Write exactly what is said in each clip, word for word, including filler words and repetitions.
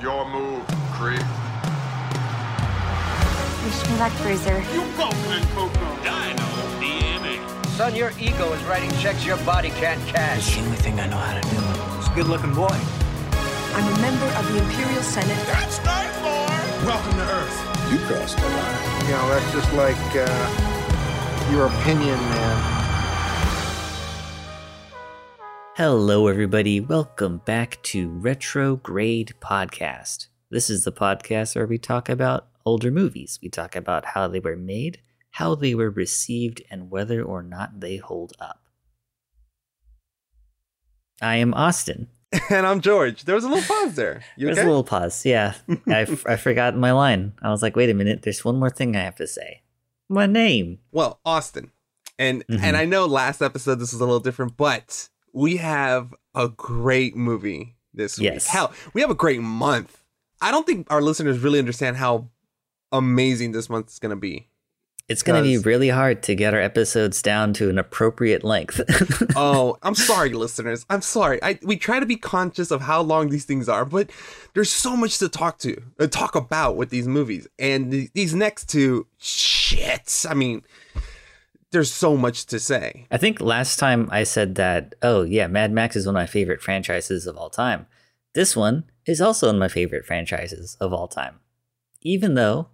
Your move, creep. Wish me luck, Bruiser. You go, Glen Coco. Dino D M A. Son, your ego is writing checks your body can't cash. It's the only thing I know how to do. It's a good-looking boy. I'm a member of the Imperial Senate. That's right, boy! Welcome to Earth. You crossed the line. You know, that's just like, uh, your opinion, man. Hello, everybody. Welcome back to Retrograde Podcast. This is the podcast where we talk about older movies. We talk about how they were made, how they were received, and whether or not they hold up. I am Austin. And I'm George. There was a little pause there. You okay? There was a little pause, yeah. I, f- I forgot my line. I was like, wait a minute. There's one more thing I have to say. My name. Well, Austin. And, mm-hmm. and I know last episode this was a little different, but... We have a great movie this yes. week. Hell, we have a great month. I don't think our listeners really understand how amazing this month is going to be. It's going to be really hard to get our episodes down to an appropriate length. Oh, I'm sorry, listeners. I'm sorry. I, we try to be conscious of how long these things are, but there's so much to talk to, uh, talk about with these movies. And th- these next two, shit. I mean... There's so much to say. I think last time I said that, oh, yeah, Mad Max is one of my favorite franchises of all time. This one is also one of my favorite franchises of all time, even though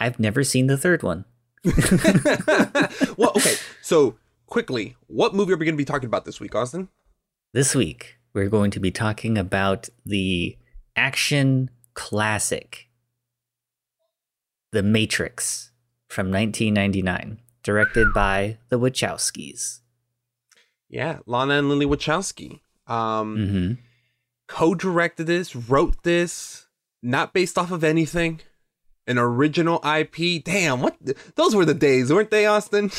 I've never seen the third one. Well, okay, so quickly, what movie are we going to be talking about this week, Austin? This week, we're going to be talking about the action classic, The Matrix, from nineteen ninety-nine. Directed by the Wachowskis. Yeah, Lana and Lily Wachowski. Um, mm-hmm. Co-directed this, wrote this, not based off of anything. An original I P. Damn, what? Those were the days, weren't they, Austin?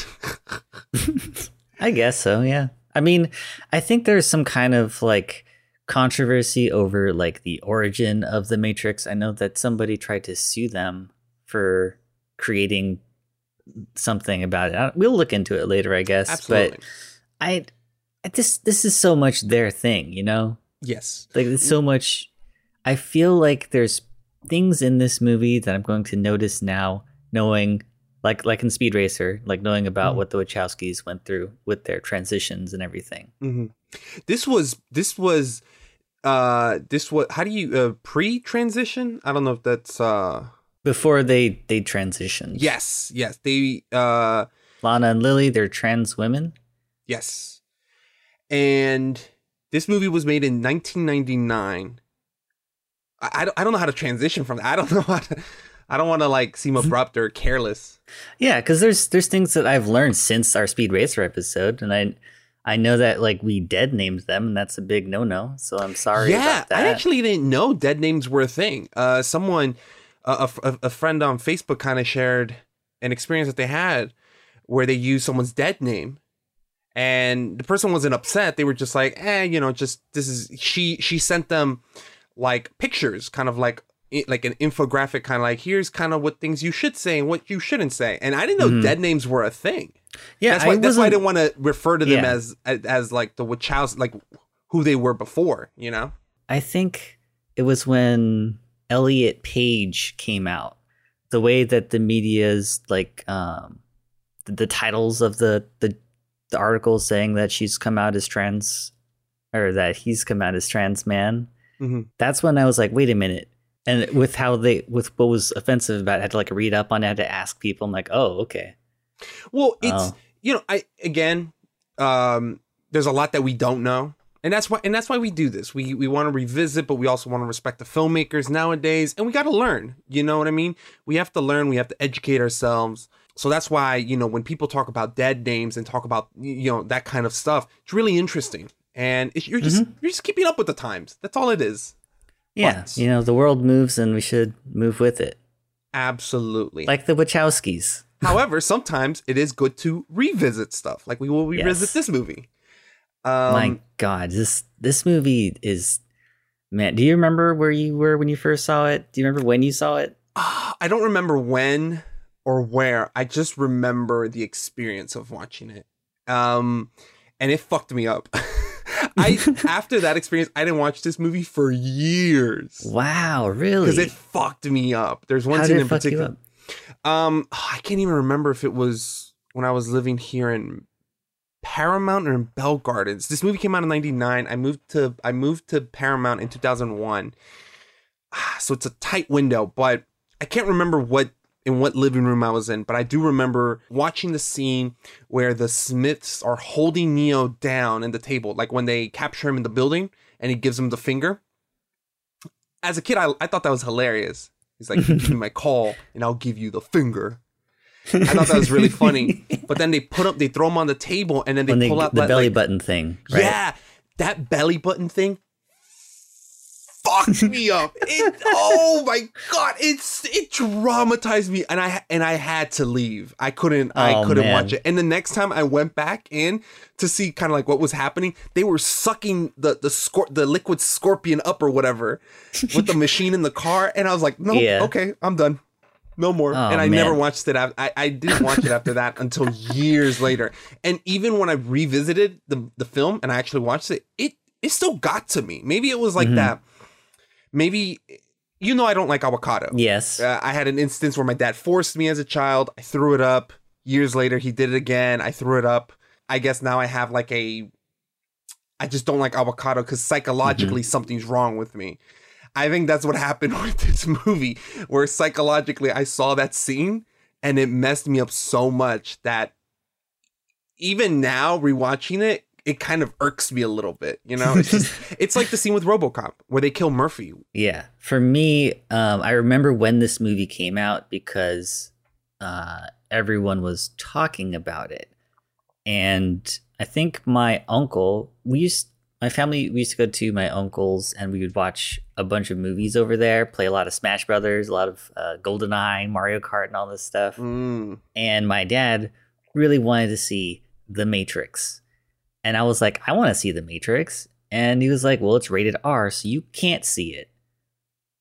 I guess so, yeah. I mean, I think there's some kind of, like, controversy over, like, the origin of The Matrix. I know that somebody tried to sue them for creating... something about it. We'll look into it later, I guess. Absolutely. But I, I just, this is so much their thing, you know? Yes. Like, it's so much. I feel like there's things in this movie that I'm going to notice now, knowing, like, like in Speed Racer, like knowing about mm-hmm. what the Wachowskis went through with their transitions and everything. Mm-hmm. This was, this was, uh, this was, how do you, uh, pre-transition? I don't know if that's, uh, Before they, they transitioned. Yes, yes. They uh, Lana and Lily, they're trans women. Yes. And this movie was made in nineteen ninety-nine. I, I, don't, I don't know how to transition from that. I don't know how to, I don't want to like seem abrupt or careless. Yeah, because there's there's things that I've learned since our Speed Racer episode, and I I know that like we dead named them, and that's a big no-no. So I'm sorry yeah, about that. Yeah, I actually didn't know dead names were a thing. Uh, someone... A, a, a friend on Facebook kind of shared an experience that they had where they used someone's dead name, and the person wasn't upset. They were just like, eh, you know, just this is she. She sent them like pictures, kind of like like an infographic, kind of like here's kind of what things you should say and what you shouldn't say. And I didn't know mm-hmm. dead names were a thing. Yeah, that's why. I that's why I didn't want to refer to them yeah. as as like the Wachowski, like who they were before. You know, I think it was when Elliot Page came out, the way that the media's like um the, the titles of the, the the articles saying that she's come out as trans or that he's come out as trans man, mm-hmm. that's when I was like, wait a minute. And with how they with what was offensive about it, I had to like read up on it, I had to ask people. I'm like, oh, okay. Well, it's oh. you know, I again um there's a lot that we don't know. And that's why, and that's why we do this. We we want to revisit, but we also want to respect the filmmakers nowadays. And we got to learn. You know what I mean? We have to learn. We have to educate ourselves. So that's why, you know, when people talk about dead names and talk about, you know, that kind of stuff, it's really interesting. And it, you're just mm-hmm. you're just keeping up with the times. That's all it is. Yeah, but, you know, the world moves, and we should move with it. Absolutely, like the Wachowskis. However, sometimes it is good to revisit stuff. Like we will revisit yes. this movie. Um, My God, this this movie is, man, do you remember where you were when you first saw it? Do you remember when you saw it? Uh, I don't remember when or where. I just remember the experience of watching it. Um, and it fucked me up. I after that experience, I didn't watch this movie for years. Wow, really? Because it fucked me up. There's one How scene did it in fuck particular. You up? Um, oh, I can't even remember if it was when I was living here in Paramount or in Bell Gardens. This movie came out in ninety-nine. I moved to I moved to Paramount in two thousand one. So it's a tight window, but I can't remember what in what living room I was in, but I do remember watching the scene where the Smiths are holding Neo down in the table, like when they capture him in the building and he gives him the finger. As a kid, I, I thought that was hilarious. He's like, give me my call and I'll give you the finger. I thought that was really funny. But then they put up, they throw him on the table and then they, they pull out the like, belly button thing. Right? Yeah, that belly button thing. Fucked me up. It, oh my god, it's it traumatized me, and I and I had to leave. I couldn't. Oh, I couldn't man. watch it. And the next time I went back in to see kind of like what was happening, they were sucking the the scor- the liquid scorpion up or whatever with the machine in the car, and I was like, no, nope, yeah. okay, I'm done, no more. Oh, and I man. never watched it. After, I I didn't watch it after that until years later. And even when I revisited the the film and I actually watched it, it it still got to me. Maybe it was like mm-hmm. that. Maybe, you know, I don't like avocado. Yes. Uh, I had an instance where my dad forced me as a child. I threw it up. Years later, he did it again. I threw it up. I guess now I have like a, I just don't like avocado because psychologically mm-hmm. something's wrong with me. I think that's what happened with this movie, where psychologically I saw that scene and it messed me up so much that even now rewatching it, it kind of irks me a little bit, you know? It's just, it's like the scene with RoboCop where they kill Murphy. Yeah. For me, um, I remember when this movie came out because uh, everyone was talking about it. And I think my uncle, we used, my family, we used to go to my uncle's and we would watch a bunch of movies over there, play a lot of Smash Brothers, a lot of uh, GoldenEye, Mario Kart and all this stuff. Mm. And my dad really wanted to see The Matrix. And I was like, I want to see The Matrix. And he was like, well, it's rated R, so you can't see it.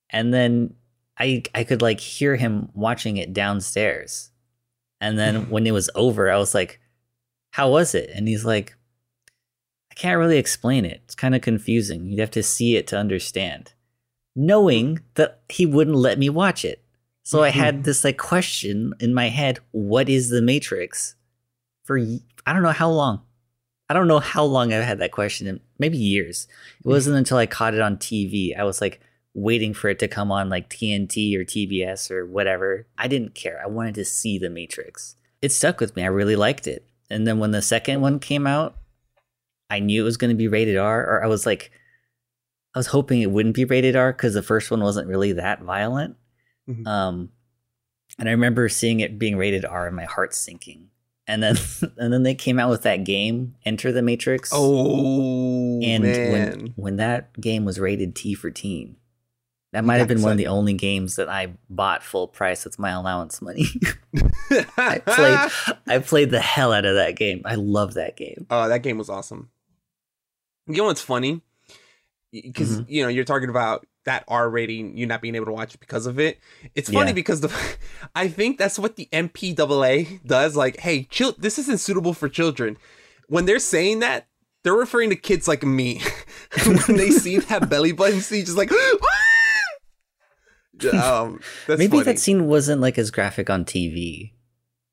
And then I I could like hear him watching it downstairs. And then when it was over, I was like, how was it? And he's like, I can't really explain it. It's kind of confusing. You'd have to see it to understand. Knowing that he wouldn't let me watch it. So mm-hmm. I had this like question in my head, what is The Matrix? For I don't know how long. I don't know how long I've had that question, maybe years. It wasn't until I caught it on T V. I was like waiting for it to come on like T N T or T B S or whatever. I didn't care. I wanted to see The Matrix. It stuck with me. I really liked it. And then when the second one came out, I knew it was going to be rated R, or I was like, I was hoping it wouldn't be rated R because the first one wasn't really that violent. Mm-hmm. Um, and I remember seeing it being rated R and my heart sinking. And then and then they came out with that game, Enter the Matrix. Oh, and man. When, when that game was rated T for teen, that might have been one of the only games that I bought full price with my allowance money. I played I played the hell out of that game. I love that game. Oh, that game was awesome. You know what's funny? Because, mm-hmm. you know, you're talking about that R rating, you not being able to watch it because of it. It's funny yeah. because the, I think that's what the M P A A does. Like, hey, chill, this isn't suitable for children. When they're saying that, they're referring to kids like me. When they see that belly button scene, just like, um, that's maybe funny. That scene wasn't like as graphic on T V.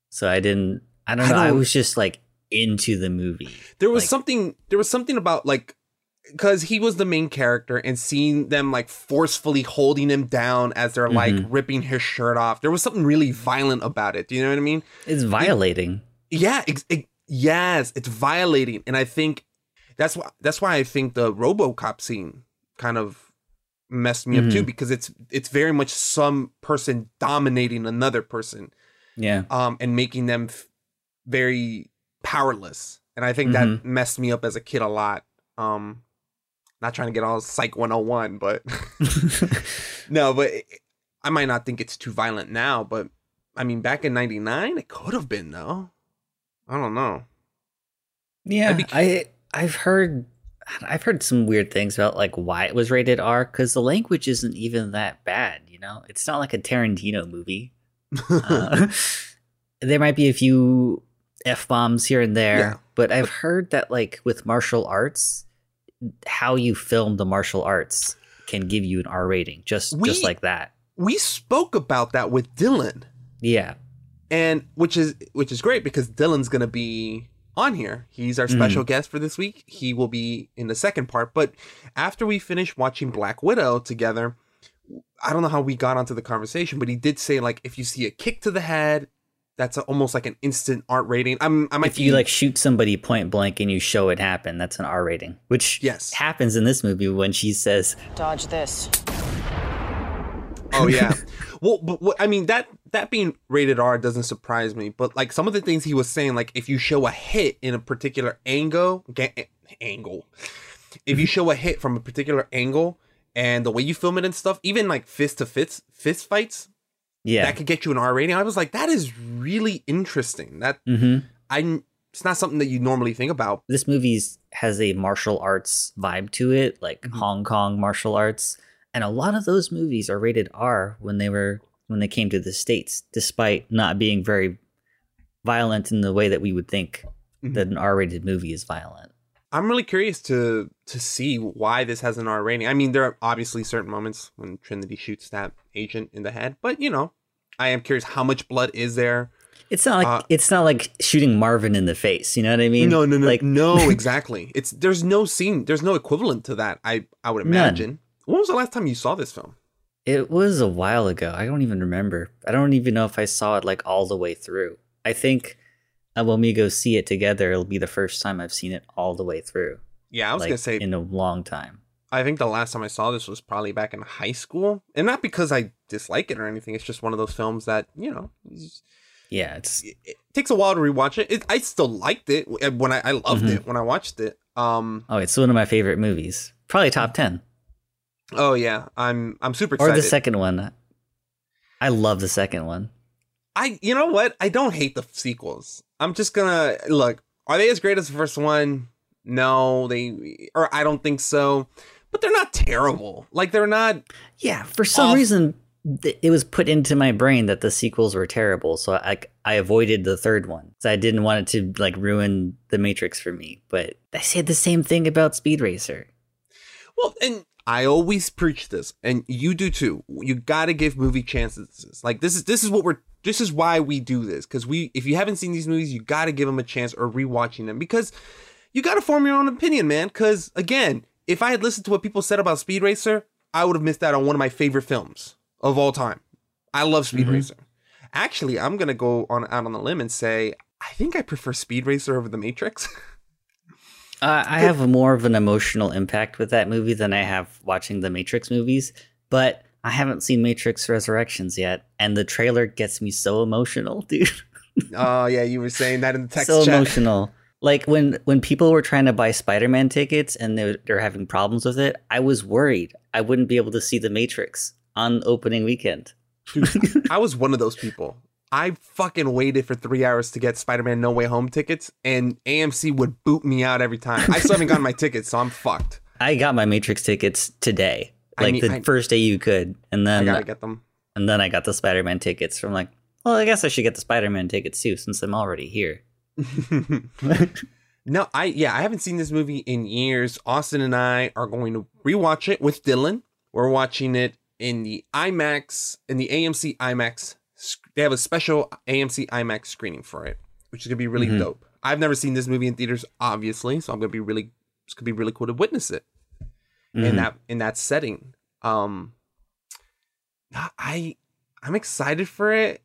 So I didn't, I don't know. I, don't, I was just like into the movie. There was like, something, there was something about like, because he was the main character and seeing them like forcefully holding him down as they're like mm-hmm. ripping his shirt off. There was something really violent about it. Do you know what I mean? It's violating. It, yeah. It, it, yes. It's violating. And I think that's why that's why I think the RoboCop scene kind of messed me mm-hmm. up, too, because it's it's very much some person dominating another person. Yeah. Um, and making them f- very powerless. And I think mm-hmm. that messed me up as a kid a lot. Um. Not trying to get all Psych one oh one, but no, but it, I might not think it's too violent now, but I mean, back in ninety-nine, it could have been, though. I don't know. Yeah, be- I, I've heard, I've heard some weird things about like why it was rated R, because the language isn't even that bad, you know? It's not like a Tarantino movie. uh, there might be a few F-bombs here and there, yeah. but I've heard that like with martial arts, how you film the martial arts can give you an R rating, just we, just like that. We spoke about that with Dylan. Yeah. And which is which is great, because Dylan's going to be on here. He's our special mm. guest for this week. He will be in the second part. But after we finish watching Black Widow together, I don't know how we got onto the conversation, but he did say, like, if you see a kick to the head, that's a, almost like an instant R rating. I'm, I might if you be, like shoot somebody point blank and you show it happen, that's an R rating, which yes. happens in this movie when she says, "Dodge this." Oh yeah. Well, but, well, I mean, that that being rated R doesn't surprise me. But like some of the things he was saying, like if you show a hit in a particular angle, ga- angle, if you show a hit from a particular angle and the way you film it and stuff, even like fist to fist fist fights. Yeah, that could get you an R rating. I was like, that is really interesting. That mm-hmm. I it's not something that you normally think about. This movie has a martial arts vibe to it, like mm-hmm. Hong Kong martial arts, and a lot of those movies are rated R when they were when they came to the States, despite not being very violent in the way that we would think mm-hmm. that an R rated movie is violent. I'm really curious to to see why this has an R rating. I mean, there are obviously certain moments when Trinity shoots that agent in the head, but you know, I am curious how much blood is there. It's not like uh, it's not like shooting Marvin in the face. You know what I mean? No, no, no, like, no, exactly. It's there's no scene, there's no equivalent to that. I I would imagine. None. When was the last time you saw this film? It was a while ago. I don't even remember. I don't even know if I saw it like all the way through. I think. And when we go see it together, it'll be the first time I've seen it all the way through. Yeah, I was like, going to say... in a long time. I think the last time I saw this was probably back in high school. And not because I dislike it or anything. It's just one of those films that, you know... Just, yeah, it's... It, it takes a while to rewatch it. it I still liked it. when I, I loved mm-hmm. it when I watched it. Um, oh, it's one of my favorite movies. Probably top ten. Oh, yeah. I'm I'm super excited. Or the second one. I love the second one. I, you know what? I don't hate the sequels. I'm just gonna look. Are they as great as the first one? No, they or I don't think so. But they're not terrible. Like they're not. Yeah, for some off. reason, it was put into my brain that the sequels were terrible, so I I avoided the third one. So I didn't want it to like ruin The Matrix for me. But I said the same thing about Speed Racer. Well, and. I always preach this, and you do too. You gotta give movie chances. Like this is this is what we're this is why we do this, because we if you haven't seen these movies, you gotta give them a chance or rewatching them, because you gotta form your own opinion, man. Because again, if I had listened to what people said about Speed Racer, I would have missed out on one of my favorite films of all time. I love Speed mm-hmm. Racer. Actually, I'm gonna go on out on a limb and say I think I prefer Speed Racer over The Matrix. Uh, I have more of an emotional impact with that movie than I have watching the Matrix movies, but I haven't seen Matrix Resurrections yet, and the trailer gets me so emotional, dude. Oh, yeah, you were saying that in the text so chat. So emotional. Like, when, when people were trying to buy Spider-Man tickets and they're they're having problems with it, I was worried I wouldn't be able to see The Matrix on opening weekend. Dude, I was one of those people. I fucking waited for three hours to get Spider-Man No Way Home tickets, and A M C would boot me out every time. I still haven't gotten my tickets, so I'm fucked. I got my Matrix tickets today, like I mean, the I, first day you could, and then I gotta get them. And then I got the Spider-Man tickets. From like, well, I guess I should get the Spider-Man tickets too, since I'm already here. No, I yeah, I haven't seen this movie in years. Austin and I are going to rewatch it with Dylan. We're watching it in the IMAX, in the A M C IMAX. They have a special A M C IMAX screening for it, which is gonna be really mm-hmm. dope. I've never seen this movie in theaters, obviously, so I'm gonna be really it's gonna be really cool to witness it mm-hmm. in that in that setting. Um, I I'm excited for it.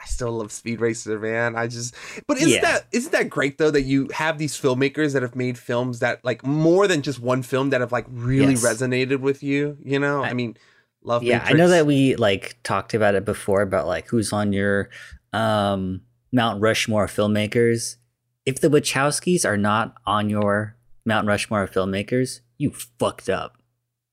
I still love Speed Racer, man. I just but isn't yeah. that isn't that great though that you have these filmmakers that have made films that like more than just one film that have like really yes. resonated with you? You know, I, I mean. Love yeah, Matrix. I know that we like talked about it before about like who's on your um, Mount Rushmore filmmakers. If the Wachowskis are not on your Mount Rushmore filmmakers, you fucked up.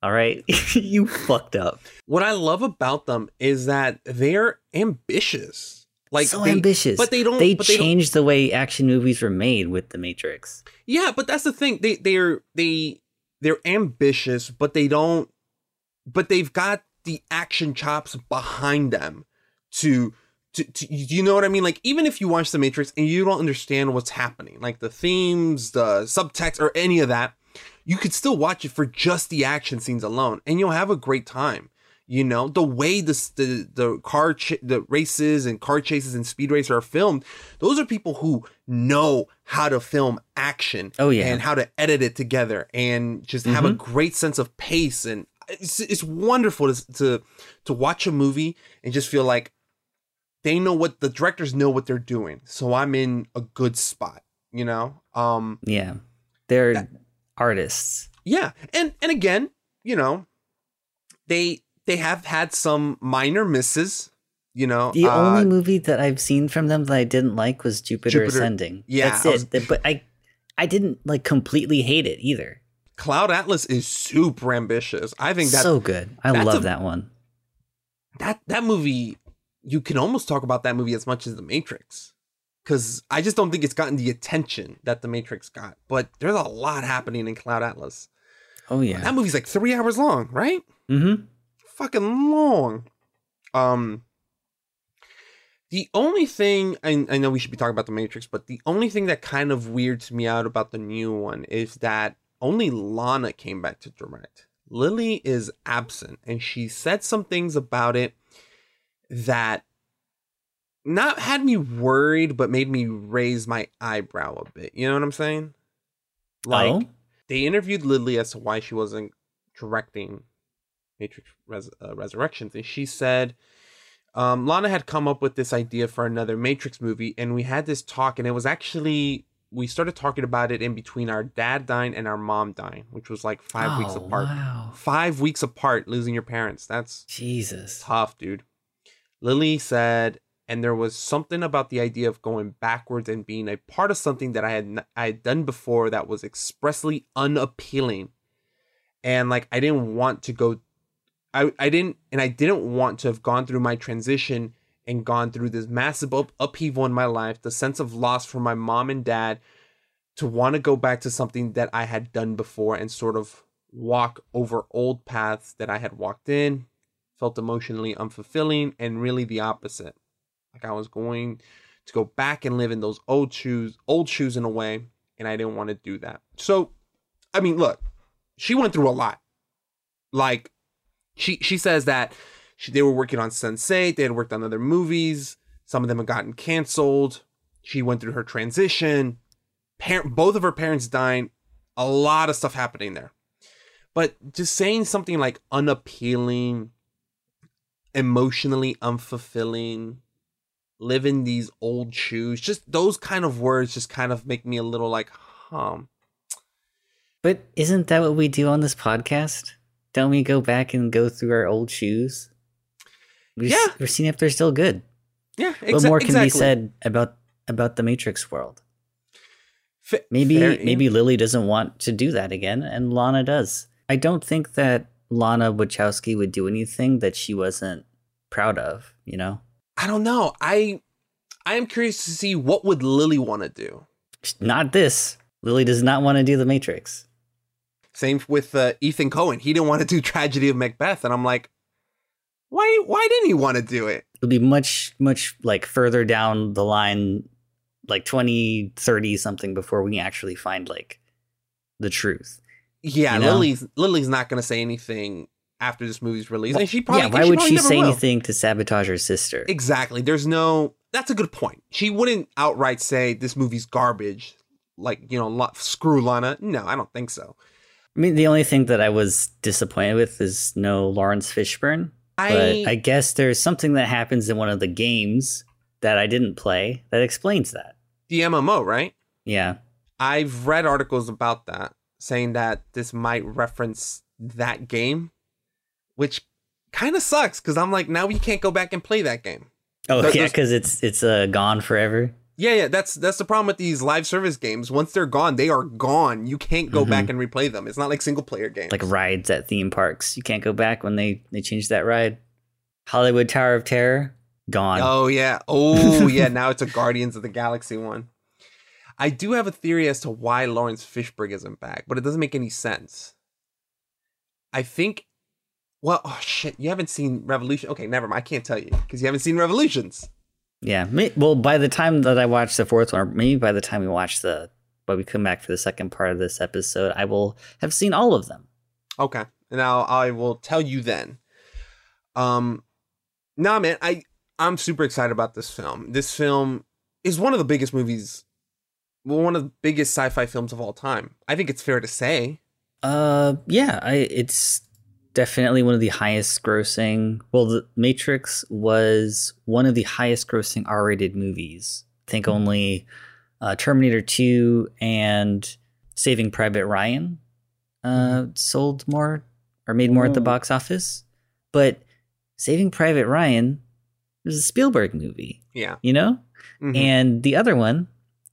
All right, you fucked up. What I love about them is that they're ambitious, like so they, ambitious. But they don't. They changed the way action movies were made with The Matrix. Yeah, but that's the thing. They they're they they're ambitious, but they don't. But they've got the action chops behind them to, to, to, you know what I mean? Like, even if you watch The Matrix and you don't understand what's happening, like the themes, the subtext, or any of that, you could still watch it for just the action scenes alone, and you'll have a great time. You know, the way the the, the car ch the races and car chases and Speed Racer are filmed, those are people who know how to film action, oh, yeah. and how to edit it together, and just mm-hmm. have a great sense of pace. And it's, it's wonderful to, to to watch a movie and just feel like they know what the directors know what they're doing. So I'm in a good spot, you know. Um, yeah, they're that, artists. Yeah, and and again, you know, they. They have had some minor misses, you know. The uh, only movie that I've seen from them that I didn't like was Jupiter, Jupiter Ascending. Yeah. That's it. I was, but I I didn't like completely hate it either. Cloud Atlas is super ambitious. I think that's so good. I that's love a, that one. That that movie, you can almost talk about that movie as much as The Matrix. Because I just don't think it's gotten the attention that The Matrix got. But there's a lot happening in Cloud Atlas. Oh yeah. That movie's like three hours long, right? Mm-hmm. Fucking long. Um the only thing I, I know we should be talking about The Matrix, but the only thing that kind of weirds me out about the new one is that only Lana came back to direct. Lily is absent, and she said some things about it that not had me worried, but made me raise my eyebrow a bit. You know what I'm saying? Like, oh? They interviewed Lily as to why she wasn't directing Matrix res uh, Resurrections, and she said um, Lana had come up with this idea for another Matrix movie, and we had this talk, and it was actually, we started talking about it in between our dad dying and our mom dying, which was like five oh, weeks apart. Wow. Five weeks apart, losing your parents. That's Jesus tough, dude. Lily said, and there was something about the idea of going backwards and being a part of something that I had n I had done before that was expressly unappealing, and like I didn't want to go. I, I didn't, and I didn't want to have gone through my transition and gone through this massive up, upheaval in my life, the sense of loss from my mom and dad, to want to go back to something that I had done before and sort of walk over old paths that I had walked in, felt emotionally unfulfilling, and really the opposite. Like I was going to go back and live in those old shoes, old shoes in a way, and I didn't want to do that. So, I mean, look, she went through a lot. Like, She she says that she, they were working on Sense eight. They had worked on other movies. Some of them had gotten canceled. She went through her transition. Parent, both of her parents dying. A lot of stuff happening there. But just saying something like unappealing, emotionally unfulfilling, live in these old shoes, just those kind of words just kind of make me a little like, huh. But isn't that what we do on this podcast? Don't we go back and go through our old shoes? We're, yeah. We're seeing if they're still good. Yeah, exactly. What more can exactly. be said about about the Matrix world? F maybe fair, maybe yeah. Lily doesn't want to do that again, and Lana does. I don't think that Lana Wachowski would do anything that she wasn't proud of, you know? I don't know. I I am curious to see what would Lily want to do. Not this. Lily does not want to do the Matrix. Same with uh, Ethan Coen. He didn't want to do Tragedy of Macbeth. And I'm like, why Why didn't he want to do it? It'll be much, much like further down the line, like twenty, thirty something before we actually find like the truth. Yeah, you know? Lily's, Lily's not going to say anything after this movie's released. Well, and she probably, yeah, why she would she say will. anything to sabotage her sister? Exactly. There's no, that's a good point. She wouldn't outright say this movie's garbage. Like, you know, screw Lana. No, I don't think so. I mean, the only thing that I was disappointed with is no Laurence Fishburne. I, but I guess there's something that happens in one of the games that I didn't play that explains that. The M M O, right? Yeah. I've read articles about that saying that this might reference that game, which kind of sucks because I'm like, now we can't go back and play that game. Oh, there, yeah, because it's it's uh, gone forever. Yeah, yeah, that's that's the problem with these live service games. Once they're gone, they are gone. You can't go mm-hmm. back and replay them. It's not like single player games. Like rides at theme parks. You can't go back when they, they changed that ride. Hollywood Tower of Terror, gone. Oh, yeah. Oh, yeah. Now it's a Guardians of the Galaxy one. I do have a theory as to why Lawrence Fishburne isn't back, but it doesn't make any sense. I think, well, oh, shit. You haven't seen Revolution. Okay, never mind. I can't tell you because you haven't seen Revolutions. Yeah, well, by the time that I watched the fourth one, or maybe by the time we watched the when we come back for the second part of this episode, I will have seen all of them. Okay. Now I will tell you then. Um, nah, man, I, I'm super excited about this film. This film is one of the biggest movies, well, one of the biggest sci-fi films of all time. I think it's fair to say. Uh, yeah, I, it's definitely one of the highest grossing. Well, The Matrix was one of the highest grossing R-rated movies. I think only uh, Terminator two and Saving Private Ryan uh, sold more or made more mm. at the box office. But Saving Private Ryan was a Spielberg movie. Yeah. You know? Mm-hmm. And the other one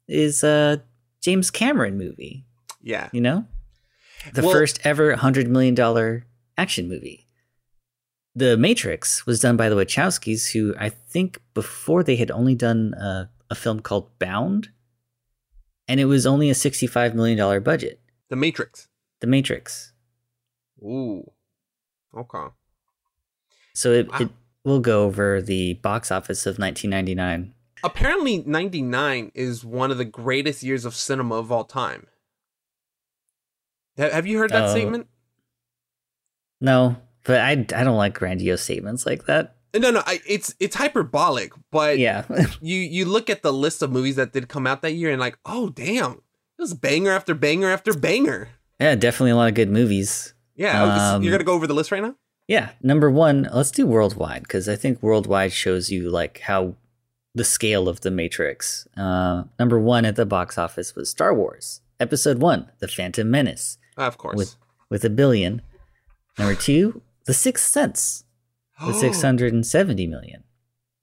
is a James Cameron movie. Yeah. You know? The well, first ever one hundred million dollars action movie. The Matrix was done by the Wachowskis, who I think before they had only done a, a film called Bound. And it was only a sixty-five million dollars budget. The Matrix. The Matrix. Ooh. Okay. So it, wow. it we'll go over the box office of nineteen ninety-nine. Apparently, ninety-nine is one of the greatest years of cinema of all time. Have you heard that uh, statement? No, but I, I don't like grandiose statements like that. No, no, I, it's it's hyperbolic, but yeah. you, you look at the list of movies that did come out that year and like, oh, damn, it was banger after banger after banger. Yeah, definitely a lot of good movies. Yeah, um, you're going to go over the list right now? Yeah, number one, let's do worldwide, because I think worldwide shows you like how the scale of The Matrix. Uh, number one at the box office was Star Wars, Episode one, The Phantom Menace. Uh, of course. With, with a billion. Number two, The Sixth Sense, with six hundred seventy million.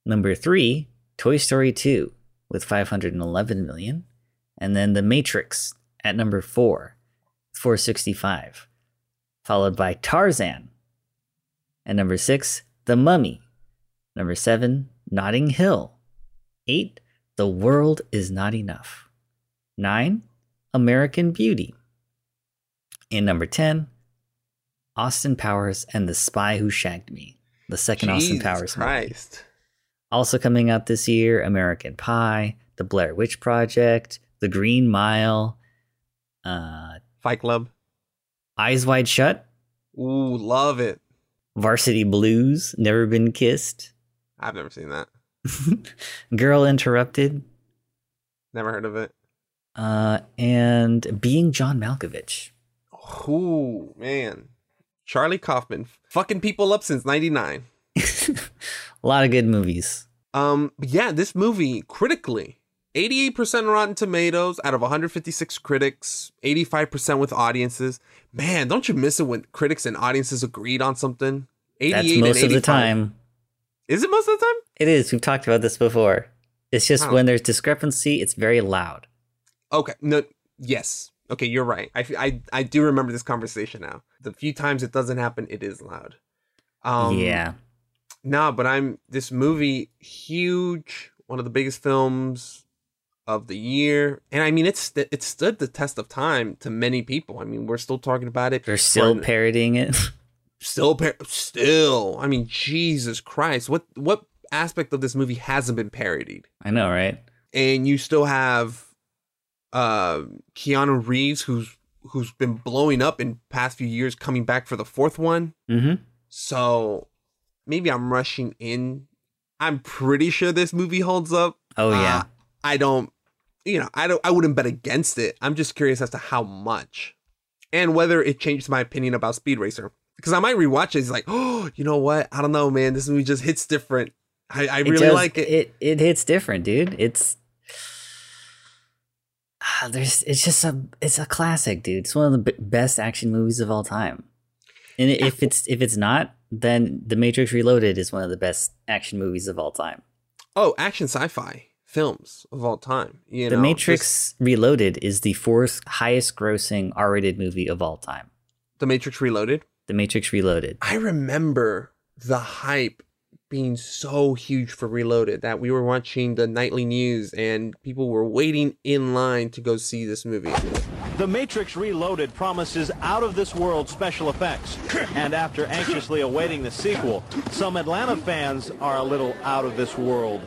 Number three, Toy Story two, with five hundred eleven million. And then The Matrix at number four, four sixty-five, followed by Tarzan. And number six, The Mummy. Number seven, Notting Hill. Eight, The World Is Not Enough. Nine, American Beauty. And number ten, Austin Powers and the Spy Who Shagged Me. The second Jesus Austin Powers Christ. movie. Also coming out this year, American Pie, The Blair Witch Project, The Green Mile. Uh, Fight Club. Eyes Wide Shut. Ooh, love it. Varsity Blues, Never Been Kissed. I've never seen that. Girl Interrupted. Never heard of it. Uh, and Being John Malkovich. Ooh, man. Charlie Kaufman. Fucking people up since ninety-nine. A lot of good movies. Um, yeah, this movie, critically, eighty-eight percent Rotten Tomatoes out of one hundred fifty-six critics, eighty-five percent with audiences. Man, don't you miss it when critics and audiences agreed on something? That's most of the time. Is it most of the time? It is. We've talked about this before. It's just when there's discrepancy, it's very loud. Okay. No. Yes. Okay, you're right. I, I, I do remember this conversation now. The few times it doesn't happen, it is loud. Um, yeah. No, but I'm this movie, huge, one of the biggest films of the year. And I mean, it's it stood the test of time to many people. I mean, we're still talking about it. They're still We're, parodying it. Still, par- still. I mean, Jesus Christ. What what aspect of this movie hasn't been parodied? I know, right? And you still have uh, Keanu Reeves, who's who's been blowing up in past few years, coming back for the fourth one. Mm-hmm. So maybe I'm rushing in. I'm pretty sure this movie holds up. Oh, yeah. Uh, I don't. You know, I don't. I wouldn't bet against it. I'm just curious as to how much, and whether it changed my opinion about Speed Racer. Because I might rewatch it. It's like, oh, you know what? I don't know, man. This movie just hits different. I, I really it does, like it. It it hits different, dude. It's ah, there's it's just a it's a classic, dude. It's one of the b- best action movies of all time. And if it's if it's not, then The Matrix Reloaded is one of the best action movies of all time. Oh, action sci-fi films of all time. You the know, Matrix this... Reloaded is the fourth highest grossing R-rated movie of all time. The Matrix Reloaded? The Matrix Reloaded. I remember the hype being so huge for Reloaded that we were watching the nightly news and people were waiting in line to go see this movie. The Matrix Reloaded promises out-of-this-world special effects. And after anxiously awaiting the sequel, some Atlanta fans are a little out of this world.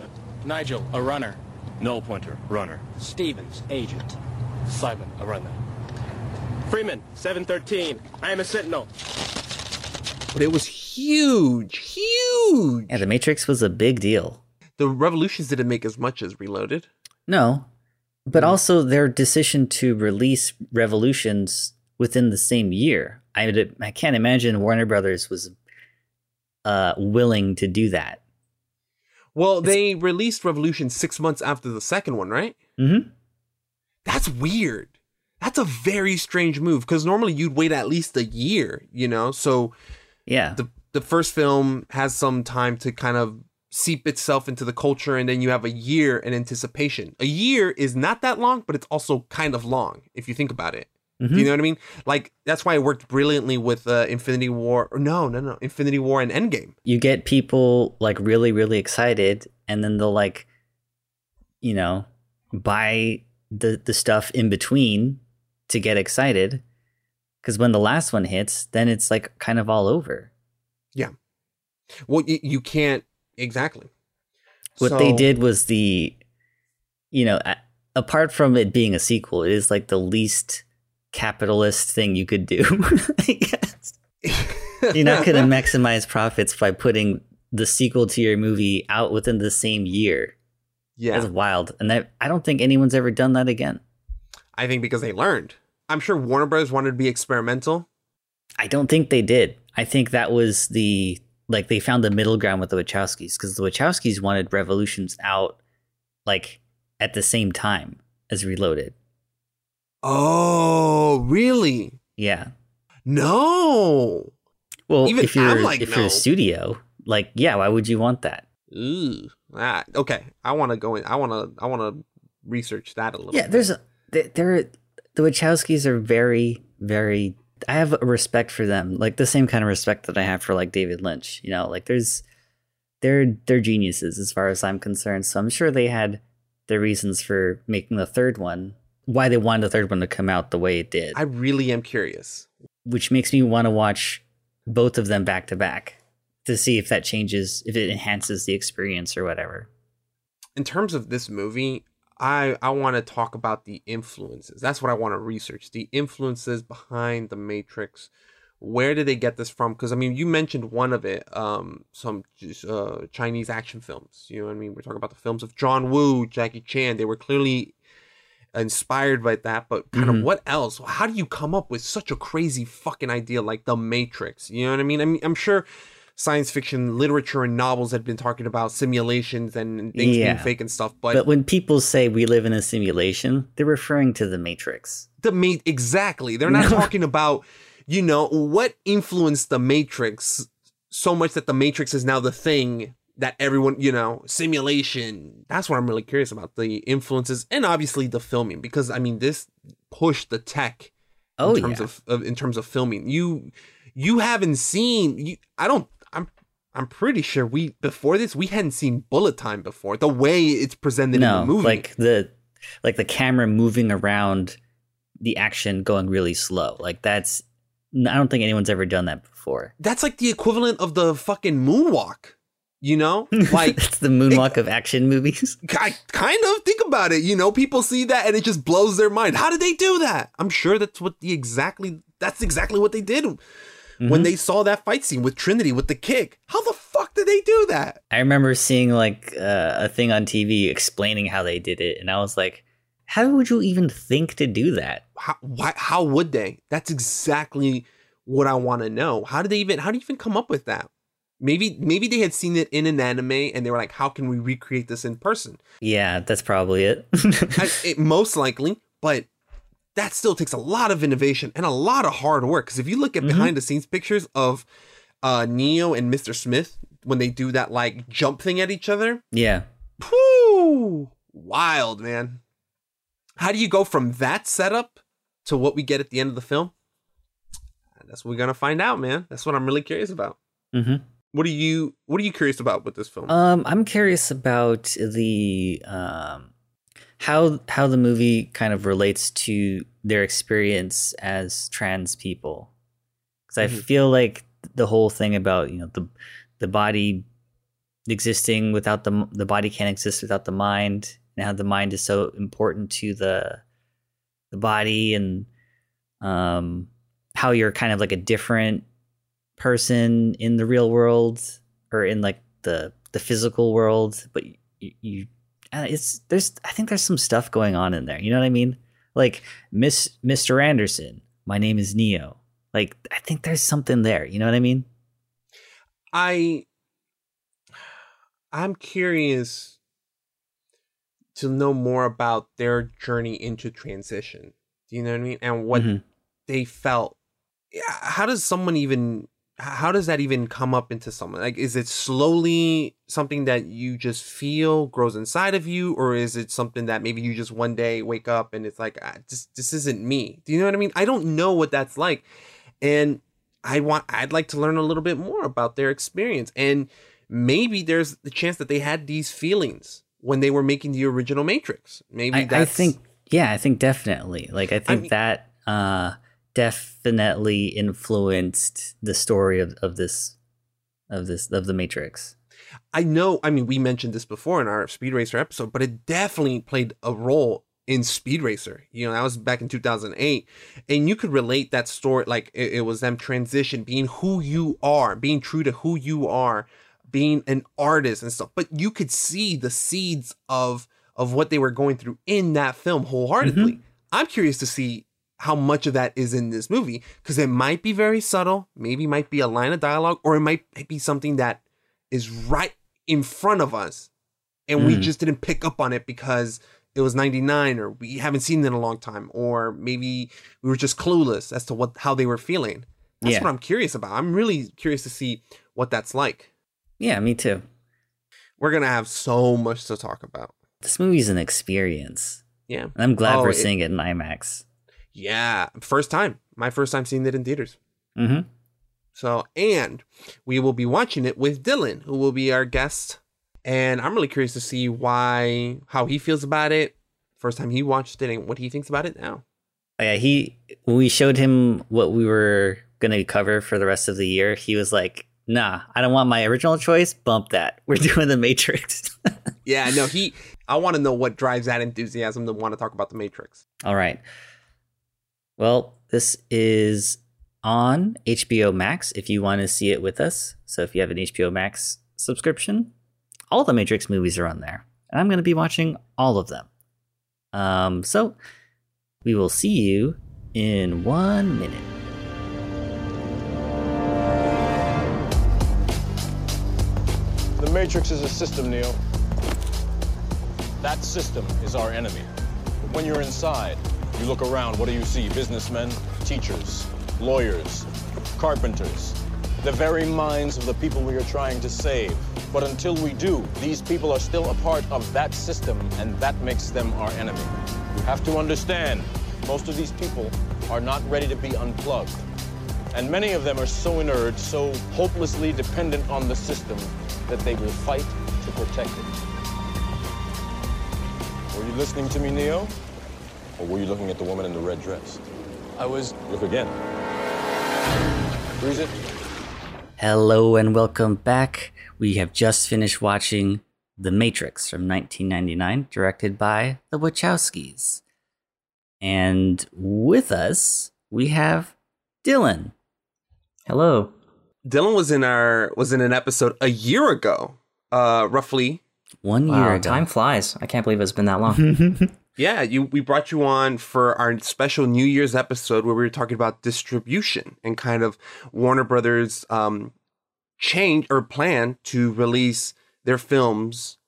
Nigel, a runner. No pointer, runner. Stevens, agent. Simon, I'll run that. Freeman, seven thirteen. I am a sentinel. But it was huge, huge. Yeah, The Matrix was a big deal. The Revolutions didn't make as much as Reloaded. No, but mm. also their decision to release Revolutions within the same year. I, I can't imagine Warner Brothers was uh, willing to do that. Well, it's, they released Revolution six months after the second one, right? Mm-hmm. That's weird. That's a very strange move, because normally you'd wait at least a year, you know? So yeah, the, the first film has some time to kind of seep itself into the culture, and then you have a year in anticipation. A year is not that long, but it's also kind of long, if you think about it. Mm-hmm. Do you know what I mean? Like, that's why it worked brilliantly with uh, Infinity War. Or no, no, no. Infinity War and Endgame. You get people, like, really, really excited, and then they'll, like, you know, buy the, the stuff in between to get excited. Because when the last one hits, then it's, like, kind of all over. Yeah. Well, you, you can't... Exactly. What so, they did was the, you know, a, apart from it being a sequel, it is, like, the least... capitalist thing you could do. I guess you're not going to maximize profits by putting the sequel to your movie out within the same year. Yeah, that's wild. And that, I don't think anyone's ever done that again. I think because they learned. I'm sure Warner Brothers wanted to be experimental. I don't think they did. I think that was the, like, they found the middle ground with the Wachowskis, because the Wachowskis wanted Revolutions out, like, at the same time as Reloaded. Oh, really? Yeah. No. Well, even if you're, like, if no. you're a studio, like, yeah, why would you want that? Ooh. Ah, okay. I want to go in. I want to I want to research that a little yeah, bit. Yeah, there's a, there the Wachowskis are very, very, I have a respect for them. Like, the same kind of respect that I have for, like, David Lynch, you know? Like, there's they're they're geniuses as far as I'm concerned. So I'm sure they had their reasons for making the third one. Why they wanted the third one to come out the way it did. I really am curious. Which makes me want to watch both of them back to back to see if that changes, if it enhances the experience or whatever. In terms of this movie, I, I want to talk about the influences. That's what I want to research. The influences behind The Matrix. Where did they get this from? Because, I mean, you mentioned one of it, um, some uh, Chinese action films. You know what I mean? We're talking about the films of John Woo, Jackie Chan. They were clearly... inspired by that, but kind mm-hmm. of what else? How do you come up with such a crazy fucking idea like The Matrix? You know what I mean? I mean, I'm sure science fiction literature and novels had been talking about simulations and things yeah. being fake and stuff. But, but when people say we live in a simulation, they're referring to The Matrix. The ma- Exactly. They're not talking about, you know, what influenced The Matrix so much that The Matrix is now the thing that everyone, you know, simulation. That's what I'm really curious about, the influences and obviously the filming, because I mean, this pushed the tech oh, in terms yeah. of, of in terms of filming. You you haven't seen you, I don't I'm I'm pretty sure we before this we hadn't seen bullet time before. The way it's presented no, in the movie, like the like the camera moving around the action going really slow. Like that's I don't think anyone's ever done that before. That's like the equivalent of the fucking moonwalk. You know, like it's the moonwalk it, of action movies. I kind of think about it. You know, people see that and it just blows their mind. How did they do that? I'm sure that's what the exactly that's exactly what they did mm-hmm. when they saw that fight scene with Trinity with the kick. How the fuck did they do that? I remember seeing like uh, a thing on T V explaining how they did it. And I was like, how would you even think to do that? How, why, how would they? That's exactly what I want to know. How did they even how do you even come up with that? Maybe maybe they had seen it in an anime and they were like, how can we recreate this in person? Yeah, that's probably it. I, it most likely, but that still takes a lot of innovation and a lot of hard work. Because if you look at mm-hmm. behind the scenes pictures of uh, Neo and Mister Smith, when they do that like jump thing at each other. Yeah. Whoo, wild, man. How do you go from that setup to what we get at the end of the film? That's what we're going to find out, man. That's what I'm really curious about. Mm-hmm. What are you What are you curious about with this film? Um, I'm curious about the um, how how the movie kind of relates to their experience as trans people, because mm-hmm. I feel like the whole thing about you know the the body existing without the the body can't exist without the mind, and how the mind is so important to the the body and um, how you're kind of like a different person in the real world or in like the the physical world. But you, you it's there's I think there's some stuff going on in there. You know what I mean? Like Miss Mister Anderson, my name is Neo. Like, I think there's something there. You know what I mean? I, I'm curious to know more about their journey into transition. Do you know what I mean? And what mm-hmm. they felt. How does someone even, how does that even come up into someone? Like, is it slowly something that you just feel grows inside of you? Or is it something that maybe you just one day wake up and it's like, ah, this, this isn't me. Do you know what I mean? I don't know what that's like. And I want, I'd like to learn a little bit more about their experience. And maybe there's the chance that they had these feelings when they were making the original Matrix. Maybe I, that's... I think, yeah, I think definitely. Like, I think I mean, that uh, definitely influenced the story of, of this, of this, of the Matrix. I know. I mean, we mentioned this before in our Speed Racer episode, but it definitely played a role in Speed Racer. You know, that was back in two thousand eight, and you could relate that story. Like it, it was them transition, being who you are, being true to who you are, being an artist and stuff. But you could see the seeds of, of what they were going through in that film wholeheartedly. Mm-hmm. I'm curious to see how much of that is in this movie, because it might be very subtle. Maybe might be a line of dialogue, or it might be something that is right in front of us and mm. we just didn't pick up on it because it was ninety-nine, or we haven't seen it in a long time, or maybe we were just clueless as to what how they were feeling. That's yeah. what I'm curious about. I'm really curious to see what that's like. Yeah, me too. We're going to have so much to talk about. This movie's an experience. Yeah. And I'm glad oh, we're it, seeing it in IMAX. Yeah. First time. My first time seeing it in theaters. Mm-hmm. So, and we will be watching it with Dylan, who will be our guest. And I'm really curious to see why, how he feels about it. First time he watched it and what he thinks about it now. Yeah, he, when we showed him what we were going to cover for the rest of the year, he was like, nah, I don't want my original choice. Bump that. We're doing The Matrix. yeah, no, he, I want to know what drives that enthusiasm to want to talk about The Matrix. All right. Well, this is on H B O Max if you want to see it with us. So if you have an H B O Max subscription, all the Matrix movies are on there, and I'm going to be watching all of them. Um, so we will see you in one minute. The Matrix is a system, Neo. That system is our enemy. But when you're inside, you look around, what do you see? Businessmen, teachers, lawyers, carpenters, the very minds of the people we are trying to save. But until we do, these people are still a part of that system, and that makes them our enemy. You have to understand, most of these people are not ready to be unplugged. And many of them are so inert, so hopelessly dependent on the system that they will fight to protect it. Were you listening to me, Neo? Or were you looking at the woman in the red dress? I was... Look again. Freeze it. Hello and welcome back. We have just finished watching The Matrix from nineteen ninety-nine, directed by the Wachowskis. And with us, we have Dylan. Hello. Dylan was in our was in an episode a year ago, uh, roughly. One year wow, ago. Time flies. I can't believe it's been that long. Yeah, you. We brought you on for our special New Year's episode where we were talking about distribution and kind of Warner Brothers' um, change or plan to release their films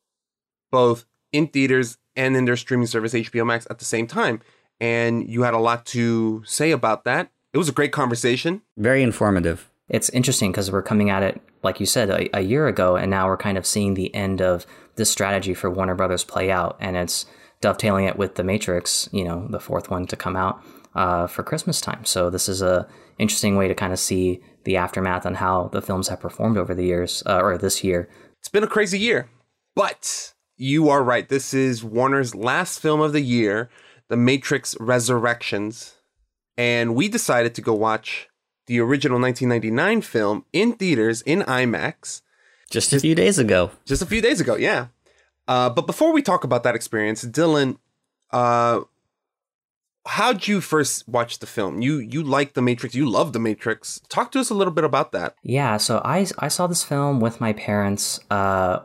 both in theaters and in their streaming service, H B O Max, at the same time. And you had a lot to say about that. It was a great conversation. Very informative. It's interesting because we're coming at it, like you said, a, a year ago, and now we're kind of seeing the end of this strategy for Warner Brothers play out, and it's dovetailing it with The Matrix, you know, the fourth one to come out uh, for Christmas time. So this is a interesting way to kind of see the aftermath on how the films have performed over the years, uh, or this year. It's been a crazy year, but you are right. This is Warner's last film of the year, The Matrix Resurrections. And we decided to go watch the original nineteen ninety-nine film in theaters in IMAX. Just, just a few days ago. Just a few days ago, yeah. Uh, but before we talk about that experience, Dylan, uh, how'd you first watch the film? You you liked The Matrix. You love The Matrix. Talk to us a little bit about that. Yeah, so I, I saw this film with my parents uh,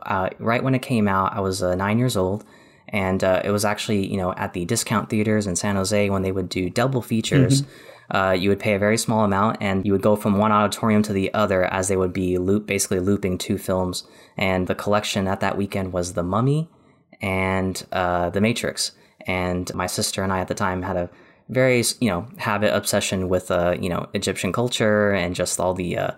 uh, right when it came out. I was uh, nine years old. And uh, it was actually, you know, at the discount theaters in San Jose when they would do double features. Mm-hmm. Uh, you would pay a very small amount and you would go from one auditorium to the other as they would be loop, basically looping two films. And the collection at that weekend was The Mummy and uh, The Matrix. And my sister and I at the time had a very, you know, habit obsession with, uh, you know, Egyptian culture and just all the... Uh,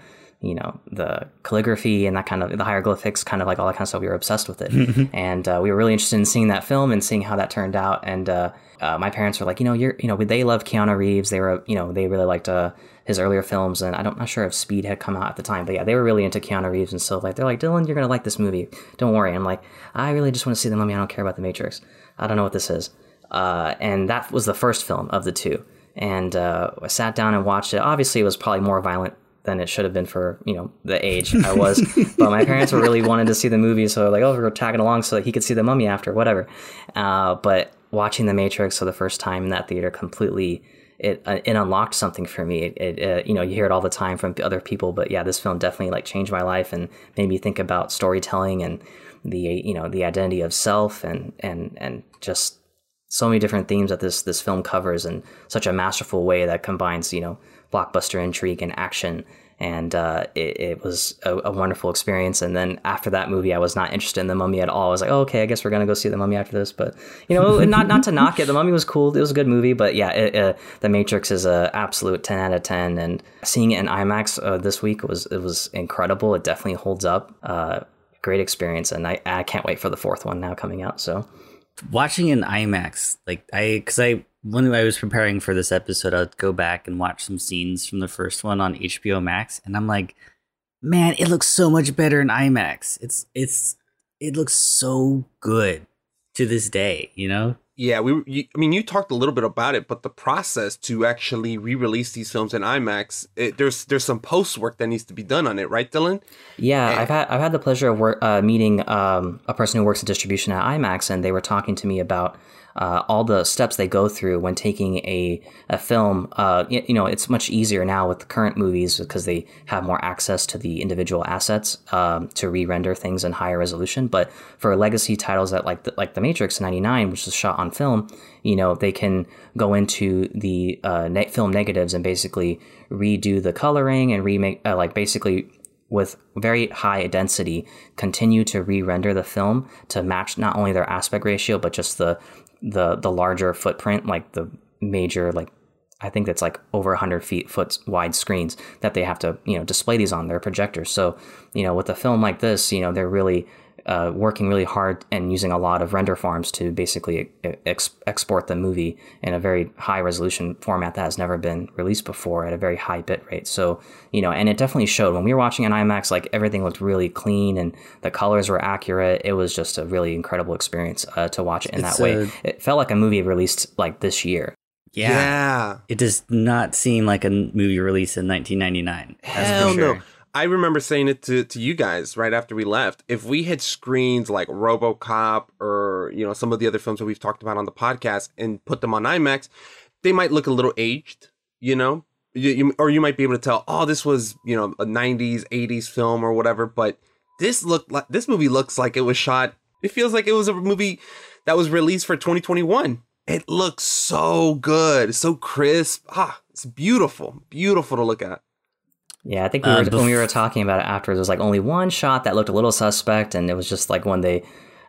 you know, the calligraphy and that kind of, the hieroglyphics, kind of like all that kind of stuff. We were obsessed with it. And uh, we were really interested in seeing that film and seeing how that turned out. And uh, uh, my parents were like, you know, you're, you know, they love Keanu Reeves. They were, you know, they really liked uh, his earlier films. And I don't, I'm not sure if Speed had come out at the time, but yeah, they were really into Keanu Reeves. And so like, they're like, Dylan, you're going to like this movie. Don't worry. And I'm like, I really just want to see The Mummy. I don't care about The Matrix. I don't know what this is. Uh, and that was the first film of the two. And uh, I sat down and watched it. Obviously it was probably more violent than it should have been for, you know, the age I was. But my parents were really wanted to see the movie, so like, oh, we're tagging along so that he could see The Mummy after, whatever. Uh, but watching The Matrix for the first time in that theater completely, it uh, it unlocked something for me. It, it uh, you know, you hear it all the time from other people, but yeah, this film definitely like changed my life and made me think about storytelling and the, you know, the identity of self and and and just so many different themes that this this film covers in such a masterful way that combines, you know, blockbuster intrigue and action. And uh, it, it was a, a wonderful experience. And then after that movie, I was not interested in The Mummy at all. I was like, oh, okay, I guess we're going to go see The Mummy after this. But, you know, not not to knock it. The Mummy was cool. It was a good movie. But yeah, it, uh, The Matrix is an absolute ten out of ten. And seeing it in IMAX uh, this week was it was incredible. It definitely holds up. Uh, great experience. And I, I can't wait for the fourth one now coming out. So watching in IMAX, like I because I. when I was preparing for this episode, I'd go back and watch some scenes from the first one on H B O Max. And I'm like, man, it looks so much better in IMAX. It's it's it looks so good to this day, you know? Yeah, we. You, I mean, you talked a little bit about it, but the process to actually re-release these films in IMAX, it, there's there's some post work that needs to be done on it, right, Dylan? Yeah, and I've had I've had the pleasure of work, uh, meeting um, a person who works in distribution at IMAX, and they were talking to me about uh, all the steps they go through when taking a a film. Uh, you, you know, it's much easier now with the current movies because they have more access to the individual assets um, to re-render things in higher resolution. But for legacy titles that like the, like The Matrix ninety-nine, which was shot on film, you know, they can go into the uh, ne- film negatives and basically redo the coloring and remake, uh, like basically with very high density, continue to re-render the film to match not only their aspect ratio, but just the the the larger footprint, like the major, like I think that's like over one hundred feet foot wide screens that they have to, you know, display these on their projectors. So, you know, with a film like this, you know, they're really Uh, working really hard and using a lot of render farms to basically ex- export the movie in a very high resolution format that has never been released before at a very high bit rate. So, you know, and it definitely showed when we were watching an IMAX, like everything looked really clean and the colors were accurate. It was just a really incredible experience uh, to watch it in it's that a, way. It felt like a movie released like this year. Yeah. yeah. It does not seem like a movie released in nineteen ninety-nine. Hell that's for sure. No. I remember saying it to, to you guys right after we left. If we had screened like RoboCop or, you know, some of the other films that we've talked about on the podcast and put them on IMAX, they might look a little aged, you know, you, you, or you might be able to tell, oh, this was, you know, a nineties, eighties film or whatever. But this looked like this movie looks like it was shot. It feels like it was a movie that was released for twenty twenty-one. It looks so good. So crisp. Ah, it's beautiful, beautiful to look at. Yeah, I think we were, uh, bef- when we were talking about it afterwards, it was like only one shot that looked a little suspect, and it was just like when they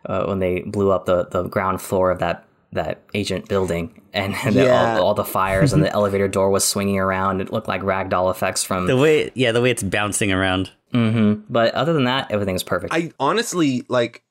uh, when they blew up the, the ground floor of that, that agent building, and, and yeah. all, all the fires and the elevator door was swinging around. It looked like ragdoll effects from the way, yeah, the way it's bouncing around. Mm-hmm. But other than that, everything was perfect. I honestly like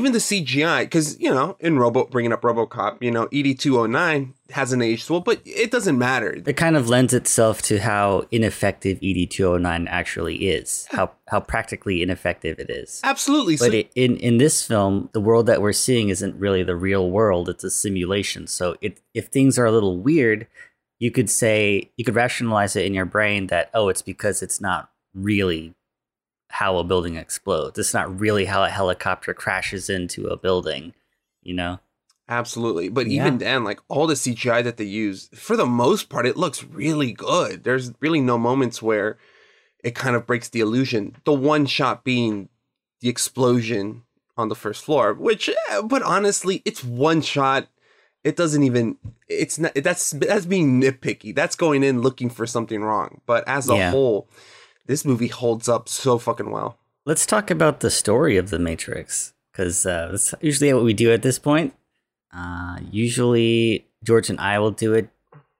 even the C G I because you know in Robo bringing up RoboCop, you know E D two oh nine. Hasn't aged well, but it doesn't matter. It kind of lends itself to how ineffective E D two oh nine actually is, how how practically ineffective it is. Absolutely. But so it, in, in this film, the world that we're seeing isn't really the real world. It's a simulation. So it, if things are a little weird, you could say, you could rationalize it in your brain that, oh, it's because it's not really how a building explodes. It's not really how a helicopter crashes into a building, you know? Absolutely. But yeah. even then, like all the C G I that they use, for the most part, it looks really good. There's really no moments where it kind of breaks the illusion. The one shot being the explosion on the first floor, which, but honestly, it's one shot. It doesn't even, it's not, that's, that's being nitpicky. That's going in looking for something wrong. But as a yeah. whole, this movie holds up so fucking well. Let's talk about the story of The Matrix, because uh, that's usually what we do at this point. Uh, usually George and I will do it,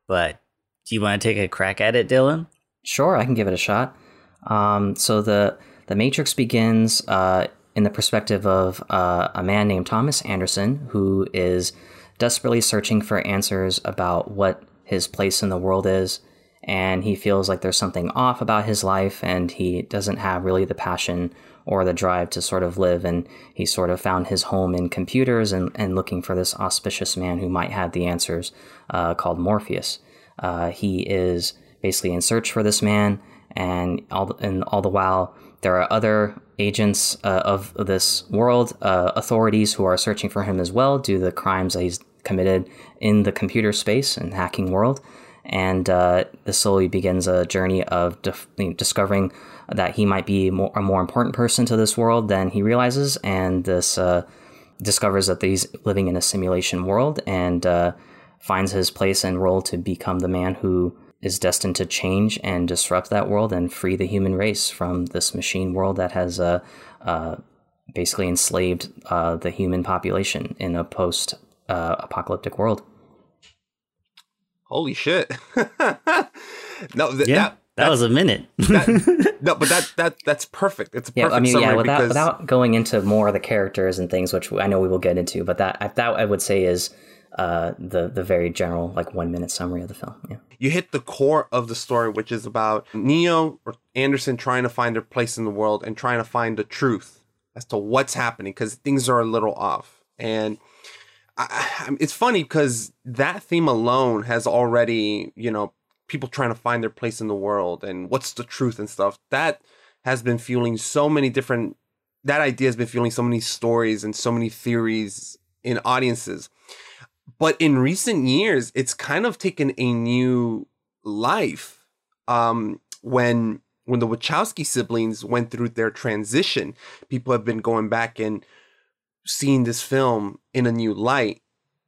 but do you want to take a crack at it, Dylan? Sure, I can give it a shot. Um, so the, the Matrix begins uh, in the perspective of uh, a man named Thomas Anderson, who is desperately searching for answers about what his place in the world is, and he feels like there's something off about his life, and he doesn't have really the passion or the drive to sort of live, and he sort of found his home in computers and, and looking for this auspicious man who might have the answers uh, called Morpheus. Uh, he is basically in search for this man, and all the, and all the while there are other agents uh, of this world, uh, authorities who are searching for him as well due to the crimes that he's committed in the computer space and hacking world. And uh, this slowly begins a journey of dif- discovering that he might be more, a more important person to this world than he realizes. And this uh, discovers that he's living in a simulation world, and uh, finds his place and role to become the man who is destined to change and disrupt that world and free the human race from this machine world that has uh, uh, basically enslaved uh, the human population in a post uh, apocalyptic world. Holy shit. no, th- yeah, that, that was a minute. that, no, but that that that's perfect. It's a perfect yeah, I mean, summary. Yeah, without, because... without going into more of the characters and things, which I know we will get into, but that, that I would say is uh, the, the very general, like, one-minute summary of the film. Yeah. You hit the core of the story, which is about Neo or Anderson trying to find their place in the world and trying to find the truth as to what's happening, because things are a little off. And... I, it's funny because that theme alone has already, you know, people trying to find their place in the world and what's the truth and stuff. That has been fueling so many different, that idea has been fueling so many stories and so many theories in audiences. But in recent years, it's kind of taken a new life um, when when the Wachowski siblings went through their transition. People have been going back and seeing this film in a new light.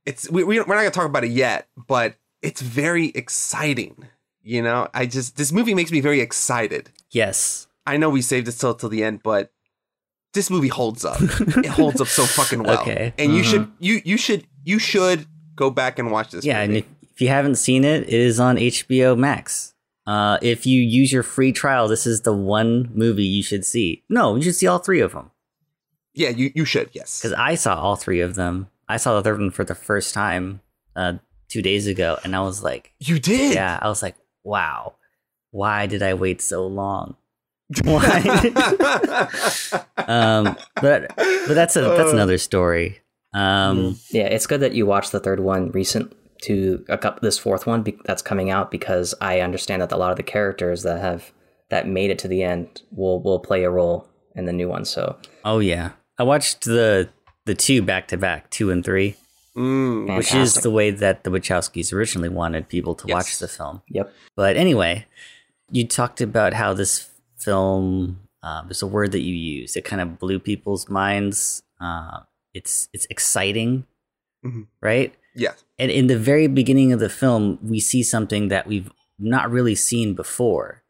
It's we, we, we're not gonna talk about it yet, but it's very exciting. You know, I just this movie makes me very excited. Yes, I know we saved it till till the end, but this movie holds up. It holds up so fucking well. Okay, and mm-hmm. you should you you should you should go back and watch this. Yeah, movie. And if, if you haven't seen it, it is on H B O Max. Uh, if you use your free trial, this is the one movie you should see. No, you should see all three of them. Yeah, you, you should, yes. Because I saw all three of them. I saw the third one for the first time uh, two days ago, and I was like... You did? Yeah, I was like, wow. Why did I wait so long? Why? um, but but that's a that's another story. Um, yeah, it's good that you watched the third one recent to a couple, this fourth one be- that's coming out, because I understand that a lot of the characters that have that made it to the end will, will play a role in the new one. So. Oh, yeah. I watched the the two back to back, two and three, mm, which is the way that the Wachowskis originally wanted people to yes. watch the film. Yep. But anyway, you talked about how this film, uh, there's a word that you used. It kind of blew people's minds. Uh, it's it's exciting, mm-hmm. right? Yeah. And in the very beginning of the film, we see something that we've not really seen before.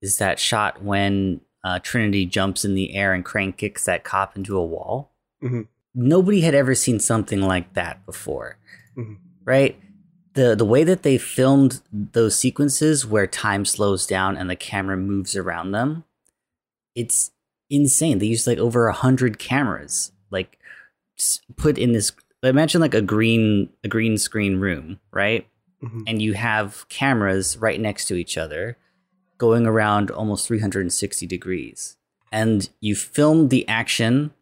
Is that shot when Uh, Trinity jumps in the air and crane kicks that cop into a wall. Mm-hmm. Nobody had ever seen something like that before, mm-hmm. right? The the way that they filmed those sequences where time slows down and the camera moves around them, it's insane. They used like over a hundred cameras, like put in this. Imagine like a green a green screen room, right? Mm-hmm. And you have cameras right next to each other, going around almost three hundred sixty degrees. And you film the action,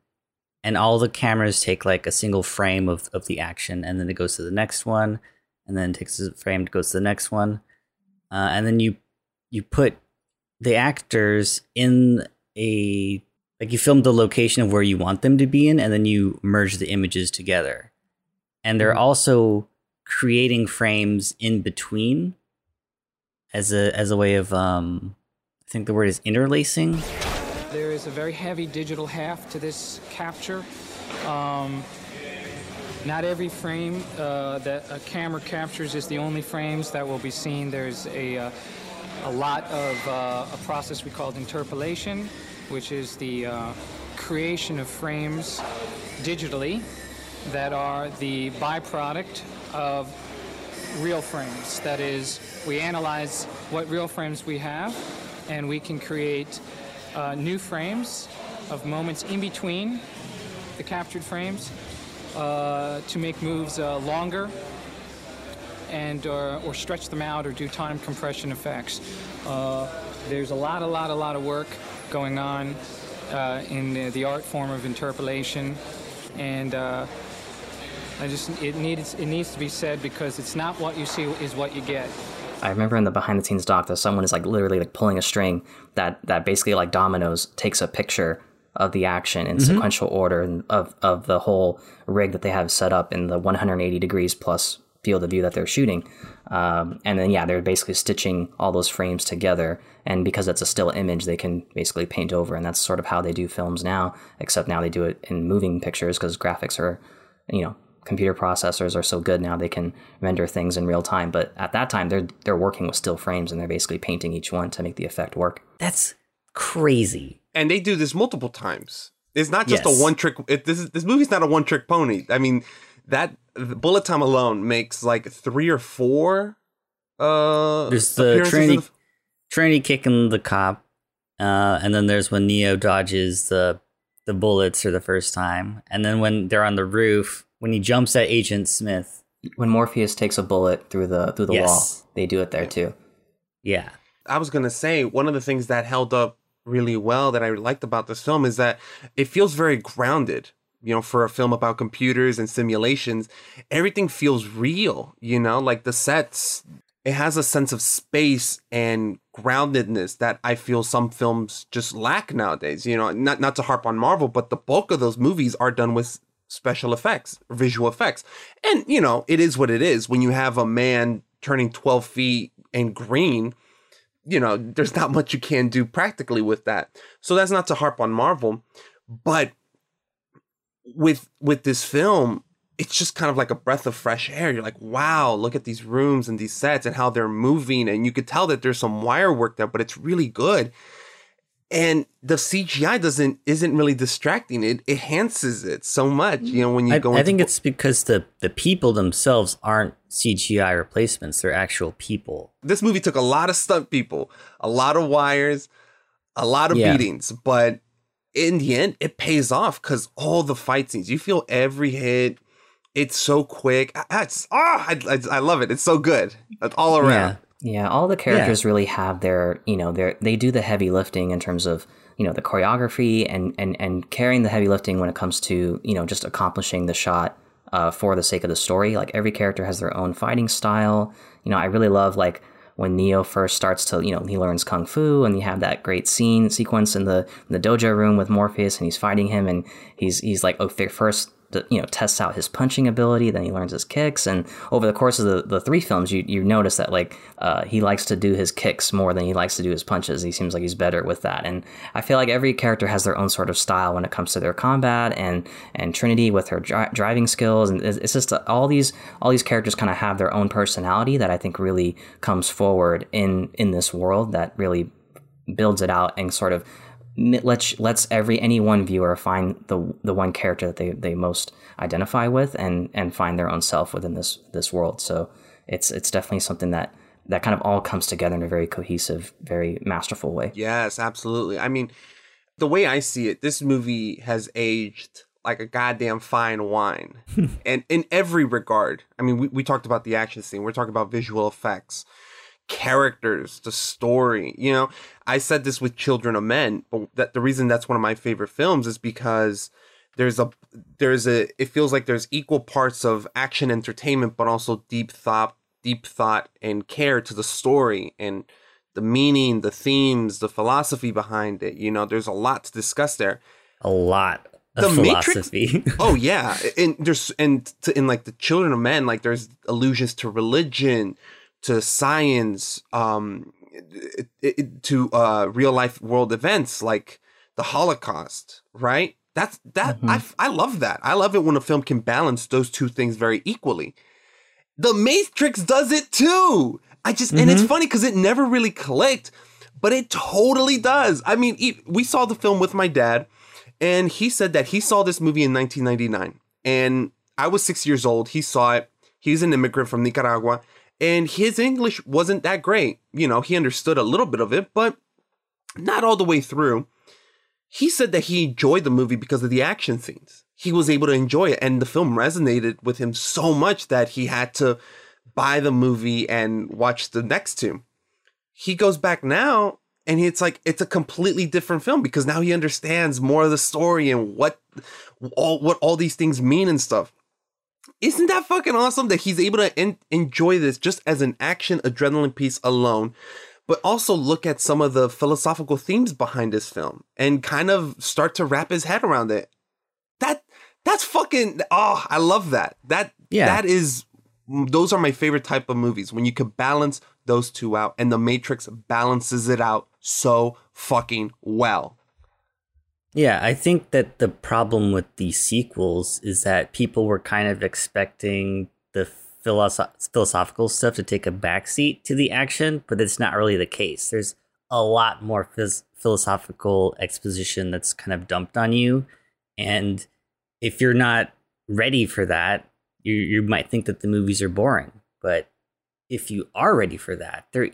and all the cameras take like a single frame of, of the action, and then it goes to the next one, and then takes a frame, goes to the next one. Uh, and then you you put the actors in a... Like you film the location of where you want them to be in, and then you merge the images together. And they're also creating frames in between as a as a way of, um, I think the word is interlacing. There is a very heavy digital half to this capture. Um, not every frame uh, that a camera captures is the only frames that will be seen. There's a, uh, a lot of uh, a process we called interpolation, which is the uh, creation of frames digitally that are the byproduct of real frames. That is, we analyze what real frames we have, and we can create uh, new frames of moments in between the captured frames uh, to make moves uh, longer and uh, or stretch them out or do time compression effects. Uh, there's a lot, a lot, a lot of work going on uh, in the, the art form of interpolation, and uh, I just it needs it needs to be said, because it's not what you see is what you get. I remember in the behind the scenes doc that someone is like literally like pulling a string that that basically like dominoes takes a picture of the action in mm-hmm. sequential order and of of the whole rig that they have set up in the one hundred eighty degrees plus field of view that they're shooting. Um, and then, yeah, they're basically stitching all those frames together. And because it's a still image, they can basically paint over. And that's sort of how they do films now, except now they do it in moving pictures, because graphics are, you know, computer processors are so good now they can render things in real time. But at that time, they're they're working with still frames, and they're basically painting each one to make the effect work. That's crazy. And they do this multiple times. It's not just yes. a one trick. It, this is, this movie's not a one trick pony. I mean, that bullet time alone makes like three or four. Uh, there's the Trinity, the... Trinity kicking the cop, uh, and then there's when Neo dodges the the bullets for the first time, and then when they're on the roof when he jumps at Agent Smith. When Morpheus takes a bullet through the through the yes. wall, they do it there too. Yeah, I was gonna say one of the things that held up really well that I liked about this film is that it feels very grounded, you know, for a film about computers and simulations. Everything feels real, you know, like the sets. It has a sense of space and groundedness that I feel some films just lack nowadays, you know, not not to harp on Marvel, but the bulk of those movies are done with special effects, visual effects. And, you know, it is what it is. When you have a man turning twelve feet and green, you know, there's not much you can do practically with that. So that's not to harp on Marvel, but with with this film, it's just kind of like a breath of fresh air. You're like, wow, look at these rooms and these sets and how they're moving. And you could tell that there's some wire work there, but it's really good. And the C G I doesn't isn't really distracting. It enhances it so much. You know, when you I, go, I into think it's because the the people themselves aren't C G I replacements; they're actual people. This movie took a lot of stunt people, a lot of wires, a lot of yeah. beatings, but in the end, it pays off because all the fight scenes, you feel every hit. It's so quick. It's ah, oh, I, I love it. It's so good all around. Yeah. Yeah, all the characters yeah. really have their, you know, their they do the heavy lifting in terms of, you know, the choreography and, and, and carrying the heavy lifting when it comes to, you know, just accomplishing the shot uh, for the sake of the story. Like every character has their own fighting style. You know, I really love like when Neo first starts to, you know, he learns Kung Fu, and you have that great scene sequence in the in the dojo room with Morpheus, and he's fighting him, and he's he's like, oh, first, you know, tests out his punching ability, then he learns his kicks. And over the course of the, the three films, you you notice that like uh, he likes to do his kicks more than he likes to do his punches. He seems like he's better with that. And I feel like every character has their own sort of style when it comes to their combat, and and Trinity with her dri- driving skills. And it's, it's just uh, all these all these characters kind of have their own personality that I think really comes forward in in this world, that really builds it out and sort of Let's let's every any one viewer find the the one character that they, they most identify with, and, and find their own self within this this world. So it's it's definitely something that, that kind of all comes together in a very cohesive, very masterful way. Yes, absolutely. I mean, the way I see it, this movie has aged like a goddamn fine wine, and in every regard. I mean, we we talked about the action scene. We're talking about visual effects, characters, the story. You know, I said this with Children of Men, but that the reason that's one of my favorite films is because there's a there's a it feels like there's equal parts of action entertainment, but also deep thought deep thought and care to the story and the meaning, the themes, the philosophy behind it. You know, there's a lot to discuss there. A lot. the philosophy. Matrix, oh yeah, and there's and to, in like the Children of Men, like there's allusions to religion, to science, um, it, it, to uh, real life world events like the Holocaust, right? That's that. Mm-hmm. I I love that. I love it when a film can balance those two things very equally. The Matrix does it too. I just mm-hmm. and it's funny because it never really clicked, but it totally does. I mean, we saw the film with my dad. And he said that he saw this movie in nineteen ninety-nine, and I was six years old. He saw it. He's an immigrant from Nicaragua, and his English wasn't that great. You know, he understood a little bit of it, but not all the way through. He said that he enjoyed the movie because of the action scenes. He was able to enjoy it, and the film resonated with him so much that he had to buy the movie and watch the next two. He goes back now. And it's like, it's a completely different film because now he understands more of the story and what all what all these things mean and stuff. Isn't that fucking awesome that he's able to en- enjoy this just as an action adrenaline piece alone, but also look at some of the philosophical themes behind this film and kind of start to wrap his head around it. That that's fucking, oh, I love that. That yeah. That is, those are my favorite type of movies when you can balance those two out, and The Matrix balances it out so fucking well. Yeah, I think that the problem with these sequels is that people were kind of expecting the philosoph- philosophical stuff to take a backseat to the action, but it's not really the case. There's a lot more phys- philosophical exposition that's kind of dumped on you, and if you're not ready for that, you you might think that the movies are boring, but if you are ready for that, they're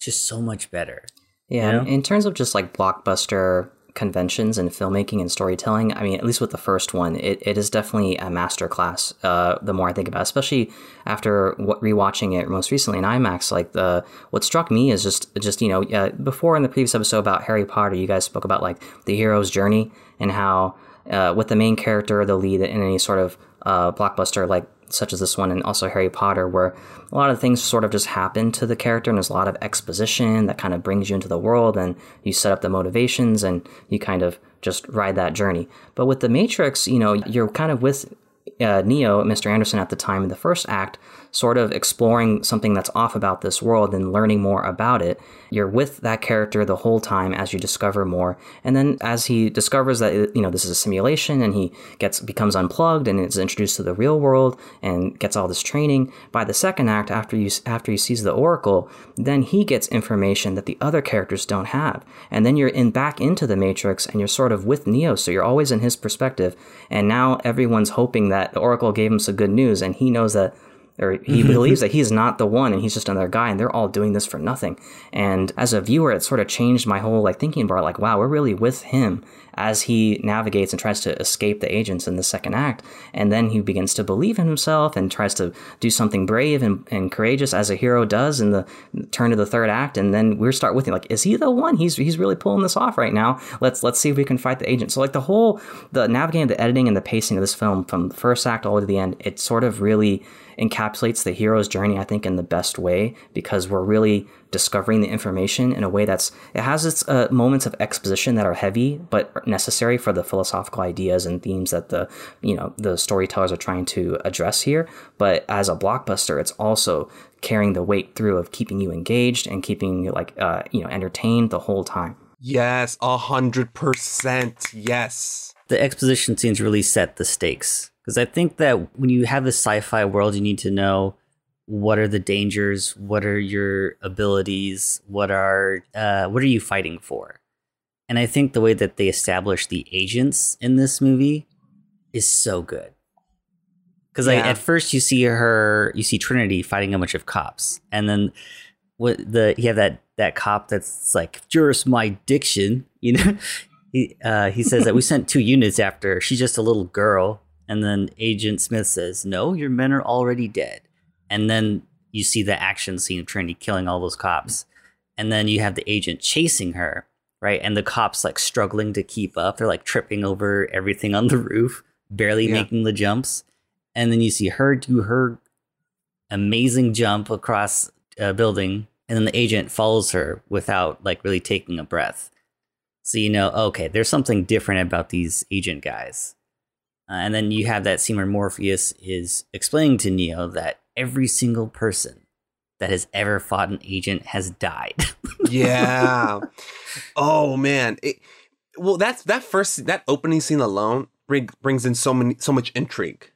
just so much better. Yeah, you know? In terms of just like blockbuster conventions and filmmaking and storytelling, I mean, at least with the first one, it, it is definitely a masterclass. Uh, the more I think about it, especially after rewatching it most recently in IMAX, like the what struck me is just just you know uh, before in the previous episode about Harry Potter, you guys spoke about like the hero's journey and how uh, with the main character or the lead in any sort of uh, blockbuster like. Such as this one and also Harry Potter, where a lot of things sort of just happen to the character and there's a lot of exposition that kind of brings you into the world and you set up the motivations and you kind of just ride that journey. But with The Matrix, you know, you're kind of with uh, Neo, Mister Anderson at the time in the first act, sort of exploring something that's off about this world and learning more about it. You're with that character the whole time as you discover more. And then as he discovers that, you know, this is a simulation and he gets becomes unplugged and is introduced to the real world and gets all this training. By the second act, after you after he sees the Oracle, then he gets information that the other characters don't have. And then you're in back into the Matrix and you're sort of with Neo. So you're always in his perspective. And now everyone's hoping that the Oracle gave him some good news and he knows that or he believes that he's not the one and he's just another guy and they're all doing this for nothing. And as a viewer, it sort of changed my whole like thinking about it, like, wow, we're really with him as he navigates and tries to escape the agents in the second act. And then he begins to believe in himself and tries to do something brave and, and courageous as a hero does in the turn of the third act. And then we start with him like, is he the one? He's he's really pulling this off right now. Let's let's see if we can fight the agent. So like the whole, the navigating, the editing and the pacing of this film from the first act all the way to the end, it sort of really encapsulates the hero's journey, I think, in the best way because we're really discovering the information in a way that's, it has its uh, moments of exposition that are heavy but necessary for the philosophical ideas and themes that the, you know, the storytellers are trying to address here. But as a blockbuster, it's also carrying the weight through of keeping you engaged and keeping you like, uh, you know, entertained the whole time. Yes, a hundred percent. Yes. The exposition scenes really set the stakes. Because I think that when you have a sci-fi world, you need to know what are the dangers, what are your abilities, what are uh, what are you fighting for? And I think the way that they establish the agents in this movie is so good. Because yeah. at first you see her, you see Trinity fighting a bunch of cops, and then what the you have that that cop that's like jurisdiction, you know, he uh, he says that we sent two units after her. She's just a little girl. And then Agent Smith says, no, your men are already dead. And then you see the action scene of Trinity killing all those cops. And then you have the agent chasing her, right? And the cops like struggling to keep up. They're like tripping over everything on the roof, barely yeah. making the jumps. And then you see her do her amazing jump across a building. And then the agent follows her without like really taking a breath. So, you know, okay, there's something different about these agent guys. Uh, and then you have that scene where Morpheus is explaining to Neo that every single person that has ever fought an agent has died. Yeah. Oh, man. It, well, that's that first that opening scene alone bring, brings in so many so much intrigue,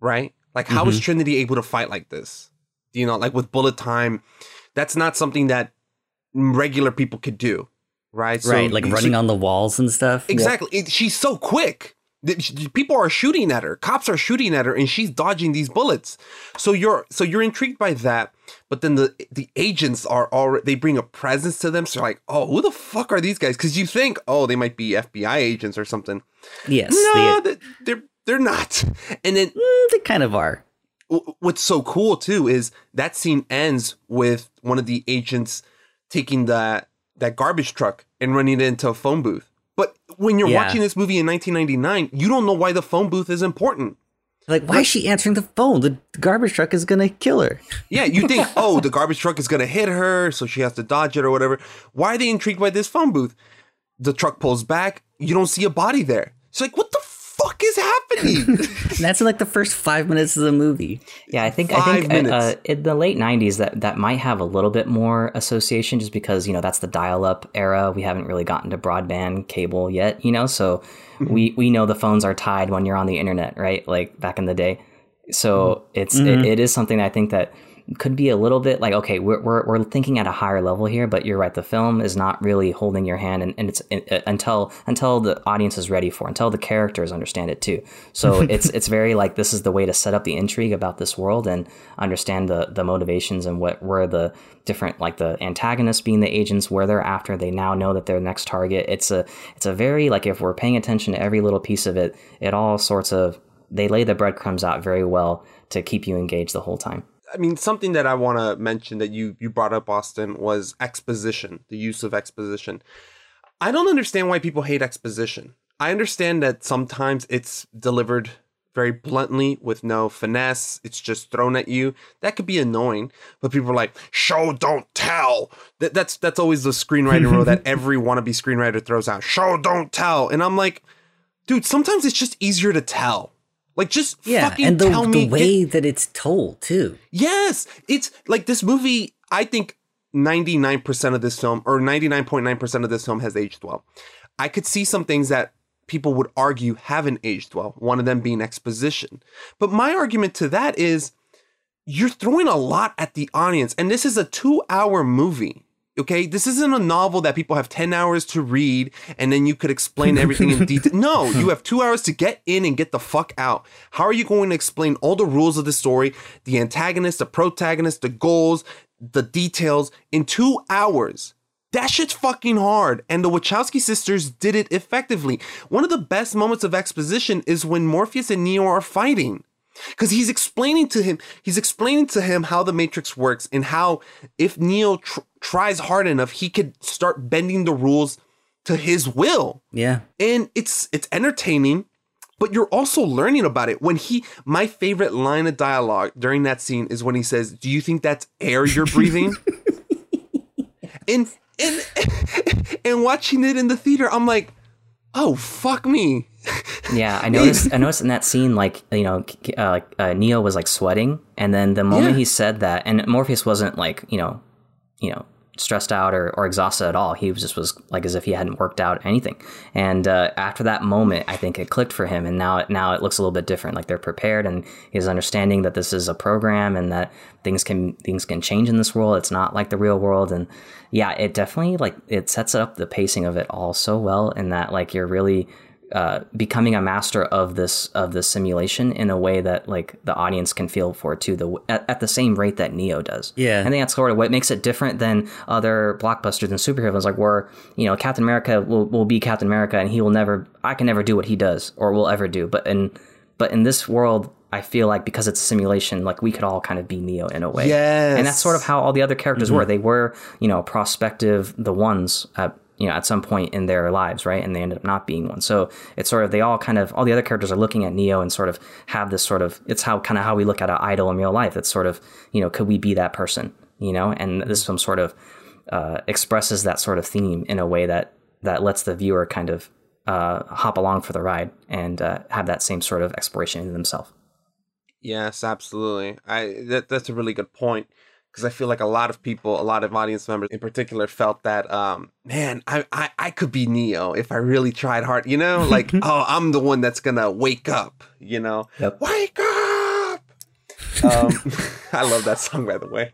right? Like, how mm-hmm. is Trinity able to fight like this? You know, like with bullet time, that's not something that regular people could do, right? So right, like running she, on the walls and stuff. Exactly. Yeah. It, she's so quick. People are shooting at her. Cops are shooting at her, and she's dodging these bullets. So you're so you're intrigued by that. But then the the agents are already they bring a presence to them. So you're like, oh, who the fuck are these guys? Because you think, oh, they might be F B I agents or something. Yes. No, they, they're they're not. And then they kind of are. What's so cool too is that scene ends with one of the agents taking that that garbage truck and running it into a phone booth. But when you're yeah. watching this movie in nineteen ninety-nine, you don't know why the phone booth is important. Like, why is she answering the phone? The garbage truck is going to kill her. Yeah, you think, oh, the garbage truck is going to hit her, so she has to dodge it or whatever. Why are they intrigued by this phone booth? The truck pulls back. You don't see a body there. It's like, what the fuck is happening? That's in, like, the first five minutes of the movie. Yeah, I think, I think uh, in the late nineties, that, that might have a little bit more association just because, you know, that's the dial-up era. We haven't really gotten to broadband cable yet, you know, so... We we know the phones are tied when you're on the internet, right? Like back in the day. So it's mm-hmm. it, it is something I think that could be a little bit like, okay, we're, we're we're thinking at a higher level here, but you're right. The film is not really holding your hand, and, and it's it, until until the audience is ready for, until the characters understand it too. So it's it's very like this is the way to set up the intrigue about this world and understand the the motivations and what were the different like the antagonists being the agents, where they're after. They now know that their next target. It's a it's a very like if we're paying attention to every little piece of it, it all sorts of they lay the breadcrumbs out very well to keep you engaged the whole time. I mean, something that I want to mention that you you brought up, Austin, was exposition, the use of exposition. I don't understand why people hate exposition. I understand that sometimes it's delivered very bluntly with no finesse. It's just thrown at you. That could be annoying. But people are like, show, don't tell. That, that's that's always the screenwriter rule that every wannabe screenwriter throws out. Show, don't tell. And I'm like, dude, sometimes it's just easier to tell. Like, just yeah, fucking and the, tell me. the way get, that it's told, too. Yes. It's like this movie, I think ninety-nine percent of this film or ninety-nine point nine percent of this film has aged well. I could see some things that people would argue haven't aged well, one of them being exposition. But my argument to that is you're throwing a lot at the audience. And this is a two-hour movie. Okay, this isn't a novel that people have ten hours to read and then you could explain everything in detail. No, you have two hours to get in and get the fuck out. How are you going to explain all the rules of the story, the antagonist, the protagonist, the goals, the details in two hours? That shit's fucking hard. And the Wachowski sisters did it effectively. One of the best moments of exposition is when Morpheus and Neo are fighting. Because he's explaining to him, he's explaining to him how the Matrix works and how if Neo tr- tries hard enough, he could start bending the rules to his will. Yeah. And it's it's entertaining, but you're also learning about it. When he, my favorite line of dialogue during that scene is when he says, "Do you think that's air you're breathing?" and and and watching it in the theater, I'm like, oh, fuck me. Yeah, I noticed I noticed in that scene, like, you know, uh, uh, Neo was, like, sweating. And then the moment yeah. he said that, and Morpheus wasn't, like, you know, you know, stressed out or, or exhausted at all. He was just was, like, as if he hadn't worked out anything. And uh, after that moment, I think it clicked for him. And now, now it looks a little bit different. Like, they're prepared, and his understanding that this is a program and that things can things can change in this world. It's not like the real world. And, yeah, it definitely, like, it sets up the pacing of it all so well in that, like, you're really... Uh, becoming a master of this of the simulation in a way that like the audience can feel for too the at, at the same rate that Neo does. Yeah, I think that's sort of what makes it different than other blockbusters and superhero films. Like where you know Captain America will, will be Captain America and he will never I can never do what he does or will ever do. But in but in this world, I feel like because it's a simulation, like we could all kind of be Neo in a way. Yes, and that's sort of how all the other characters mm-hmm. were. They were you know prospective the ones. At, you know, at some point in their lives, right? And they ended up not being one. So it's sort of, they all kind of, all the other characters are looking at Neo and sort of have this sort of, it's how kind of how we look at an idol in real life. It's sort of, you know, could we be that person, you know? And this film sort of uh, expresses that sort of theme in a way that, that lets the viewer kind of uh, hop along for the ride and uh, have that same sort of exploration in themselves. Yes, absolutely. I that, that's a really good point, because I feel like a lot of people, a lot of audience members in particular, felt that, um, man, I, I, I could be Neo if I really tried hard, you know, like, oh, I'm the one that's going to wake up, you know, yep. Wake up. Um, I love that song, by the way.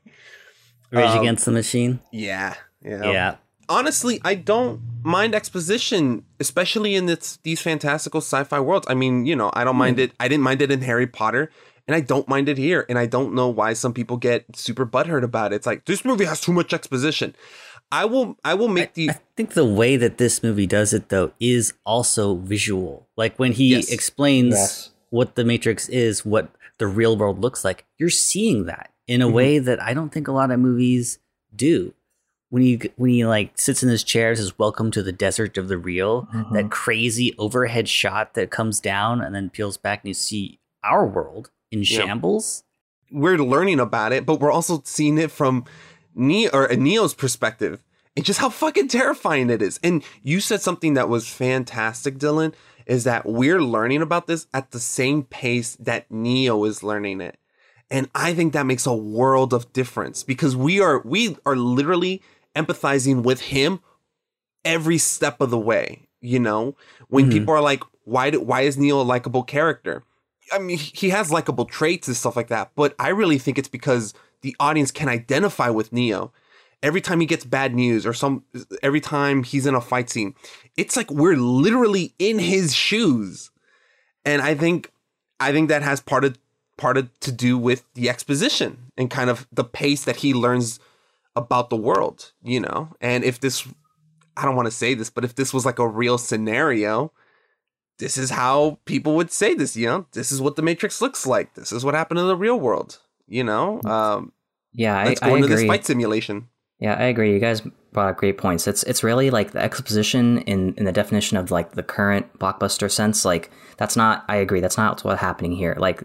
Rage um, Against the Machine. Yeah. You know. Yeah. Honestly, I don't mind exposition, especially in this, these fantastical sci-fi worlds. I mean, you know, I don't mind it. I didn't mind it in Harry Potter, and I don't mind it here. And I don't know why some people get super butthurt about it. It's like, this movie has too much exposition. I will I will make I, the... I think the way that this movie does it, though, is also visual. Like, when he yes. explains yes. what the Matrix is, what the real world looks like, you're seeing that in a mm-hmm. way that I don't think a lot of movies do. When he, when he like sits in his chair and says, welcome to the desert of the real, mm-hmm. that crazy overhead shot that comes down and then peels back and you see our world in shambles. Yep. We're learning about it, but we're also seeing it from Neo, or Neo's perspective, and just how fucking terrifying it is. And you said something that was fantastic, Dylan, is that we're learning about this at the same pace that Neo is learning it. And I think that makes a world of difference, because we are we are literally empathizing with him every step of the way. You know, when mm-hmm. people are like, why do, why is Neo a likable character? I mean, he has likable traits and stuff like that, but I really think it's because the audience can identify with Neo. Every time he gets bad news or some, every time he's in a fight scene, it's like we're literally in his shoes. And I think, I think that has part of, part of to do with the exposition and kind of the pace that he learns about the world, you know. And if this, I don't want to say this, but if this was like a real scenario, this is how people would say this, you know, this is what the Matrix looks like. This is what happened in the real world, you know? Um, yeah, let's I, go I into agree. This fight simulation. Yeah, I agree. You guys brought up great points. It's it's really like the exposition in, in the definition of like the current blockbuster sense. Like that's not, I agree. That's not what's happening here. Like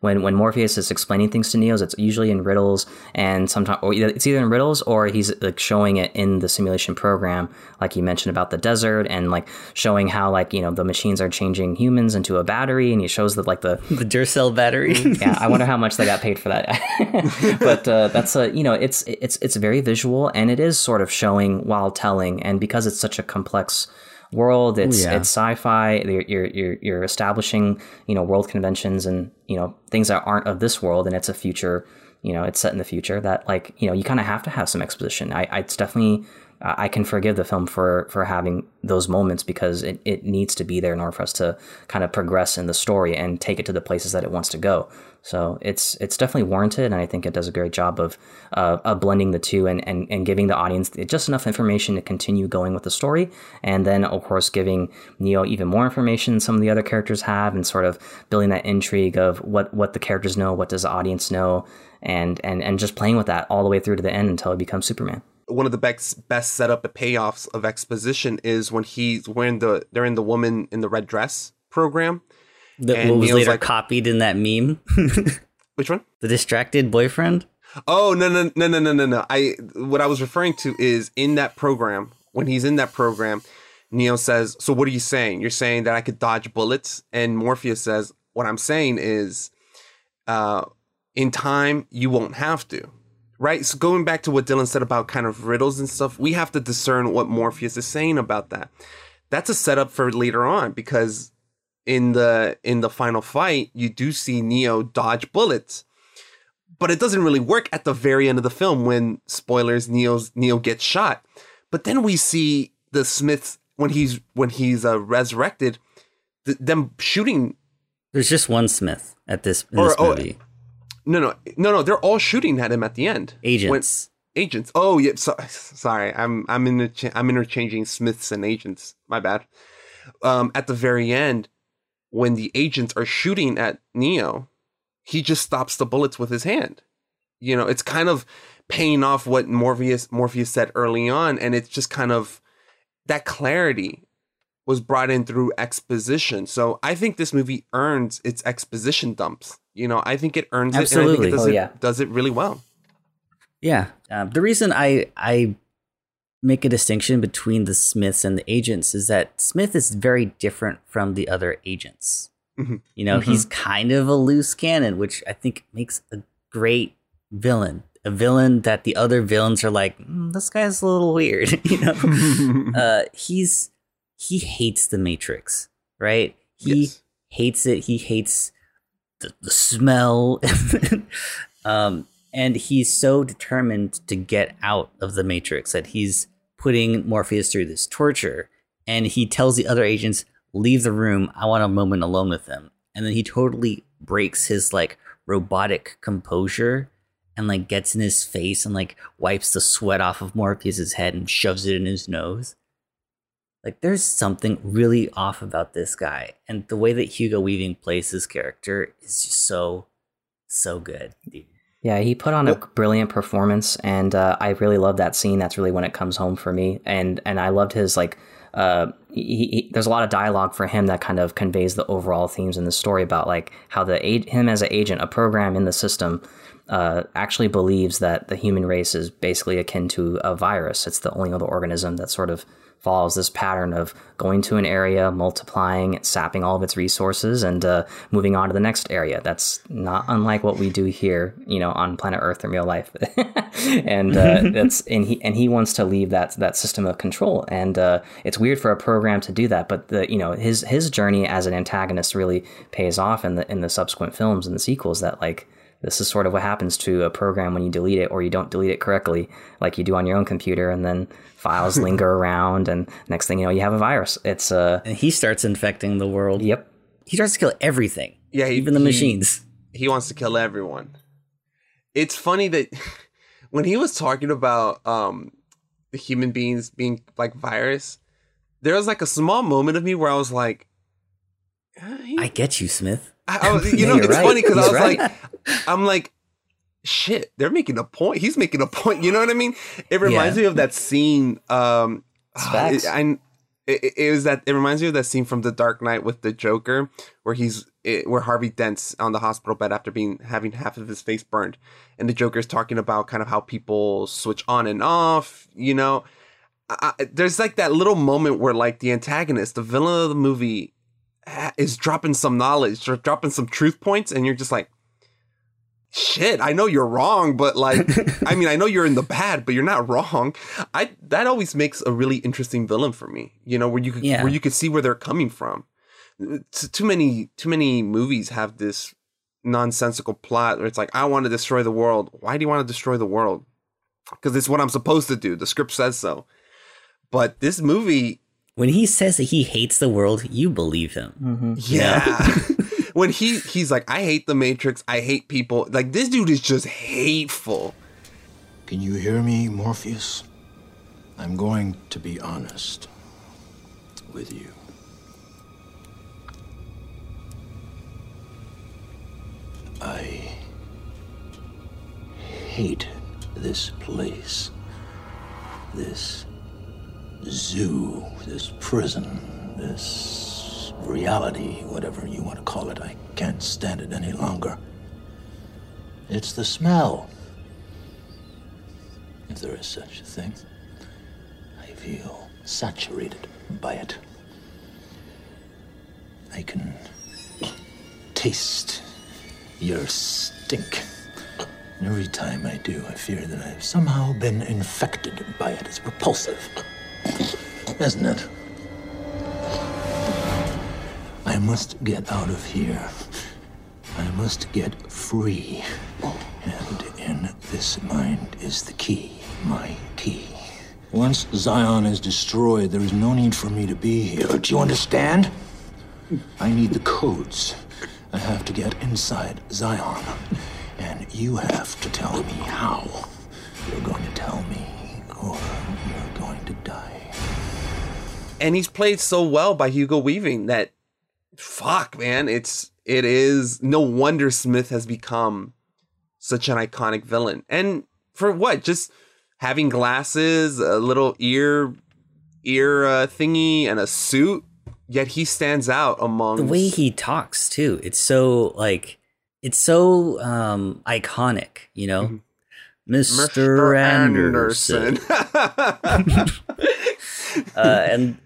when, when Morpheus is explaining things to Neo, it's usually in riddles, and sometimes it's either in riddles or he's like showing it in the simulation program, like you mentioned about the desert, and like showing how like, you know, the machines are changing humans into a battery, and he shows that like the the Duracell battery. Yeah, I wonder how much they got paid for that. But uh, that's a you know it's it's it's very visual, and it is sort of showing while telling, and because it's such a complex world, it's yeah. it's sci-fi. You're you're you're establishing you know world conventions and you know things that aren't of this world, and it's a future. You know, it's set in the future. That like you know you kind of have to have some exposition. I, I it's definitely uh, I can forgive the film for for having those moments, because it, it needs to be there in order for us to kind of progress in the story and take it to the places that it wants to go. So it's it's definitely warranted, and I think it does a great job of uh, of blending the two and, and, and giving the audience just enough information to continue going with the story, and then of course giving Neo even more information than some of the other characters have, and sort of building that intrigue of what, what the characters know, what does the audience know, and, and, and just playing with that all the way through to the end until he becomes Superman. One of the best best setup and payoffs of exposition is when he's when the they're in the woman in the red dress program. That was Neo's later like, copied in that meme. Which one? The distracted boyfriend. Oh, no, no, no, no, no, no, no. I what I was referring to is in that program. When he's in that program, Neo says, so what are you saying? You're saying that I could dodge bullets? And Morpheus says, what I'm saying is uh, in time, you won't have to. Right. So going back to what Dylan said about kind of riddles and stuff, we have to discern what Morpheus is saying about that. That's a setup for later on, because in the in the final fight, you do see Neo dodge bullets, but it doesn't really work at the very end of the film when, spoilers, Neo's Neo gets shot. But then we see the Smiths when he's when he's uh, resurrected, th- them shooting. There's just one Smith at this, in or, this movie. Oh, no, no, no, no. They're all shooting at him at the end. Agents. When, agents. Oh, yeah. So, sorry, I'm I'm intercha- I'm interchanging Smiths and agents. My bad. Um, at the very end, when the agents are shooting at Neo, he just stops the bullets with his hand. You know, it's kind of paying off what Morpheus Morpheus said early on, and it's just kind of that clarity was brought in through exposition. So I think this movie earns its exposition dumps. You know, I think it earns Absolutely. It, and I think it does, oh, yeah. it, does it really well. Yeah. Um, the reason I I make a distinction between the Smiths and the agents is that Smith is very different from the other agents. Mm-hmm. You know, mm-hmm. he's kind of a loose cannon, which I think makes a great villain, a villain that the other villains are like, mm, this guy's a little weird. You know, uh, he's he hates the Matrix, right? He yes. hates it. He hates the, the smell. um, and he's so determined to get out of the Matrix that he's putting Morpheus through this torture. And he tells the other agents, leave the room. I want a moment alone with them. And then he totally breaks his like robotic composure and like gets in his face and like wipes the sweat off of Morpheus's head and shoves it in his nose. Like there's something really off about this guy. And the way that Hugo Weaving plays his character is just so, so good. Yeah, he put on a brilliant performance, and uh, I really love that scene. That's really when it comes home for me. And and I loved his like Uh, he, he, there's a lot of dialogue for him that kind of conveys the overall themes in the story about like how the him as an agent, a program in the system, uh, actually believes that the human race is basically akin to a virus. It's the only other organism that sort of follows this pattern of going to an area, multiplying, sapping all of its resources, and uh, moving on to the next area. That's not unlike what we do here, you know, on planet Earth in real life. and uh, that's and he and he wants to leave that that system of control. And uh, it's weird for a program to do that, but the you know his his journey as an antagonist really pays off in the in the subsequent films and the sequels. That like. This is sort of what happens to a program when you delete it or you don't delete it correctly, like you do on your own computer, and then files linger around, and next thing you know, you have a virus. It's uh, and he starts infecting the world. Yep. He starts to kill everything. Yeah, he, even the he, machines. He wants to kill everyone. It's funny that when he was talking about um, the human beings being like virus, there was like a small moment of me where I was like, hey. I get you, Smith. I was, you yeah, know, it's right. funny because I was right. like, I'm like, shit, they're making a point. He's making a point. You know what I mean? It reminds yeah. me of that scene. Um, it, I, it, it was that. It reminds me of that scene from The Dark Knight with the Joker, where he's it, where Harvey Dent's on the hospital bed after being having half of his face burned, and the Joker's talking about kind of how people switch on and off. You know, I, I, there's like that little moment where like the antagonist, the villain of the movie. Is dropping some knowledge or dropping some truth points, and you're just like, shit, I know you're wrong, but like, I mean, I know you're in the bad, but you're not wrong. I that always makes a really interesting villain for me, you know, where you could, yeah. where you could see where they're coming from. It's too many, too many movies have this nonsensical plot where it's like, I want to destroy the world. Why do you want to destroy the world? Because it's what I'm supposed to do. The script says so. But this movie. When he says that he hates the world, you believe him. Mm-hmm. Yeah. when he he's like, I hate the Matrix. I hate people. Like, this dude is just hateful. Can you hear me, Morpheus? I'm going to be honest with you. I hate this place. This zoo, this prison, this reality, whatever you want to call it. I can't stand it any longer. It's the smell. If there is such a thing, I feel saturated by it. I can taste your stink. And every time I do, I fear that I've somehow been infected by it. It's repulsive. Isn't it? I must get out of here. I must get free. And in this mind is the key, my key. Once Zion is destroyed, there is no need for me to be here. Do you understand? I need the codes. I have to get inside Zion. And you have to tell me how. You're going to tell me, or you're going to die. And he's played so well by Hugo Weaving that, fuck, man, it's it is no wonder Smith has become such an iconic villain. And for what? Just having glasses, a little ear ear uh, thingy, and a suit. Yet he stands out among the way he talks too. It's so like it's so um, iconic, you know. Mm-hmm. Mister Anderson. Anderson. uh, and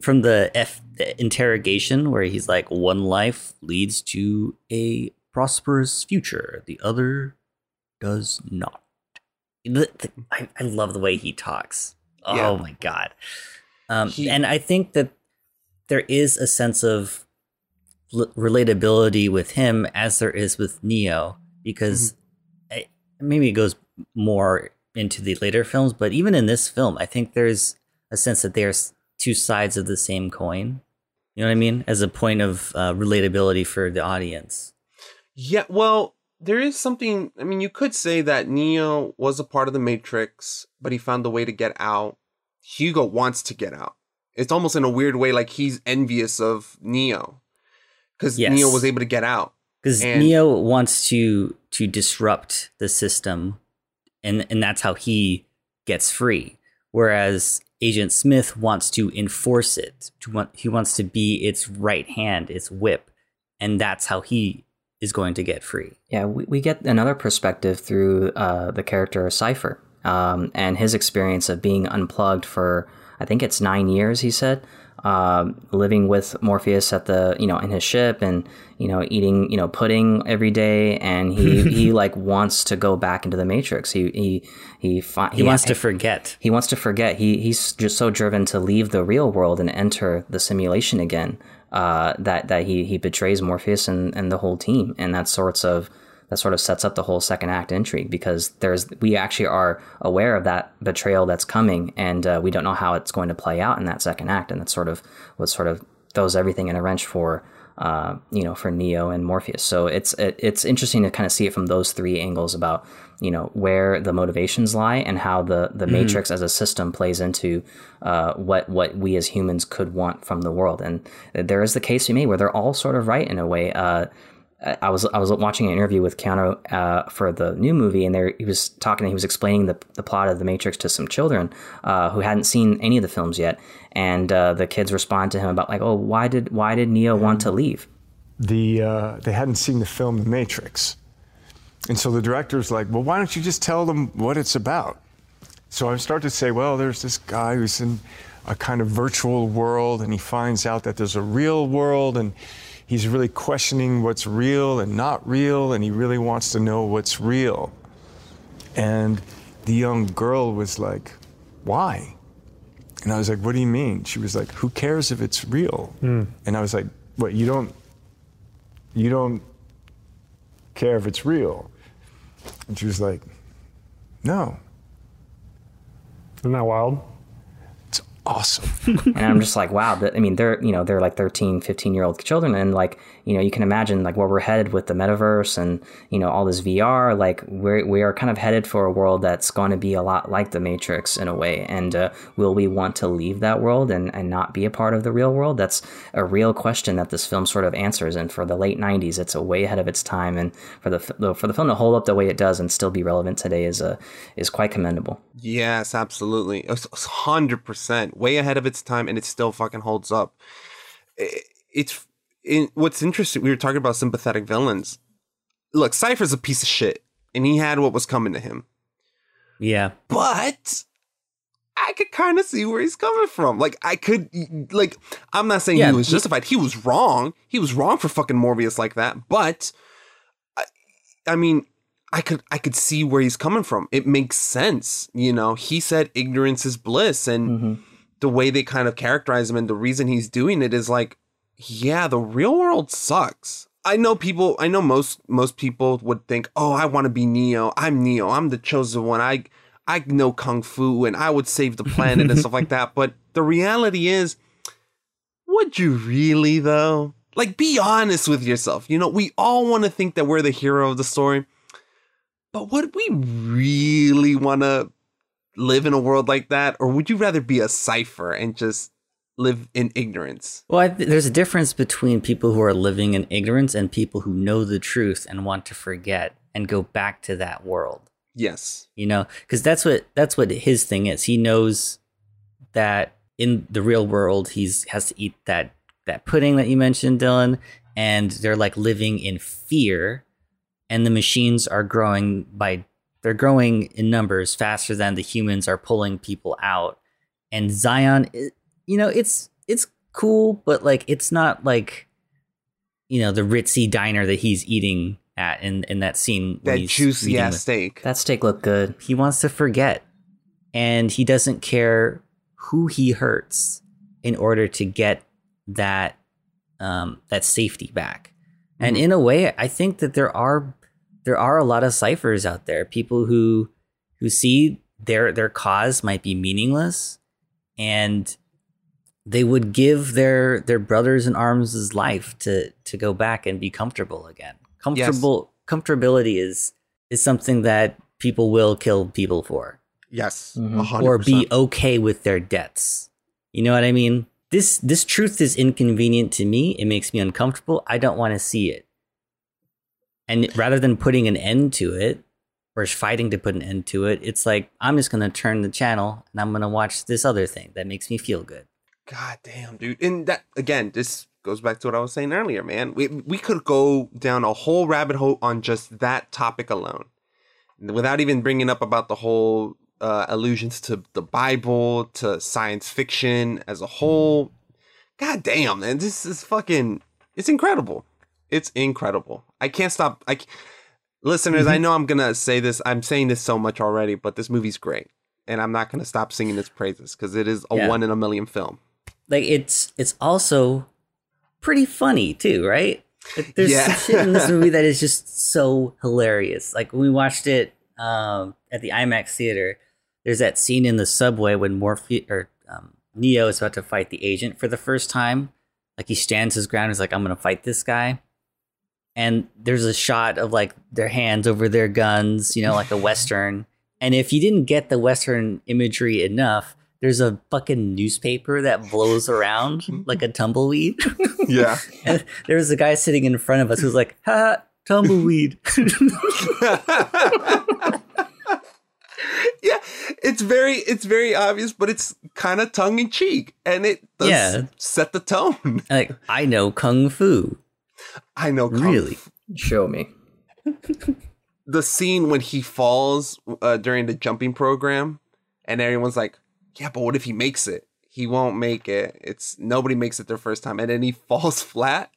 from the F interrogation where he's like, one life leads to a prosperous future. The other does not. The, the, I, I love the way he talks. Oh, yeah. My God. Um, he, and I think that there is a sense of l- relatability with him as there is with Neo, because mm-hmm. I, maybe it goes more into the later films, but even in this film, I think there's a sense that there's two sides of the same coin. You know what I mean? As a point of uh, relatability for the audience. Yeah, well, there is something, I mean, you could say that Neo was a part of the Matrix, but he found a way to get out. Hugo wants to get out. It's almost in a weird way, like he's envious of Neo because yes. Neo was able to get out. Because and- Neo wants to to disrupt the system, and, and that's how he gets free. Whereas Agent Smith wants to enforce it. To want, he wants to be its right hand, its whip, and that's how he is going to get free. Yeah, we, we get another perspective through uh, the character Cypher um, and his experience of being unplugged for, I think it's nine years, he said, um, living with Morpheus at the, you know, in his ship and, you know, eating, you know, pudding every day. And he, he like wants to go back into the Matrix. He, he, he, fi- he, he wants to forget. He wants to forget. He, he's just so driven to leave the real world and enter the simulation again. Uh, that that he he betrays Morpheus and, and the whole team, and that sorts of that sort of sets up the whole second act intrigue, because there's we actually are aware of that betrayal that's coming, and uh, we don't know how it's going to play out in that second act, and that's sort of what sort of throws everything in a wrench for uh, you know for Neo and Morpheus. So it's it, it's interesting to kind of see it from those three angles about you know where the motivations lie and how the the mm. Matrix as a system plays into uh what what we as humans could want from the world. And there is the case to me where they're all sort of right in a way. uh I was I was watching an interview with Keanu uh, for the new movie, and there he was talking. He was explaining the the plot of The Matrix to some children uh, who hadn't seen any of the films yet, and uh, the kids respond to him about like, "Oh, why did why did Neo um, want to leave?" The uh, they hadn't seen the film The Matrix, and so the director's like, "Well, why don't you just tell them what it's about?" So I start to say, "Well, there's this guy who's in a kind of virtual world, and he finds out that there's a real world, and." He's really questioning what's real and not real, and he really wants to know what's real. And the young girl was like, why? And I was like, what do you mean? She was like, who cares if it's real? Mm. And I was like, what, you don't, you don't care if it's real? And she was like, no. Isn't that wild? Awesome. And I'm just like, wow. I mean, they're, you know, they're like thirteen, fifteen year old children. And like, you know, you can imagine like where we're headed with the metaverse and, you know, all this V R, like we're, we are kind of headed for a world that's going to be a lot like the Matrix in a way. And uh, will we want to leave that world and, and not be a part of the real world? That's a real question that this film sort of answers. And for the late nineties, it's a way ahead of its time. And for the, for the film to hold up the way it does and still be relevant today is a, is quite commendable. Yes, absolutely. It's one hundred percent. Way ahead of its time, and it still fucking holds up. It, it's it, what's interesting. We were talking about sympathetic villains. Look, Cypher's a piece of shit, and he had what was coming to him. Yeah, but I could kind of see where he's coming from. Like, I could, like, I'm not saying yeah, he was justified. He was wrong. He was wrong for fucking Morpheus like that. But I, I mean, I could, I could see where he's coming from. It makes sense, you know. He said, "Ignorance is bliss," and. Mm-hmm. The way they kind of characterize him and the reason he's doing it is like, yeah, the real world sucks. I know people, I know most most people would think, oh, I want to be Neo. I'm Neo. I'm the chosen one. I I know Kung Fu and I would save the planet and stuff like that. But the reality is, would you really though? Like, be honest with yourself. You know, we all want to think that we're the hero of the story. But would we really want to live in a world like that, or would you rather be a Cypher and just live in ignorance? Well, I th- there's a difference between people who are living in ignorance and people who know the truth and want to forget and go back to that world. Yes, you know, because that's what that's what his thing is. He knows that in the real world, he's has to eat that that pudding that you mentioned, Dylan, and they're like living in fear, and the machines are growing by They're growing in numbers faster than the humans are pulling people out. And Zion, you know, it's it's cool, but like it's not like, you know, the ritzy diner that he's eating at in, in that scene. That juicy ass steak. That steak looked good. He wants to forget, and he doesn't care who he hurts in order to get that um, that safety back. Mm-hmm. And in a way, I think that there are there are a lot of ciphers out there, people who who see their their cause might be meaningless, and they would give their their brothers in arms' life to to go back and be comfortable again. Comfortable yes. comfortability is is something that people will kill people for. Yes. Mm-hmm. Or be okay with their debts. You know what I mean? This this truth is inconvenient to me. It makes me uncomfortable. I don't want to see it. And rather than putting an end to it, or fighting to put an end to it, it's like, I'm just going to turn the channel and I'm going to watch this other thing that makes me feel good. God damn, dude. And that, again, this goes back to what I was saying earlier, man. We, we could go down a whole rabbit hole on just that topic alone, without even bringing up about the whole uh, allusions to the Bible, to science fiction as a whole. God damn, man. This is fucking, it's incredible. It's incredible. I can't stop. I can't. Listeners, mm-hmm. I know I'm going to say this. I'm saying this so much already, but this movie's great. And I'm not going to stop singing its praises because it is a yeah. one in a million film. Like, it's it's also pretty funny, too, right? Like, there's yeah. some shit in this movie that is just so hilarious. Like, we watched it um, at the IMAX theater. There's that scene in the subway when Morpheus or um, Neo is about to fight the agent for the first time. Like, he stands his ground. He's like, I'm going to fight this guy. And there's a shot of like their hands over their guns, you know, like a Western. And if you didn't get the Western imagery enough, there's a fucking newspaper that blows around like a tumbleweed. Yeah. And there was a guy sitting in front of us who's like, ha, tumbleweed. Yeah, it's very it's very obvious, but it's kind of tongue in cheek. And it does yeah. set the tone. Like, I know Kung Fu. I know. Really? F- Show me. The scene when he falls uh, during the jumping program and everyone's like, yeah, but what if he makes it? He won't make it. It's nobody makes it their first time. And then he falls flat.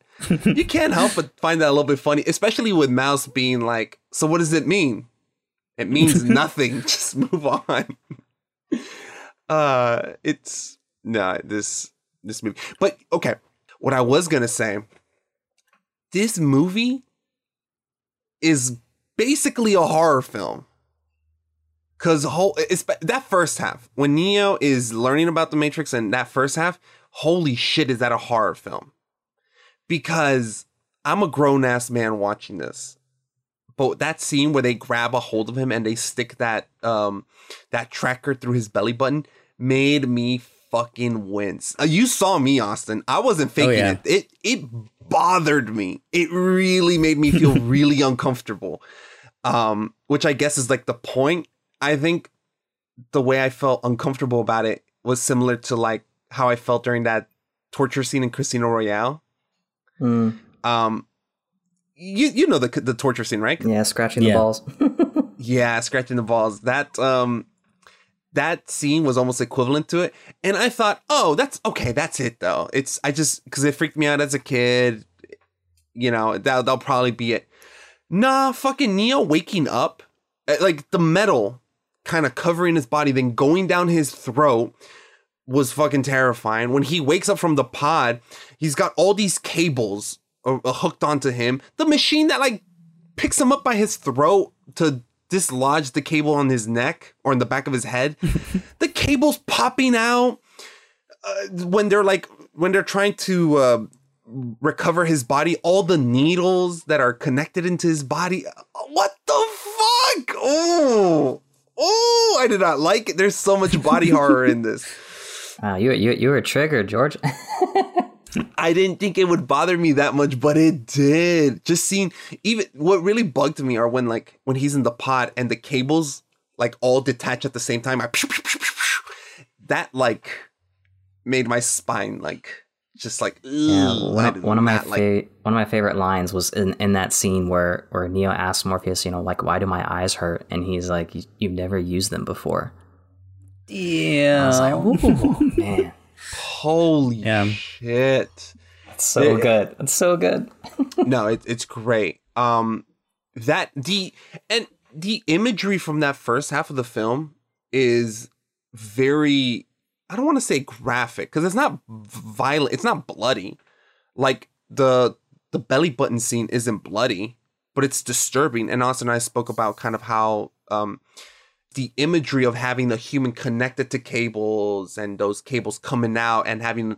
You can't help but find that a little bit funny, especially with Mouse being like, so what does it mean? It means nothing. Just move on. Uh, it's no, nah, this this movie. But OK, what I was going to say. This movie is basically a horror film. Because whole it's, that first half, when Neo is learning about the Matrix and that first half, holy shit, is that a horror film? Because I'm a grown-ass man watching this. But that scene where they grab a hold of him and they stick that um, that tracker through his belly button made me fucking wince. Uh, you saw me, Austin. I wasn't faking oh, yeah. it. It it bothered me. It really made me feel really uncomfortable, um, which I guess is like the point. I think the way I felt uncomfortable about it was similar to like how I felt during that torture scene in Casino Royale. Mm. Um, you you know the the torture scene, right? Yeah, scratching yeah. the balls. yeah, scratching the balls. That um. That scene was almost equivalent to it. And I thought, oh, that's okay. That's it, though. It's I just because it freaked me out as a kid. You know, that, that'll probably be it. Nah, fucking Neo waking up like the metal kind of covering his body, then going down his throat was fucking terrifying. When he wakes up from the pod, he's got all these cables hooked onto him. The machine that like picks him up by his throat to dislodged the cable on his neck or in the back of his head. The cable's popping out uh, when they're like when they're trying to uh, recover his body. All the needles that are connected into his body. What the fuck? Oh, oh! I did not like it. There's so much body horror in this. Wow, you you you were triggered, George. I didn't think it would bother me that much, but it did. Just seeing even what really bugged me are when like when he's in the pod and the cables like all detach at the same time. I, that like made my spine like just like, yeah, one of, one of my that, fa- like, one of my favorite lines was in, in that scene where where Neo asks Morpheus, you know, like, why do my eyes hurt? And he's like, you've never used them before. Yeah, I was like, ooh, man, holy yeah. shit, that's so it, good. That's so good. No, it, it's great. Um, that the and the imagery from that first half of the film is very, I don't want to say graphic, because it's not violent. It's not bloody. Like, the the belly button scene isn't bloody, but it's disturbing. And Austin and I spoke about kind of how um, the imagery of having the human connected to cables and those cables coming out and having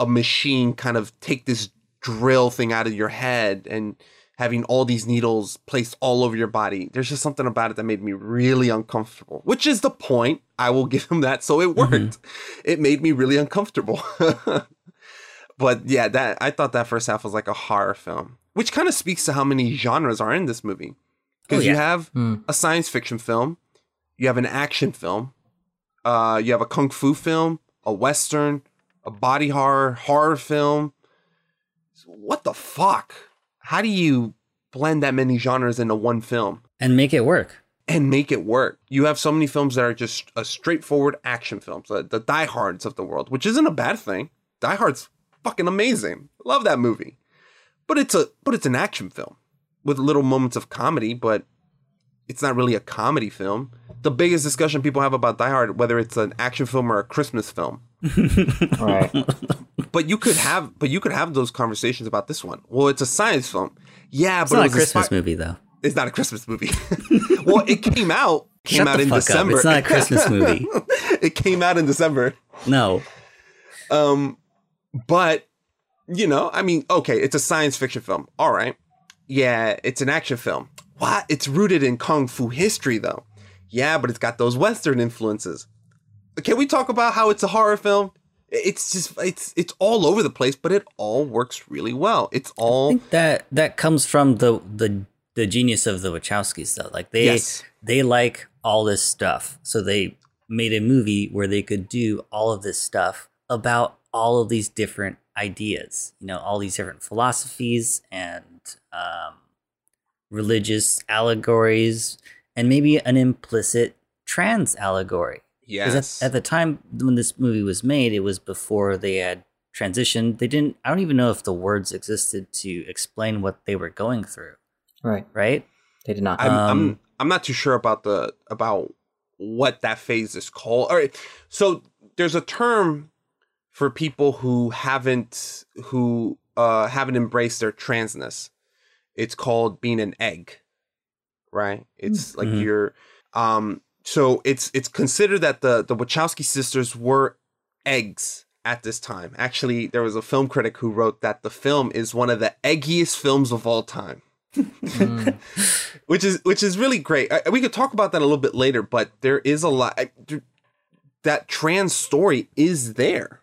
a machine kind of take this drill thing out of your head and having all these needles placed all over your body. There's just something about it that made me really uncomfortable, which is the point. I will give him that. So it worked. Mm-hmm. It made me really uncomfortable. But yeah, that I thought that first half was like a horror film, which kind of speaks to how many genres are in this movie. Because oh, yeah. you have mm. a science fiction film. You have an action film. Uh, you have a kung fu film, a Western, a body horror, horror film. What the fuck? How do you blend that many genres into one film? And make it work. And make it work. You have so many films that are just a straightforward action films, the, the Die Hards of the world, which isn't a bad thing. Die Hard's fucking amazing. Love that movie. But it's a but it's an action film with little moments of comedy, but it's not really a comedy film. The biggest discussion people have about Die Hard, whether it's an action film or a Christmas film. Right. But you could have, but you could have those conversations about this one. Well, it's a science film, yeah, it's but not it was a Christmas spi- movie, though. It's not a Christmas movie. Well, it came out came Shut out the in fuck December. Up. It's not a Christmas movie. It came out in December. No, um, but you know, I mean, okay, it's a science fiction film. All right, yeah, it's an action film. What? It's rooted in kung fu history, though. Yeah, but it's got those Western influences. Can we talk about how it's a horror film? It's just it's it's all over the place, but it all works really well. It's all I think that that comes from the the the genius of the Wachowskis, though. Like they yes. they like all this stuff, so they made a movie where they could do all of this stuff about all of these different ideas. You know, all these different philosophies and um, religious allegories, and maybe an implicit trans allegory. Yes. At, at the time when this movie was made, it was before they had transitioned. They didn't. I don't even know if the words existed to explain what they were going through. Right. Right. They did not. I'm. Um, I'm, I'm not too sure about the about what that phase is called. All right. So there's a term for people who haven't who uh, haven't embraced their transness. It's called being an egg. Right. It's mm-hmm. like you're. Um, So it's it's considered that the, the Wachowski sisters were eggs at this time. Actually, there was a film critic who wrote that the film is one of the eggiest films of all time, mm. which is which is really great. I, we could talk about that a little bit later, but there is a lot I, there, that trans story is there,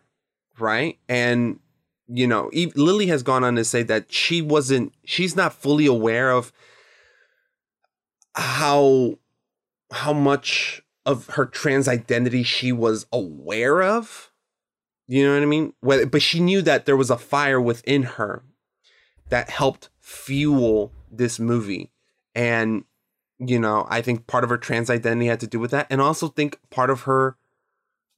right? And you know, Eve, Lily has gone on to say that she wasn't, she's not fully aware of how. how much of her trans identity she was aware of, you know what I mean? But she knew that there was a fire within her that helped fuel this movie. And, you know, I think part of her trans identity had to do with that. And also think part of her,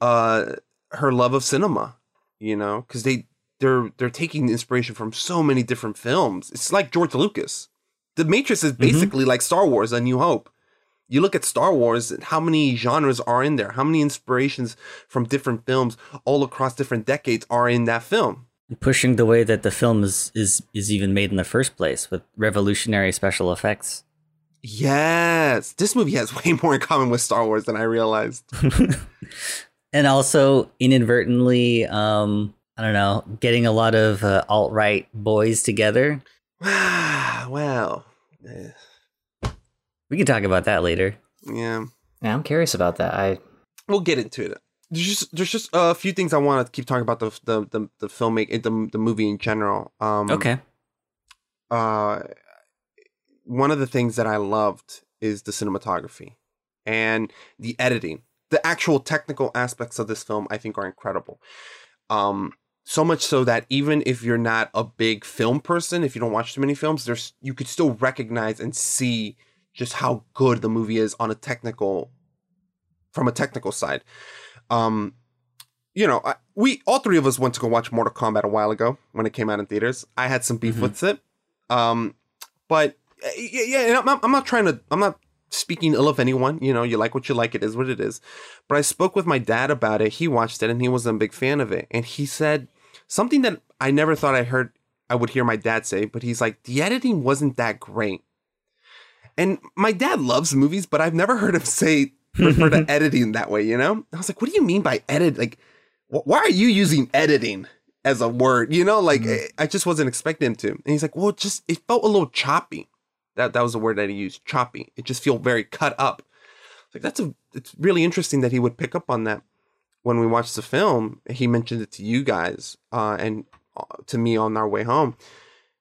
uh, her love of cinema, you know, cause they, they're, they're taking inspiration from so many different films. It's like George Lucas. The Matrix is basically mm-hmm. like Star Wars, A New Hope. You look at Star Wars and how many genres are in there, how many inspirations from different films all across different decades are in that film. Pushing the way that the film is is is even made in the first place with revolutionary special effects. Yes, this movie has way more in common with Star Wars than I realized. And also inadvertently, um, I don't know, getting a lot of uh, alt-right boys together. Wow. Yeah. We can talk about that later. Yeah. Yeah, I'm curious about that. I We'll get into it. There's just there's just a few things I want to keep talking about the the the, the filmmaking, the the movie in general. Um, okay. Uh, one of the things that I loved is the cinematography and the editing. The actual technical aspects of this film I think are incredible. Um, So much so that even if you're not a big film person, if you don't watch too many films, there's you could still recognize and see just how good the movie is on a technical, from a technical side. Um, you know, I, we all three of us went to go watch Mortal Kombat a while ago when it came out in theaters. I had some beef mm-hmm. with it, um, but yeah, yeah I'm, not, I'm not trying to. I'm not speaking ill of anyone. You know, you like what you like. It is what it is. But I spoke with my dad about it. He watched it and he wasn't a big fan of it. And he said something that I never thought I heard I would hear my dad say. But he's like, the editing wasn't that great. And my dad loves movies, but I've never heard him say refer to editing that way, you know? I was like, what do you mean by edit? Like, wh- why are you using editing as a word? You know, like, mm-hmm. I just wasn't expecting him to. And he's like, well, just, it felt a little choppy. That that was the word that he used, choppy. It just feel very cut up. Like, that's a, it's really interesting that he would pick up on that. When we watched the film, he mentioned it to you guys uh, and to me on our way home.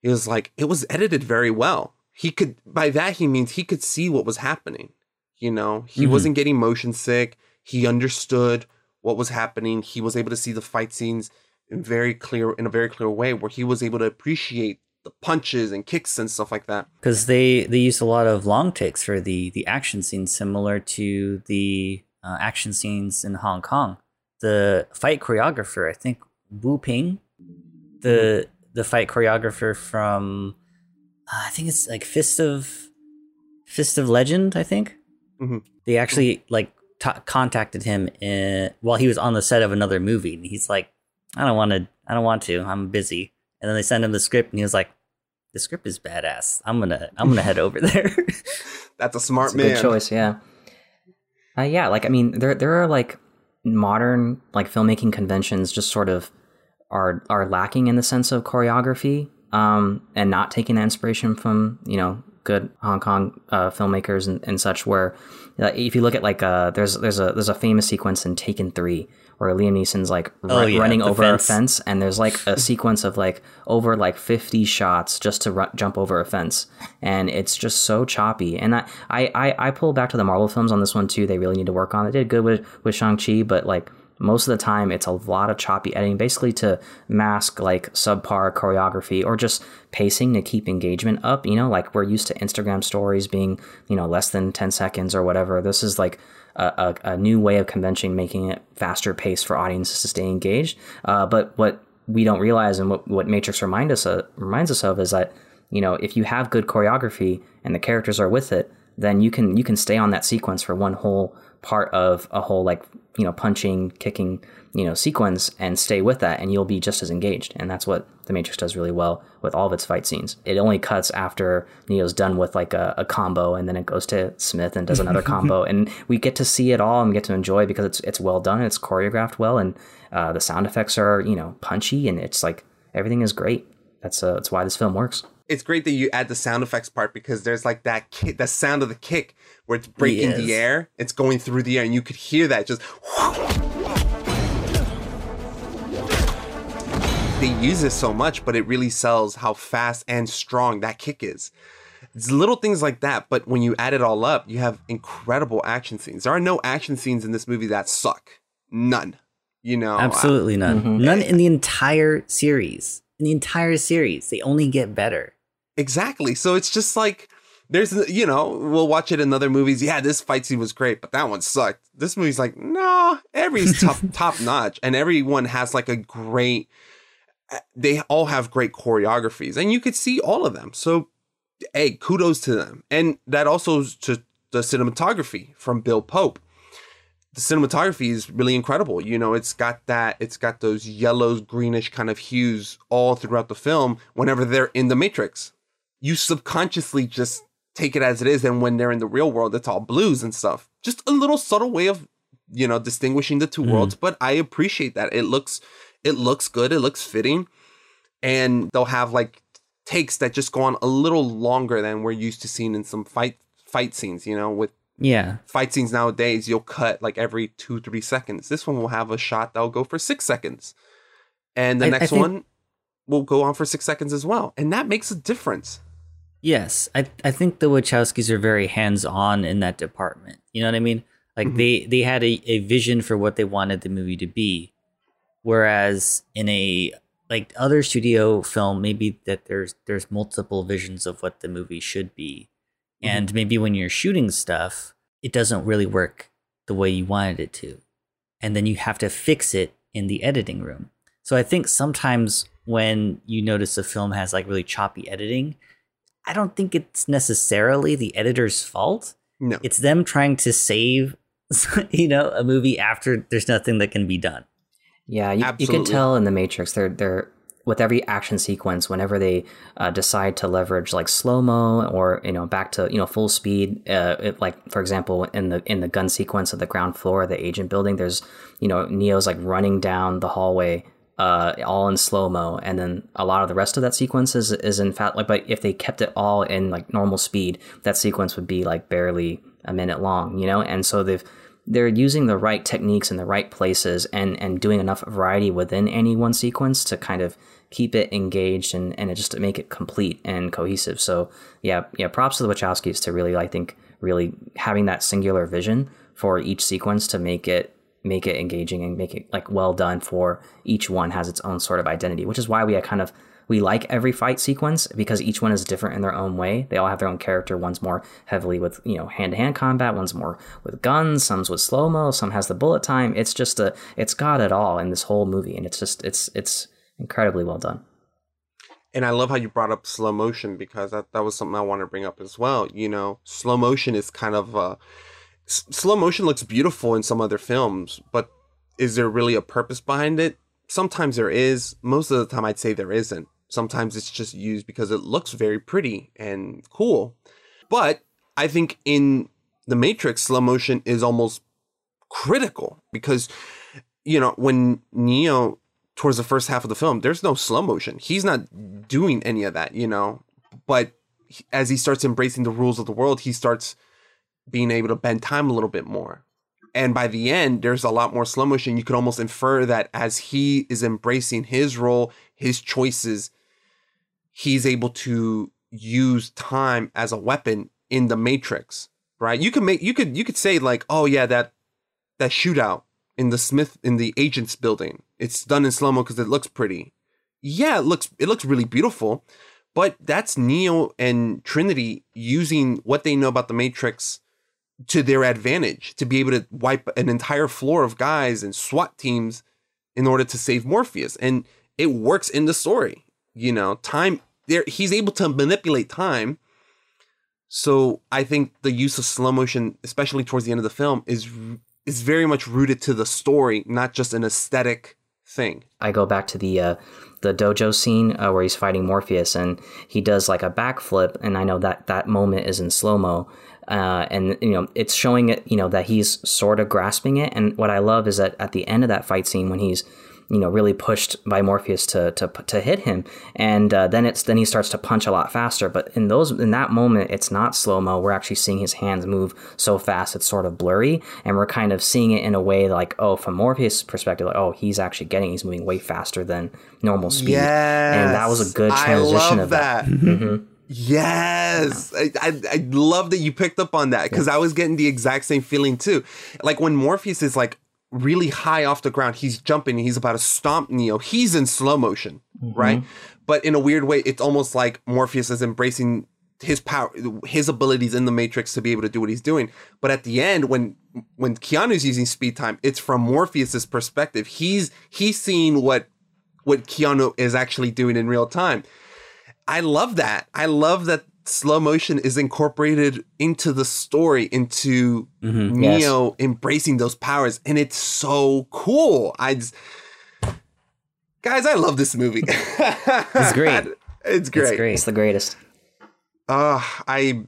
He was like, it was edited very well. He could, by that he means he could see what was happening. You know, he mm-hmm. wasn't getting motion sick. He understood what was happening. He was able to see the fight scenes in very clear, in a very clear way, where he was able to appreciate the punches and kicks and stuff like that. Because they they used a lot of long takes for the the action scenes, similar to the uh, action scenes in Hong Kong. The fight choreographer, I think Wu Ping, the the fight choreographer from. I think it's like Fist of Fist of Legend, I think. Mm-hmm. They actually like t- contacted him in, while he was on the set of another movie. And he's like, I don't want to, I don't want to, I'm busy. And then they sent him the script and he was like, the script is badass. I'm going to, I'm going to head over there. That's a smart That's a man. Good choice. Yeah. Uh, yeah. Like, I mean, there, there are like modern, like filmmaking conventions just sort of are, are lacking in the sense of choreography. Um, and not taking that inspiration from, you know, good Hong Kong uh, filmmakers and, and such, where uh, if you look at like uh, there's there's a there's a famous sequence in Taken three where Liam Neeson's like oh, r- yeah, running over fence. a fence, and there's like a sequence of like over like fifty shots just to r- jump over a fence, and it's just so choppy. And I, I I I pull back to the Marvel films on this one too. They really need to work on it. They did good with with Shang-Chi, but like. Most of the time, it's a lot of choppy editing, basically to mask like subpar choreography or just pacing to keep engagement up. You know, like we're used to Instagram stories being, you know, less than ten seconds or whatever. This is like a, a, a new way of convention, making it faster paced for audiences to stay engaged. Uh, but what we don't realize and what, what Matrix remind us of, reminds us of is that, you know, if you have good choreography and the characters are with it, then you can you can stay on that sequence for one whole part of a whole like, you know, punching, kicking, you know, sequence and stay with that and you'll be just as engaged. And that's what The Matrix does really well with all of its fight scenes. It only cuts after Neo's done with like a, a combo, and then it goes to Smith and does another combo, and we get to see it all and get to enjoy it because it's it's well done, it's choreographed well, and uh, the sound effects are, you know, punchy, and it's like everything is great. That's uh, that's why this film works. It's great that you add the sound effects part, because there's like that kick, that sound of the kick where it's breaking yes. the air. It's going through the air and you could hear that just. They use it so much, but it really sells how fast and strong that kick is. It's little things like that. But when you add it all up, you have incredible action scenes. There are no action scenes in this movie that suck. None. You know, absolutely I, none. Mm-hmm. None in the entire series. In the entire series. They only get better. Exactly. So it's just like, there's, you know, we'll watch it in other movies. Yeah, this fight scene was great, but that one sucked. This movie's like, nah, every's top, top notch. And everyone has like a great, they all have great choreographies. And you could see all of them. So, hey, kudos to them. And that also to the cinematography from Bill Pope. The cinematography is really incredible. You know, it's got that, it's got those yellows, greenish kind of hues all throughout the film. Whenever they're in the Matrix, you subconsciously just take it as it is. And when they're in the real world, it's all blues and stuff. Just a little subtle way of, you know, distinguishing the two mm. worlds. But I appreciate that. It looks, it looks good. It looks fitting. And they'll have like takes that just go on a little longer than we're used to seeing in some fight, fight scenes, you know, with, yeah, fight scenes nowadays, you'll cut like every two, three seconds. This one will have a shot that'll go for six seconds. And the I, next I think, one will go on for six seconds as well. And that makes a difference. Yes. I, I think the Wachowskis are very hands-on in that department. You know what I mean? Like mm-hmm. they, they had a, a vision for what they wanted the movie to be. Whereas in a like other studio film, maybe that there's there's multiple visions of what the movie should be. Mm-hmm. And maybe when you're shooting stuff, it doesn't really work the way you wanted it to. And then you have to fix it in the editing room. So I think sometimes when you notice a film has like really choppy editing, I don't think it's necessarily the editor's fault. No. It's them trying to save, you know, a movie after there's nothing that can be done. Yeah, you, you can tell in The Matrix, they're they're with every action sequence, whenever they uh, decide to leverage like slow-mo or, you know, back to, you know, full speed, uh, it, like, for example, in the in the gun sequence of the ground floor of the agent building, there's, you know, Neo's like running down the hallway uh, all in slow-mo. And then a lot of the rest of that sequence is, is in fact, like, but if they kept it all in like normal speed, that sequence would be like barely a minute long, you know? And so they've, they're using the right techniques in the right places and, and doing enough variety within any one sequence to kind of keep it engaged and, and it just to make it complete and cohesive. So yeah, yeah, props to the Wachowskis to really, I think, really having that singular vision for each sequence to make it make it engaging and make it like well done, for each one has its own sort of identity, which is why we kind of we like every fight sequence, because each one is different in their own way. They all have their own character. One's more heavily with, you know, hand-to-hand combat. One's more with guns. Some's with slow-mo. Some has the bullet time. It's just a, it's got it all in this whole movie. And it's just, it's, it's incredibly well done. And I love how you brought up slow motion, because that, that was something I want to bring up as well. You know, slow motion is kind of, uh, s- slow motion looks beautiful in some other films, but is there really a purpose behind it? Sometimes there is. Most of the time I'd say there isn't. Sometimes it's just used because it looks very pretty and cool. But I think in The Matrix, slow motion is almost critical because, you know, when Neo, towards the first half of the film, there's no slow motion. He's not doing any of that, you know. But as he starts embracing the rules of the world, he starts being able to bend time a little bit more. And by the end, there's a lot more slow motion. You could almost infer that as he is embracing his role, his choices, he's able to use time as a weapon in the Matrix, right? You could make, you could, you could say like, oh yeah, that, that shootout in the Smith, in the agent's building, it's done in slow-mo because it looks pretty. Yeah, it looks, it looks really beautiful, but that's Neo and Trinity using what they know about the Matrix to their advantage, to be able to wipe an entire floor of guys and SWAT teams in order to save Morpheus. And it works in the story, you know, time there. He's able to manipulate time. So I think the use of slow motion, especially towards the end of the film, is, is very much rooted to the story, not just an aesthetic thing. I go back to the, uh, the dojo scene uh, where he's fighting Morpheus and he does like a backflip. And I know that that moment is in slow-mo. Uh, and, you know, it's showing it, you know, that he's sort of grasping it. And what I love is that at the end of that fight scene, when he's, you know, really pushed by Morpheus to to to hit him. And uh, then it's then he starts to punch a lot faster. But in those in that moment, it's not slow-mo. We're actually seeing his hands move so fast. It's sort of blurry. And we're kind of seeing it in a way like, oh, from Morpheus' perspective, like, oh, he's actually getting he's moving way faster than normal speed. Yes, and that was a good transition of that. that. Mm-hmm. Yes, I, I I love that you picked up on that, because yeah. I was getting the exact same feeling too. Like when Morpheus is like really high off the ground, he's jumping, he's about to stomp Neo. He's in slow motion, mm-hmm. right? But in a weird way, it's almost like Morpheus is embracing his power, his abilities in the Matrix to be able to do what he's doing. But at the end, when when Keanu's using speed time, it's from Morpheus's perspective. He's he's seeing what what Keanu is actually doing in real time. I love that. I love that slow motion is incorporated into the story, into mm-hmm. Neo yes. embracing those powers. And it's so cool. I just... Guys, I love this movie. It's great. It's great. It's great. It's the greatest. Uh, I,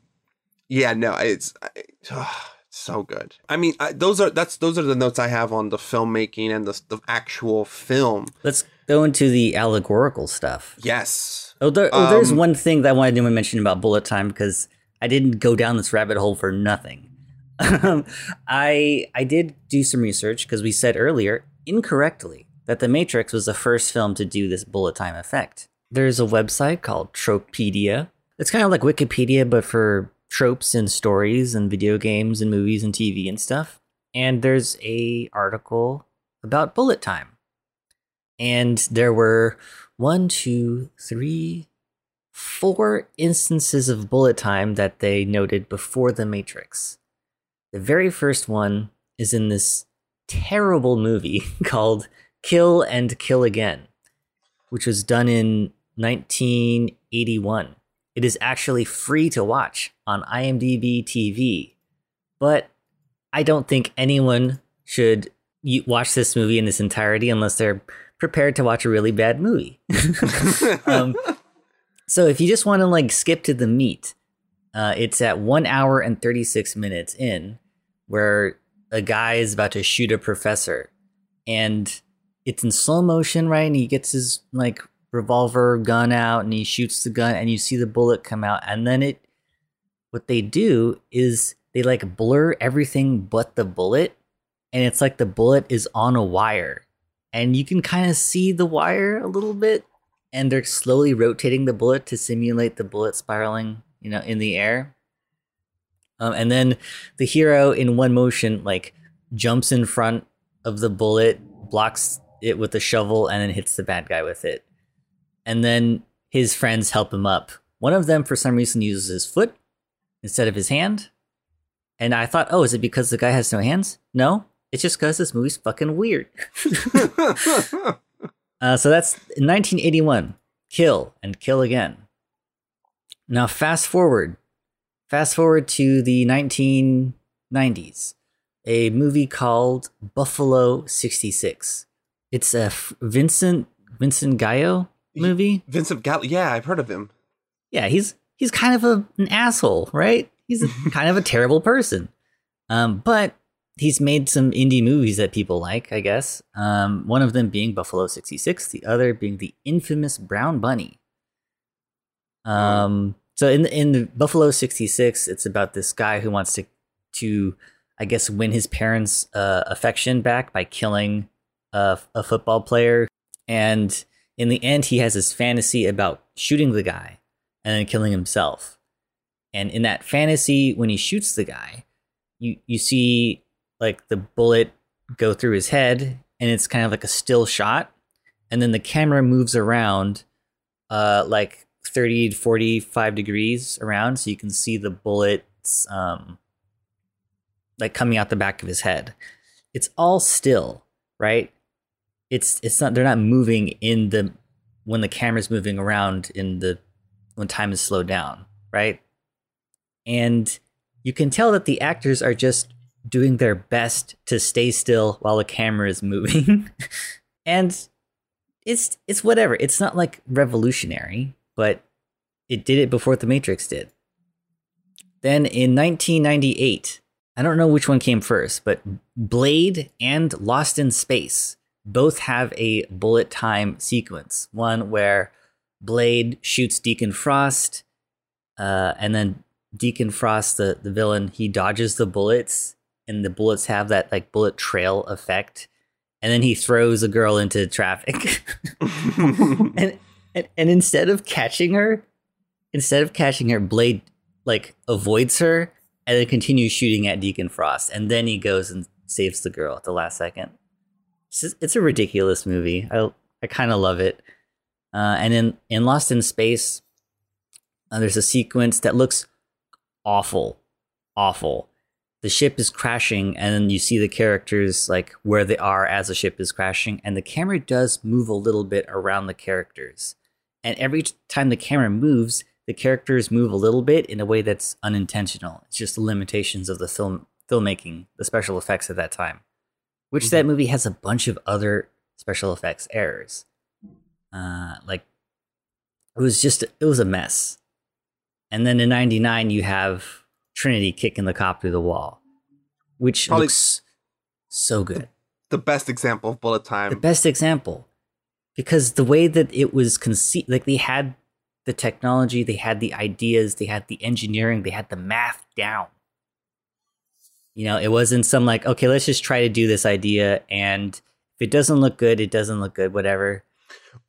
yeah, no, it's, I, oh, it's so good. I mean, I, those are, that's, those are the notes I have on the filmmaking and the, the actual film. Let's go into the allegorical stuff. Yes. Oh, there, oh, there's um, one thing that I wanted to mention about bullet time, because I didn't go down this rabbit hole for nothing. I I did do some research, because we said earlier, incorrectly, that The Matrix was the first film to do this bullet time effect. There's a website called Tropedia. It's kind of like Wikipedia, but for tropes and stories and video games and movies and T V and stuff. And there's a article about bullet time. And there were one, two, three, four instances of bullet time that they noted before the Matrix. The very first one is in this terrible movie called Kill and Kill Again, which was done in nineteen eighty-one. It is actually free to watch on IMDb T V, but I don't think anyone should watch this movie in its entirety unless they're prepared to watch a really bad movie. um, so if you just want to like skip to the meat, uh, it's at one hour and thirty-six minutes in, where a guy is about to shoot a professor, and it's in slow motion, right? And he gets his like revolver gun out and he shoots the gun and you see the bullet come out. And then it, what they do is they like blur everything but the bullet. And it's like the bullet is on a wire and you can kind of see the wire a little bit. And they're slowly rotating the bullet to simulate the bullet spiraling, you know, in the air. Um, and then the hero in one motion, like jumps in front of the bullet, blocks it with a shovel, and then hits the bad guy with it. And then his friends help him up. One of them, for some reason, uses his foot instead of his hand. And I thought, oh, is it because the guy has no hands? No, it's just because this movie's fucking weird. uh, so that's nineteen eighty-one, Kill and Kill Again. Now, fast forward. Fast forward to the nineteen nineties. A movie called Buffalo sixty-six. It's a F- Vincent Vincent Gallo movie. Vincent Gallo, yeah, I've heard of him. Yeah, he's he's kind of a, an asshole, right? He's a, kind of a terrible person. Um, but he's made some indie movies that people like, I guess. Um, one of them being Buffalo sixty-six, the other being the infamous Brown Bunny. Um, so in in the Buffalo sixty-six, it's about this guy who wants to to I guess, win his parents' uh, affection back by killing a, a football player. And in the end, he has this fantasy about shooting the guy and then killing himself. And in that fantasy, when he shoots the guy, you, you see like the bullet go through his head and it's kind of like a still shot. And then the camera moves around uh, like thirty to forty-five degrees around. So you can see the bullets, um, like coming out the back of his head. It's all still, right? It's it's not they're not moving in the when the camera's moving around in the when time is slowed down, right? And you can tell that the actors are just doing their best to stay still while the camera is moving. And it's it's whatever. It's not like revolutionary, but it did it before The Matrix did. Then in nineteen ninety-eight, I don't know which one came first, but Blade and Lost in Space both have a bullet time sequence. One where Blade shoots Deacon Frost, uh, and then Deacon Frost, the, the villain, he dodges the bullets, and the bullets have that like bullet trail effect. And then he throws a girl into traffic. and, and and instead of catching her, instead of catching her, Blade like avoids her. And then continues shooting at Deacon Frost. And then he goes and saves the girl at the last second. It's, just, it's a ridiculous movie. I I kind of love it. Uh, and in, in Lost in Space, uh, there's a sequence that looks awful. Awful. The ship is crashing. And then you see the characters like where they are as the ship is crashing. And the camera does move a little bit around the characters. And every time the camera moves, the characters move a little bit in a way that's unintentional. It's just the limitations of the film filmmaking, the special effects at that time, which mm-hmm. that movie has a bunch of other special effects errors. Uh, like it was just, it was a mess. And then in ninety-nine, you have Trinity kicking the cop through the wall, which probably looks so good. The, the best example of bullet time. The best example, because the way that it was conceived, like they had the technology, they had the ideas, they had the engineering, they had the math down. You know, it wasn't some like, okay, let's just try to do this idea, and if it doesn't look good, it doesn't look good, whatever.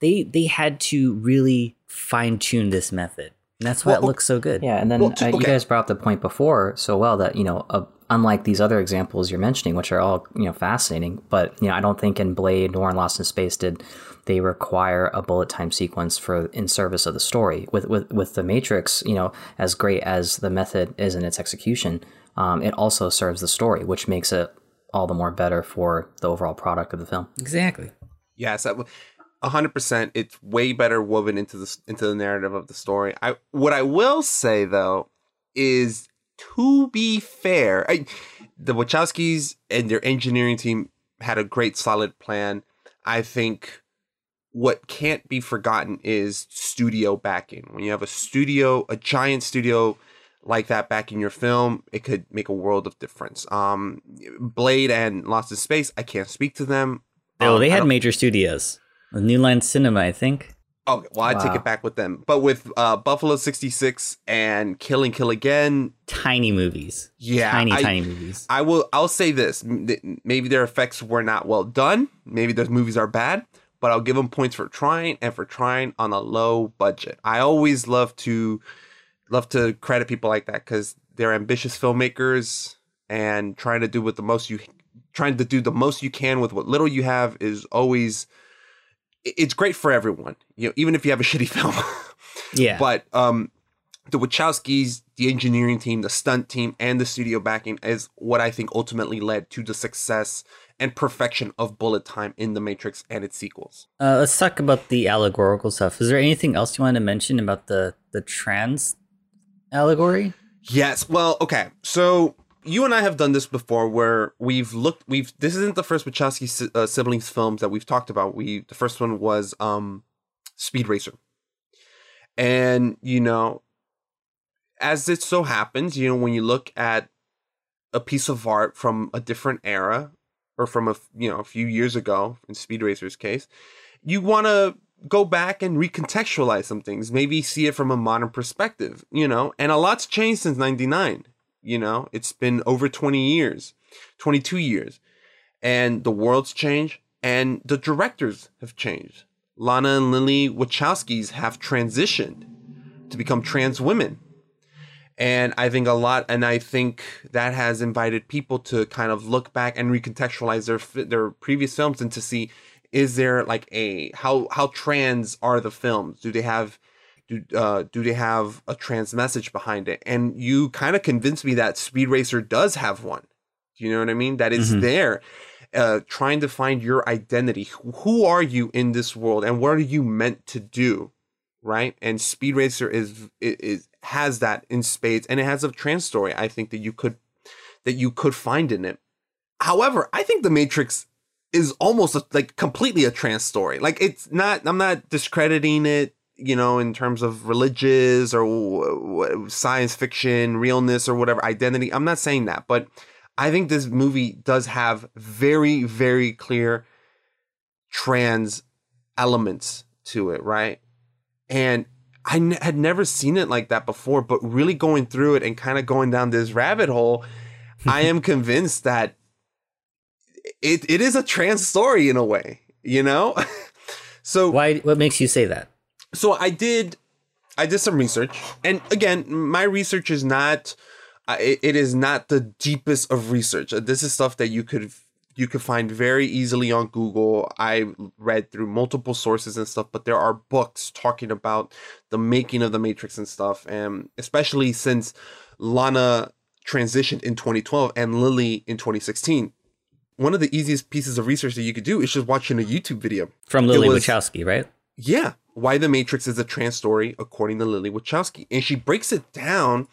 They they had to really fine-tune this method, and that's why well, it looks so good. Yeah, and then well, just, uh, okay. You guys brought up the point before so well that, you know, uh, unlike these other examples you're mentioning, which are all, you know, fascinating, but, you know, I don't think in Blade or in Lost in Space did they require a bullet time sequence for in service of the story. With with with The Matrix, you know, as great as the method is in its execution, um, it also serves the story, which makes it all the more better for the overall product of the film. Exactly. Yes, a hundred percent. It's way better woven into the into the narrative of the story. I what I will say though is, to be fair, I, the Wachowskis and their engineering team had a great solid plan. I think what can't be forgotten is studio backing. When you have a studio, a giant studio like that backing your film, it could make a world of difference. Um, Blade and Lost in Space, I can't speak to them. Oh, um, they had major studios. New Line Cinema, I think. Okay, well, I wow. take it back with them. But with uh, Buffalo sixty-six and Kill and Kill Again, tiny movies. Yeah, tiny I, tiny movies. I will. I'll say this: maybe their effects were not well done. Maybe those movies are bad. But I'll give them points for trying and for trying on a low budget. I always love to love to credit people like that because they're ambitious filmmakers and trying to do with the most you trying to do the most you can with what little you have is always. It's great for everyone, you know, even if you have a shitty film. Yeah. But um, the Wachowskis, the engineering team, the stunt team, and the studio backing is what I think ultimately led to the success and perfection of bullet time in The Matrix and its sequels. Uh, let's talk about the allegorical stuff. Is there anything else you want to mention about the, the trans allegory? Yes. Well, okay. So you and I have done this before where we've looked, we've, this isn't the first Wachowski uh, siblings films that we've talked about. We, the first one was um, Speed Racer. And, you know, as it so happens, you know, when you look at a piece of art from a different era or from a, you know, a few years ago in Speed Racer's case, you want to go back and recontextualize some things, maybe see it from a modern perspective, you know, and a lot's changed since ninety-nine. You know, it's been over twenty years, twenty-two years, and the world's changed and the directors have changed. Lana and Lily Wachowskis have transitioned to become trans women. And I think a lot, and I think that has invited people to kind of look back and recontextualize their their previous films and to see, is there like a, how how trans are the films? Do they have Do, uh, do they have a trans message behind it? And you kind of convinced me that Speed Racer does have one. Do you know what I mean? That it's mm-hmm. there uh, trying to find your identity. Who are you in this world and what are you meant to do? Right. And Speed Racer is, is has that in spades, and it has a trans story. I think that you could that you could find in it. However, I think The Matrix is almost a, like completely a trans story. Like it's not I'm not discrediting it, you know, in terms of religious or science fiction, realness or whatever, identity. I'm not saying that, but I think this movie does have very, very clear trans elements to it, right? And I n- had never seen it like that before, but really going through it and kind of going down this rabbit hole, I am convinced that it it is a trans story in a way, you know? So why? What makes you say that? So I did, I did some research, and again, my research is not, uh, it, it is not the deepest of research. This is stuff that you could, you could find very easily on Google. I read through multiple sources and stuff, but there are books talking about the making of The Matrix and stuff, and especially since Lana transitioned in twenty twelve and Lily in twenty sixteen. One of the easiest pieces of research that you could do is just watching a YouTube video from Lily was, Wachowski, right? Yeah. Why The Matrix is a trans story, according to Lily Wachowski. And she breaks it down.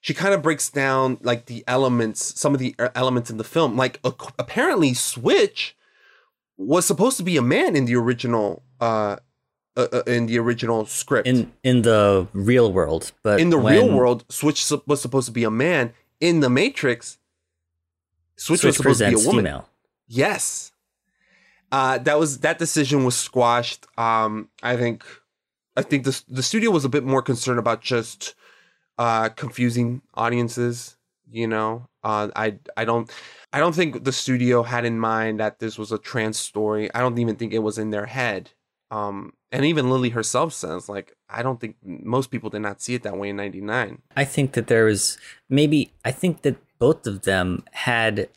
She kind of breaks down, like, the elements, some of the elements in the film. Like, a, apparently, Switch was supposed to be a man in the original uh, uh, uh, in the original script. In in the real world. But in the when... real world, Switch was supposed to be a man. In The Matrix, Switch, Switch was supposed to be a woman. Female. Yes. Uh, that was that decision was squashed. Um, I think, I think the the studio was a bit more concerned about just uh, confusing audiences. You know, uh, I I don't I don't think the studio had in mind that this was a trans story. I don't even think it was in their head. Um, and even Lily herself says, like, I don't think most people did not see it that way in ninety-nine. I think that there was maybe I think that both of them had.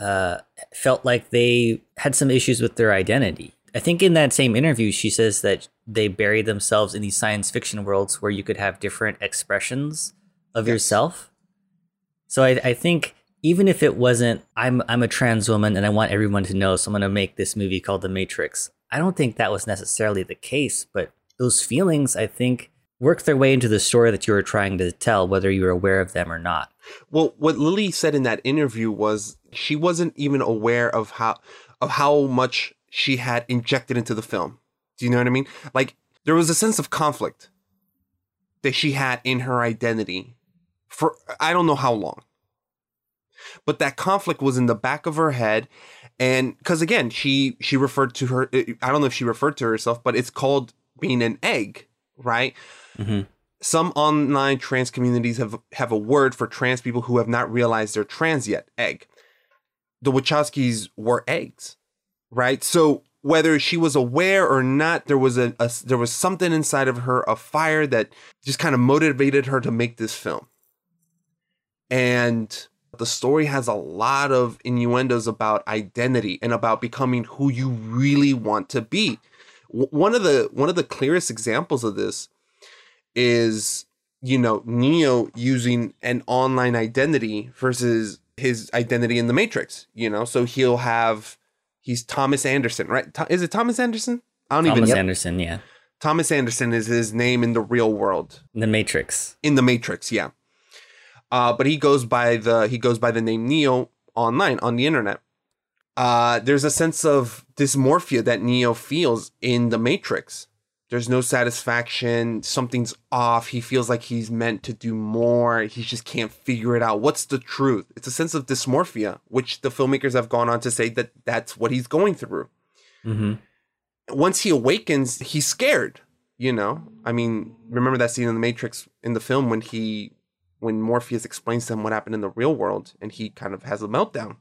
Uh, felt like they had some issues with their identity. I think in that same interview, she says that they bury themselves in these science fiction worlds where you could have different expressions of yes. yourself. So I, I think even if it wasn't, I'm I'm a trans woman and I want everyone to know, so I'm going to make this movie called The Matrix. I don't think that was necessarily the case, but those feelings, I think, work their way into the story that you were trying to tell, whether you were aware of them or not. Well, what Lily said in that interview was she wasn't even aware of how of how much she had injected into the film. Do you know what I mean? Like, there was a sense of conflict that she had in her identity for I don't know how long. But that conflict was in the back of her head. And because, again, she she referred to her. I don't know if she referred to herself, but it's called being an egg. Right. Mm-hmm. Some online trans communities have have a word for trans people who have not realized they're trans yet. Egg. The Wachowskis were eggs. Right. So whether she was aware or not, there was a, a there was something inside of her, a fire that just kind of motivated her to make this film. And the story has a lot of innuendos about identity and about becoming who you really want to be. One of the one of the clearest examples of this is, you know, Neo using an online identity versus his identity in the Matrix, you know, so he'll have he's Thomas Anderson, right? Is it Thomas Anderson? I don't Thomas even know. Thomas Anderson, yeah. Thomas Anderson is his name in the real world. The Matrix. In the Matrix, yeah. Uh, but he goes by the he goes by the name Neo online on the internet. Uh, there's a sense of dysmorphia that Neo feels in the Matrix. There's no satisfaction. Something's off. He feels like he's meant to do more. He just can't figure it out. What's the truth? It's a sense of dysmorphia, which the filmmakers have gone on to say that that's what he's going through. Mm-hmm. Once he awakens, he's scared. You know, I mean, remember that scene in the Matrix in the film when he when Morpheus explains to him what happened in the real world and he kind of has a meltdown.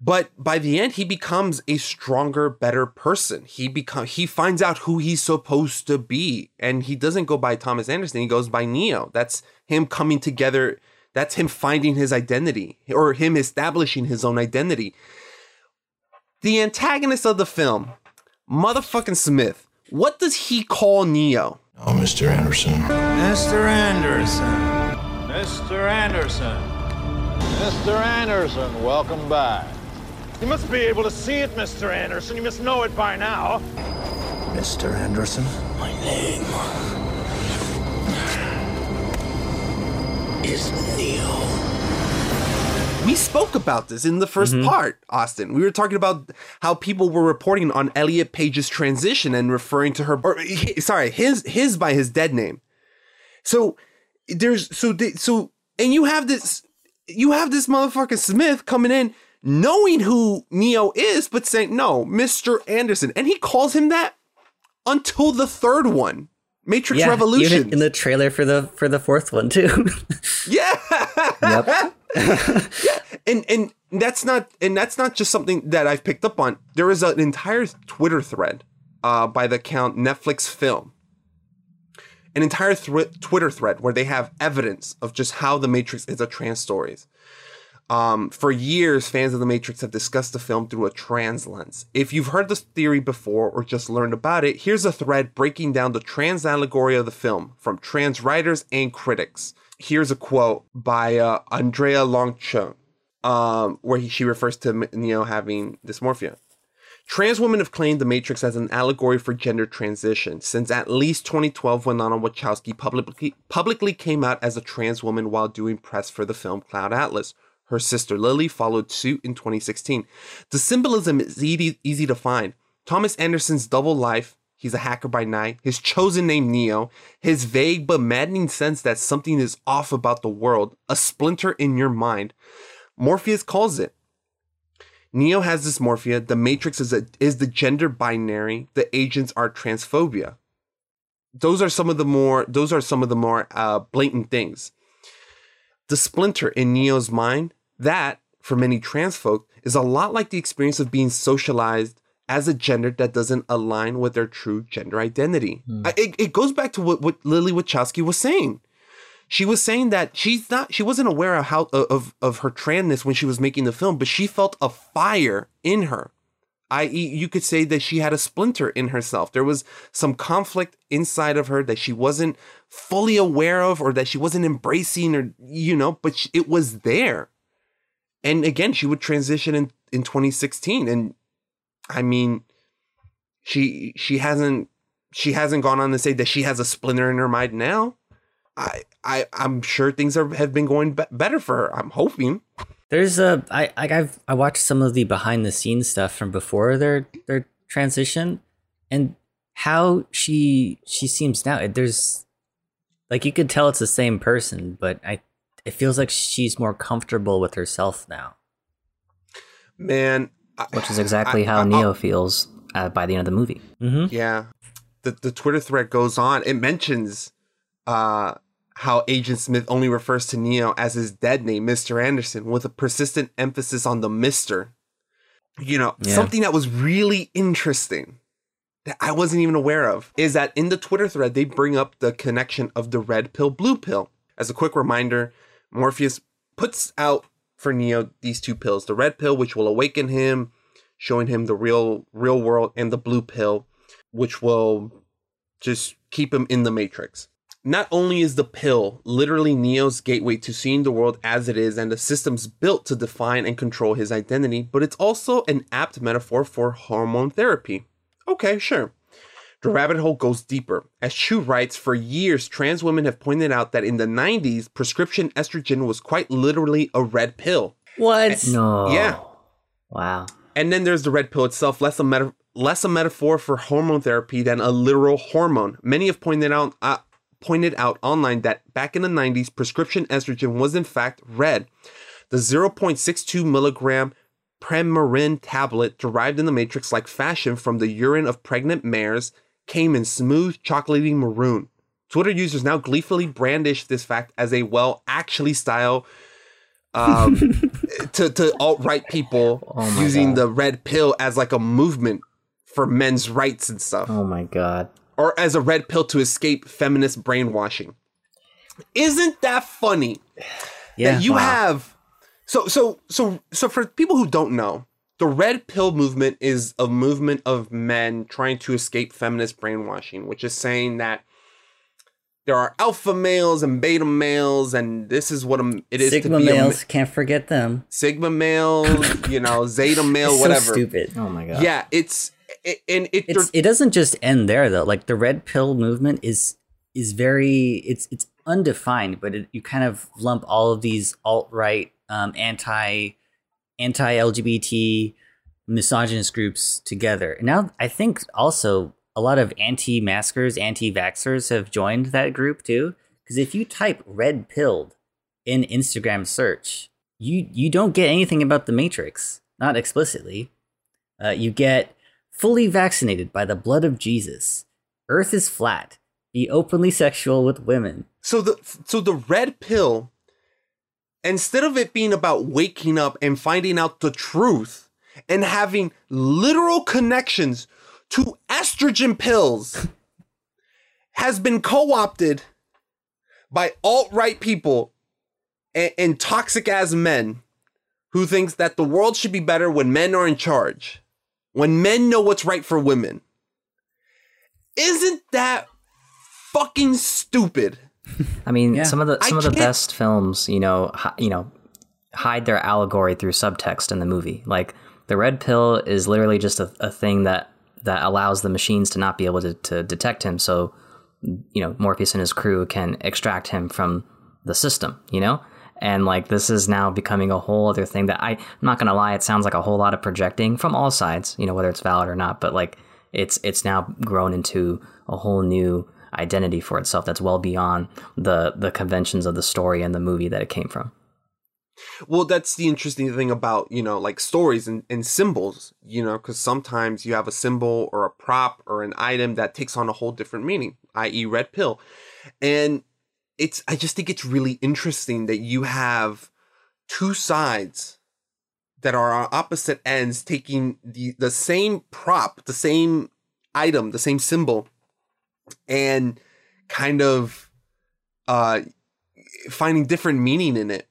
But by the end, he becomes a stronger, better person. He become he finds out who he's supposed to be. And he doesn't go by Thomas Anderson. He goes by Neo. That's him coming together. That's him finding his identity or him establishing his own identity. The antagonist of the film, motherfucking Smith. What does he call Neo? Oh, Mister Anderson. Mister Anderson. Mister Anderson. Mister Anderson, welcome back. You must be able to see it, Mister Anderson. You must know it by now. Mister Anderson? My name is Neo. We spoke about this in the first mm-hmm. part, Austin. We were talking about how people were reporting on Elliot Page's transition and referring to her, or, sorry, his his by his dead name. So there's so so and you have this you have this motherfucking Smith coming in, knowing who Neo is, but saying, no, Mister Anderson. And he calls him that until the third one, Matrix yeah, Revolution. In the trailer for the for the fourth one, too. yeah. Yep. yeah. And and that's not and that's not just something that I've picked up on. There is an entire Twitter thread uh, by the account Netflix Film. An entire th- Twitter thread where they have evidence of just how the Matrix is a trans story. Um, for years, fans of The Matrix have discussed the film through a trans lens. If you've heard this theory before or just learned about it, here's a thread breaking down the trans allegory of the film from trans writers and critics. Here's a quote by uh, Andrea Longchung, um, where he, she refers to Neo having dysmorphia. Trans women have claimed The Matrix as an allegory for gender transition since at least twenty twelve when Lana Wachowski publicly, publicly came out as a trans woman while doing press for the film Cloud Atlas. Her sister Lily followed suit in twenty sixteen. The symbolism is easy, easy to find. Thomas Anderson's double life, he's a hacker by night, his chosen name Neo, his vague but maddening sense that something is off about the world, a splinter in your mind. Morpheus calls it. Neo has dysmorphia, the Matrix is, a, is the gender binary, the agents are transphobia. Those are some of the more, those are some of the more uh, blatant things. The splinter in Neo's mind, that, for many trans folk, is a lot like the experience of being socialized as a gender that doesn't align with their true gender identity. Mm. I, it, it goes back to what, what Lily Wachowski was saying. She was saying that she's not, she wasn't aware of how of, of her transness when she was making the film, but she felt a fire in her, that is, you could say that she had a splinter in herself. There was some conflict inside of her that she wasn't fully aware of, or that she wasn't embracing, or, you know, but she, it was there. And again, she would transition in, in twenty sixteen. And I mean, she she hasn't she hasn't gone on to say that she has a splinter in her mind now. I, I, I'm sure things are, have been going be- better for her. I'm hoping. There's a, I, I've, I watched some of the behind the scenes stuff from before their, their transition, and how she, she seems now. There's like, you could tell it's the same person, but I, it feels like she's more comfortable with herself now. Man. I, Which is exactly I, how I, I, Neo I'll, feels uh, by the end of the movie. Mm-hmm. Yeah. The, the Twitter thread goes on. It mentions, Uh, how Agent Smith only refers to Neo as his dead name, Mister Anderson, with a persistent emphasis on the Mister. You know, yeah. Something that was really interesting that I wasn't even aware of is that in the Twitter thread, they bring up the connection of the red pill, blue pill. As a quick reminder, Morpheus puts out for Neo these two pills, the red pill, which will awaken him, showing him the real, real world, and the blue pill, which will just keep him in the Matrix. Not only is the pill literally Neo's gateway to seeing the world as it is and the systems built to define and control his identity, but it's also an apt metaphor for hormone therapy. Okay, sure. The rabbit hole goes deeper. As Chu writes, for years, trans women have pointed out that in the nineties, prescription estrogen was quite literally a red pill. What? And, no. Yeah. Wow. And then there's the red pill itself, less a, meta- less a metaphor for hormone therapy than a literal hormone. Many have pointed out... Uh, pointed out online that back in the nineties, prescription estrogen was in fact red. The zero point six two milligram Premarin tablet, derived in the Matrix like fashion from the urine of pregnant mares, came in smooth, chocolatey maroon. Twitter users now gleefully brandish this fact as a well actually style um, to, to alt-right people oh using God. the red pill as like a movement for men's rights and stuff. Oh my God. Or as a red pill to escape feminist brainwashing. Isn't that funny? Yeah, that you wow. have so so so so for people who don't know, the red pill movement is a movement of men trying to escape feminist brainwashing, which is saying that there are alpha males and beta males, and this is what a, it is Sigma to be males. A ma- can't forget them. Sigma males, you know, Zeta male, it's whatever. So stupid. Oh my God. Yeah, it's. It, and it, it's, it doesn't just end there, though. Like the red pill movement is is very it's it's undefined, but it, you kind of lump all of these alt-right um, anti anti L G B T misogynist groups together. And now I think also a lot of anti-maskers, anti-vaxxers have joined that group too. Because if you type "red pilled" in Instagram search, you you don't get anything about the Matrix, not explicitly. Uh, you get fully vaccinated by the blood of Jesus. Earth is flat. Be openly sexual with women. So the so the red pill, instead of it being about waking up and finding out the truth and having literal connections to estrogen pills, has been co-opted by alt-right people and, and toxic ass men who thinks that the world should be better when men are in charge. When men know what's right for women. Isn't that fucking stupid? I mean, yeah. some of the some I of the can't... best films, you know, hi, you know, hide their allegory through subtext in the movie. Like the red pill is literally just a, a thing that that allows the machines to not be able to, to detect him. So, you know, Morpheus and his crew can extract him from the system, you know? And like this is now becoming a whole other thing that I, I'm not gonna lie, it sounds like a whole lot of projecting from all sides, you know, whether it's valid or not. But like it's it's now grown into a whole new identity for itself that's well beyond the the conventions of the story and the movie that it came from. Well, that's the interesting thing about, you know, like stories and, and symbols, you know, because sometimes you have a symbol or a prop or an item that takes on a whole different meaning, that is, red pill, and. It's. I just think it's really interesting that you have two sides that are on opposite ends taking the, the same prop, the same item, the same symbol, and kind of uh, finding different meaning in it.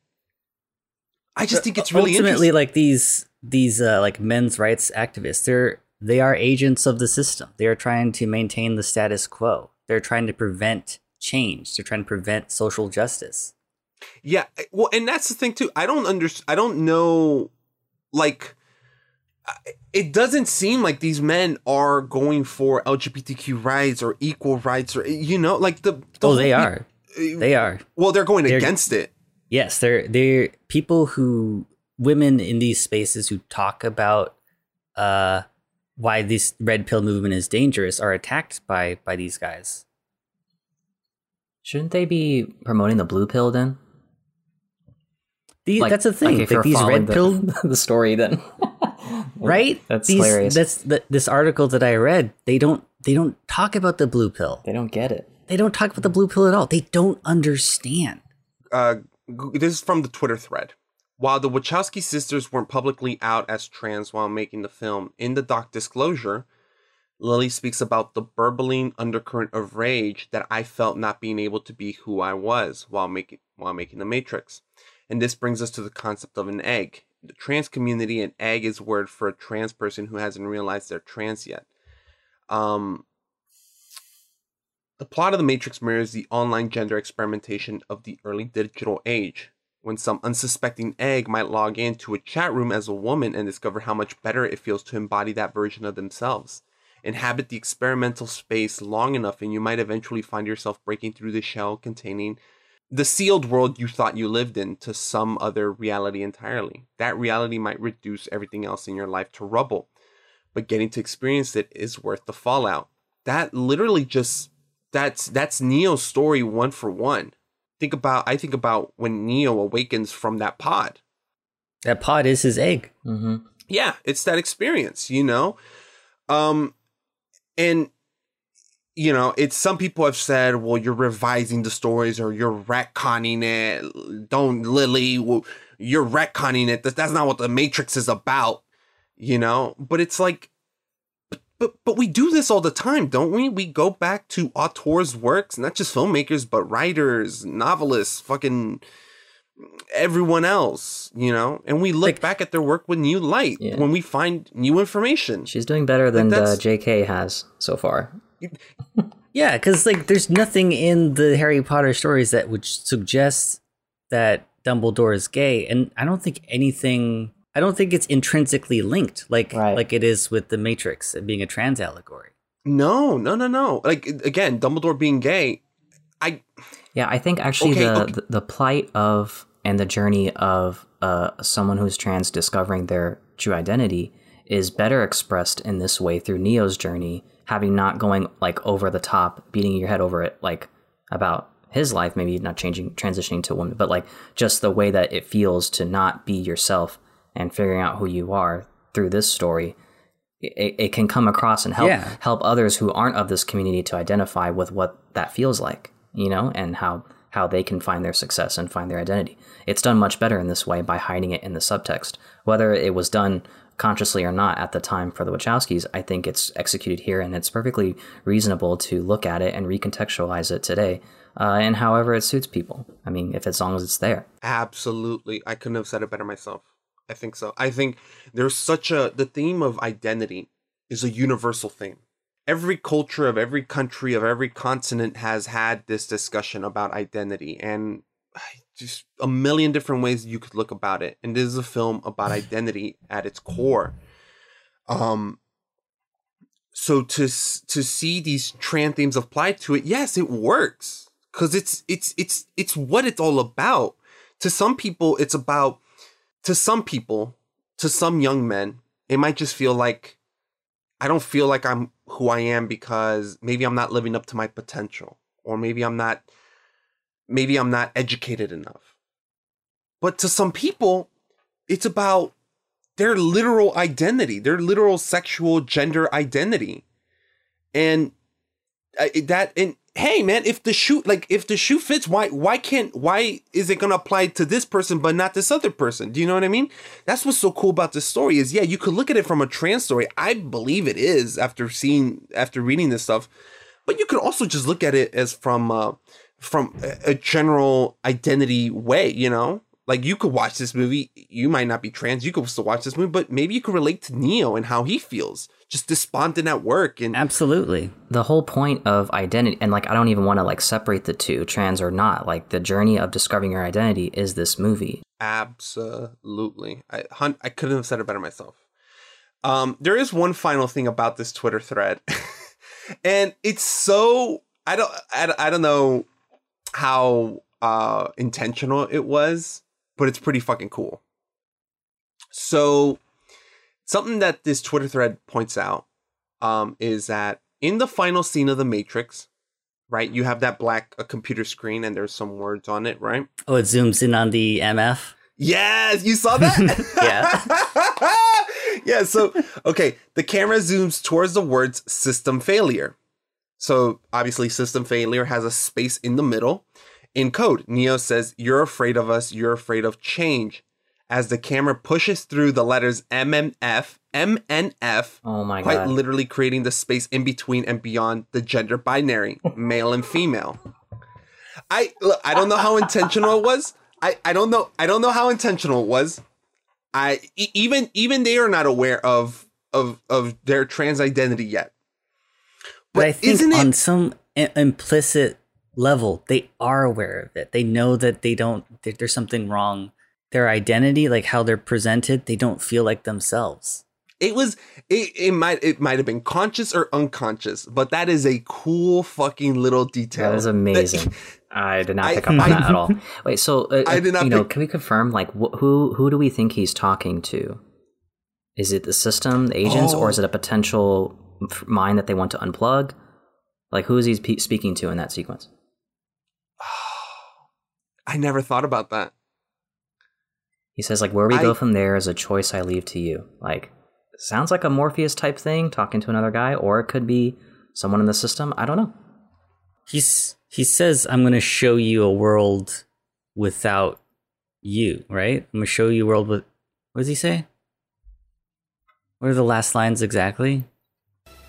I just think it's really ultimately interesting. Like these these uh, like men's rights activists, they're they are agents of the system. They are trying to maintain the status quo. They're trying to prevent change. They're trying to prevent social justice. Yeah, well, and that's the thing too. I don't under I don't know, like, it doesn't seem like these men are going for L G B T Q rights or equal rights, or, you know, like the. the oh, they are. They are. Well, they're going they're, against it. Yes, they're they're people who women in these spaces who talk about uh, why this red pill movement is dangerous are attacked by by these guys. Shouldn't they be promoting the blue pill then? The, like, that's the thing. Like, if like you're these red the, pill the story then. Right? That's these, hilarious. That's the, this article that I read. They don't they don't talk about the blue pill. They don't get it. They don't talk about the blue pill at all. They don't understand. Uh, this is from the Twitter thread. While the Wachowski sisters weren't publicly out as trans while making the film, in the doc disclosure, Lily speaks about the burbling undercurrent of rage that I felt not being able to be who I was while making while making The Matrix. And this brings us to the concept of an egg. The trans community, an egg is word for a trans person who hasn't realized they're trans yet. Um, the plot of The Matrix mirrors the online gender experimentation of the early digital age, when some unsuspecting egg might log into a chat room as a woman and discover how much better it feels to embody that version of themselves. Inhabit the experimental space long enough and you might eventually find yourself breaking through the shell containing the sealed world you thought you lived in to some other reality entirely. That reality might reduce everything else in your life to rubble, but getting to experience it is worth the fallout. That literally just, that's that's Neo's story one for one. Think about, I think about when Neo awakens from that pod. That pod is his egg. Mm-hmm. Yeah, it's that experience, you know? Um, and... You know, it's some people have said, well, you're revising the stories or you're retconning it. Don't Lily, well, you're retconning it. That, that's not what The Matrix is about, you know, but it's like, but, but, but we do this all the time, don't we? We go back to auteurs' works, not just filmmakers, but writers, novelists, fucking everyone else, you know, and we look like, back at their work with new light yeah. when we find new information. She's doing better than the J K has so far. Yeah, because like there's nothing in the Harry Potter stories that would suggest that Dumbledore is gay, and I don't think anything I don't think it's intrinsically linked like right. like it is with The Matrix being a trans allegory. No, no, no, no. Like again, Dumbledore being gay, I Yeah, I think actually okay, the, okay. the the plight of and the journey of uh, someone who's trans discovering their true identity is better expressed in this way through Neo's journey. Having not going like over the top, beating your head over it, like about his life, maybe not changing, transitioning to a woman, but like just the way that it feels to not be yourself and figuring out who you are through this story, it, it can come across and help yeah. help others who aren't of this community to identify with what that feels like, you know, and how how they can find their success and find their identity. It's done much better in this way by hiding it in the subtext, whether it was done consciously or not at the time for the Wachowskis. I think it's executed here, and it's perfectly reasonable to look at it and recontextualize it today, uh, and however it suits people. I mean, if as long as it's there. Absolutely. I couldn't have said it better myself. I think so. I think there's such a, the theme of identity is a universal theme. Every culture of every country of every continent has had this discussion about identity, and just a million different ways you could look about it. And this is a film about identity at its core. Um, so to to see these trans themes applied to it, yes, it works because it's it's it's it's what it's all about. To some people, it's about to some people, to some young men, it might just feel like I don't feel like I'm who I am because maybe I'm not living up to my potential, or maybe I'm not. Maybe I'm not educated enough. But to some people, it's about their literal identity, their literal sexual gender identity. And that, and hey, man, if the shoe, like if the shoe fits, why, why can't, why is it going to apply to this person, but not this other person? Do you know what I mean? That's what's so cool about this story is, yeah, you could look at it from a trans story. I believe it is after seeing, after reading this stuff, but you could also just look at it as from, uh, from a general identity way, you know, Like, you could watch this movie, you might not be trans, you could still watch this movie, but maybe you could relate to Neo and how he feels, just despondent at work. And absolutely. The whole point of identity, and like, I don't even want to like separate the two, trans or not, like the journey of discovering your identity is this movie. Absolutely. I, I couldn't have said it better myself. Um, there is one final thing about this Twitter thread, and it's so, I don't, I, I don't know how uh, intentional it was, but it's pretty fucking cool. So something that this Twitter thread points out um, is that in the final scene of The Matrix, right, you have that black a computer screen and there's some words on it, right? Oh, it zooms in on the M F. Yes, you saw that? Yeah. Yeah, so, okay, the camera zooms towards the words system failure. So, obviously, system failure has a space in the middle. In code, Neo says, "You're afraid of us, you're afraid of change." As the camera pushes through the letters M M F, M N F, oh my quite God. Literally creating the space in between and beyond the gender binary, male and female. I look, I don't know how intentional it was. I, I don't know. I don't know how intentional it was. I even even they are not aware of of of their trans identity yet. But, but I think isn't it, on some I- implicit level, they are aware of it. They know that they don't. That there's something wrong. Their identity, like how they're presented, they don't feel like themselves. It was it. It might it might have been conscious or unconscious, but that is a cool fucking little detail. That is amazing. That, I did not pick I, up on I, that at all. Wait, so uh, I did not you know, pick- can we confirm like wh- who who do we think he's talking to? Is it the system, the agents, oh. or is it a potential mind that they want to unplug? Like, who is he pe- speaking to in that sequence? I never thought about that. He says, like, where we I, go from there is a choice I leave to you. Like, sounds like a Morpheus type thing, talking to another guy, or it could be someone in the system. I don't know. He's... He says, I'm going to show you a world without you, right? I'm going to show you a world with... What does he say? What are the last lines exactly?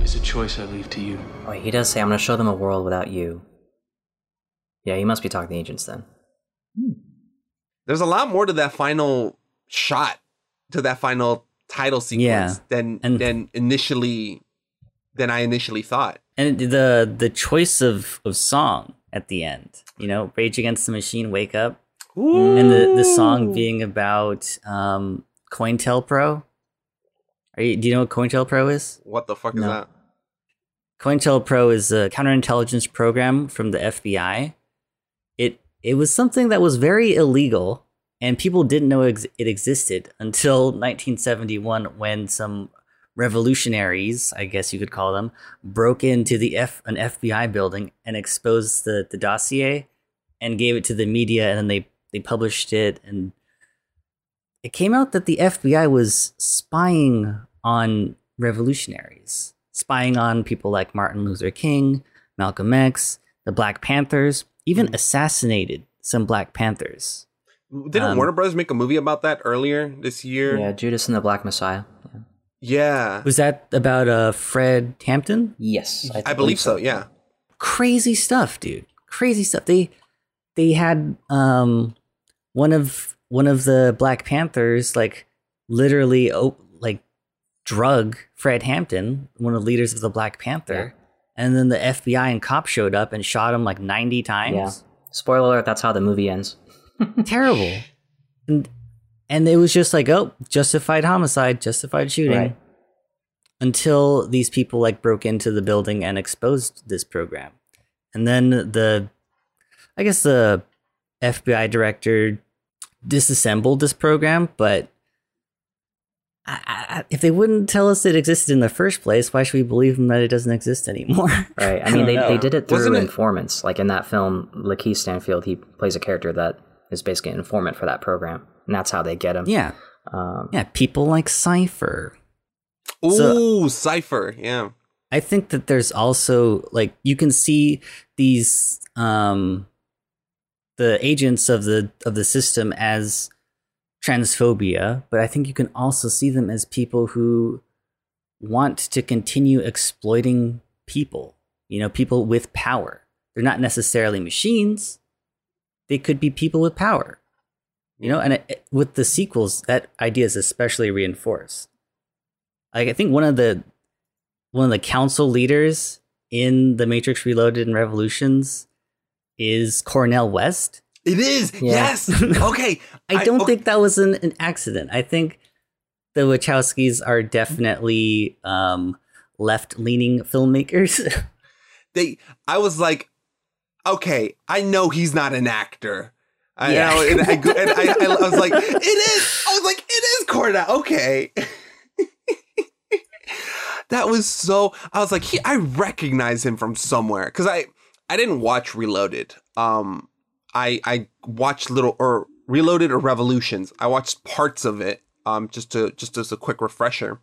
is a choice I leave to you. Wait, he does say, I'm going to show them a world without you. Yeah, he must be talking to agents then. Hmm. There's a lot more to that final shot, to that final title sequence yeah. than and- than initially... than I initially thought. And the the choice of, of song at the end, you know, Rage Against the Machine, Wake Up. Ooh. And the, the song being about um, COINTELPRO. Are you, do you know what COINTELPRO is? What the fuck no. is that? COINTELPRO is a counterintelligence program from the F B I. It, it was something that was very illegal, and people didn't know it existed until nineteen seventy-one when some... revolutionaries, I guess you could call them, broke into the F an F B I building and exposed the, the dossier and gave it to the media, and then they, they published it, and it came out that the F B I was spying on revolutionaries, spying on people like Martin Luther King, Malcolm X, the Black Panthers, even assassinated some Black Panthers. Didn't um, Warner Brothers make a movie about that earlier this year? Yeah, Judas and the Black Messiah. Yeah. Yeah. Was that about uh, Fred Hampton? Yes. I, I believe so. so, yeah. Crazy stuff, dude. Crazy stuff. They they had um one of one of the Black Panthers like literally oh, like drug Fred Hampton, one of the leaders of the Black Panther, yeah. and then the F B I and cops showed up and shot him like ninety times. Yeah. Spoiler alert, that's how the movie ends. Terrible. And And it was just like, oh, justified homicide, justified shooting. Right. Until these people like broke into the building and exposed this program. And then the, I guess the F B I director disassembled this program. But I, I, if they wouldn't tell us it existed in the first place, why should we believe them that it doesn't exist anymore? Right. I mean, I they, they did it through Wasn't informants. It? Like in that film, Lakeith Stanfield, he plays a character that is basically an informant for that program, and that's how they get him. Yeah, um, yeah. People like Cypher. Ooh, so, Cypher. Yeah, I think that there's also, like, you can see these um, the agents of the of the system as transphobia, but I think you can also see them as people who want to continue exploiting people. You know, people with power. They're not necessarily machines. They could be people with power. You know, and it, with the sequels, that idea is especially reinforced. Like, I think one of the one of the council leaders in The Matrix Reloaded and Revolutions is Cornel West. It is. Yeah. Yes. Okay. I don't I, okay. think that was an, an accident. I think the Wachowskis are definitely um, left-leaning filmmakers. They, I was like, okay, I know he's not an actor. I yeah. know, and, I, and I, I was like, it is. I was like, it is Cornel. Okay. That was so. I was like, he, I recognize him from somewhere, because I, I didn't watch Reloaded. Um, I I watched little or Reloaded or Revolutions. I watched parts of it. Um, just to just as a quick refresher.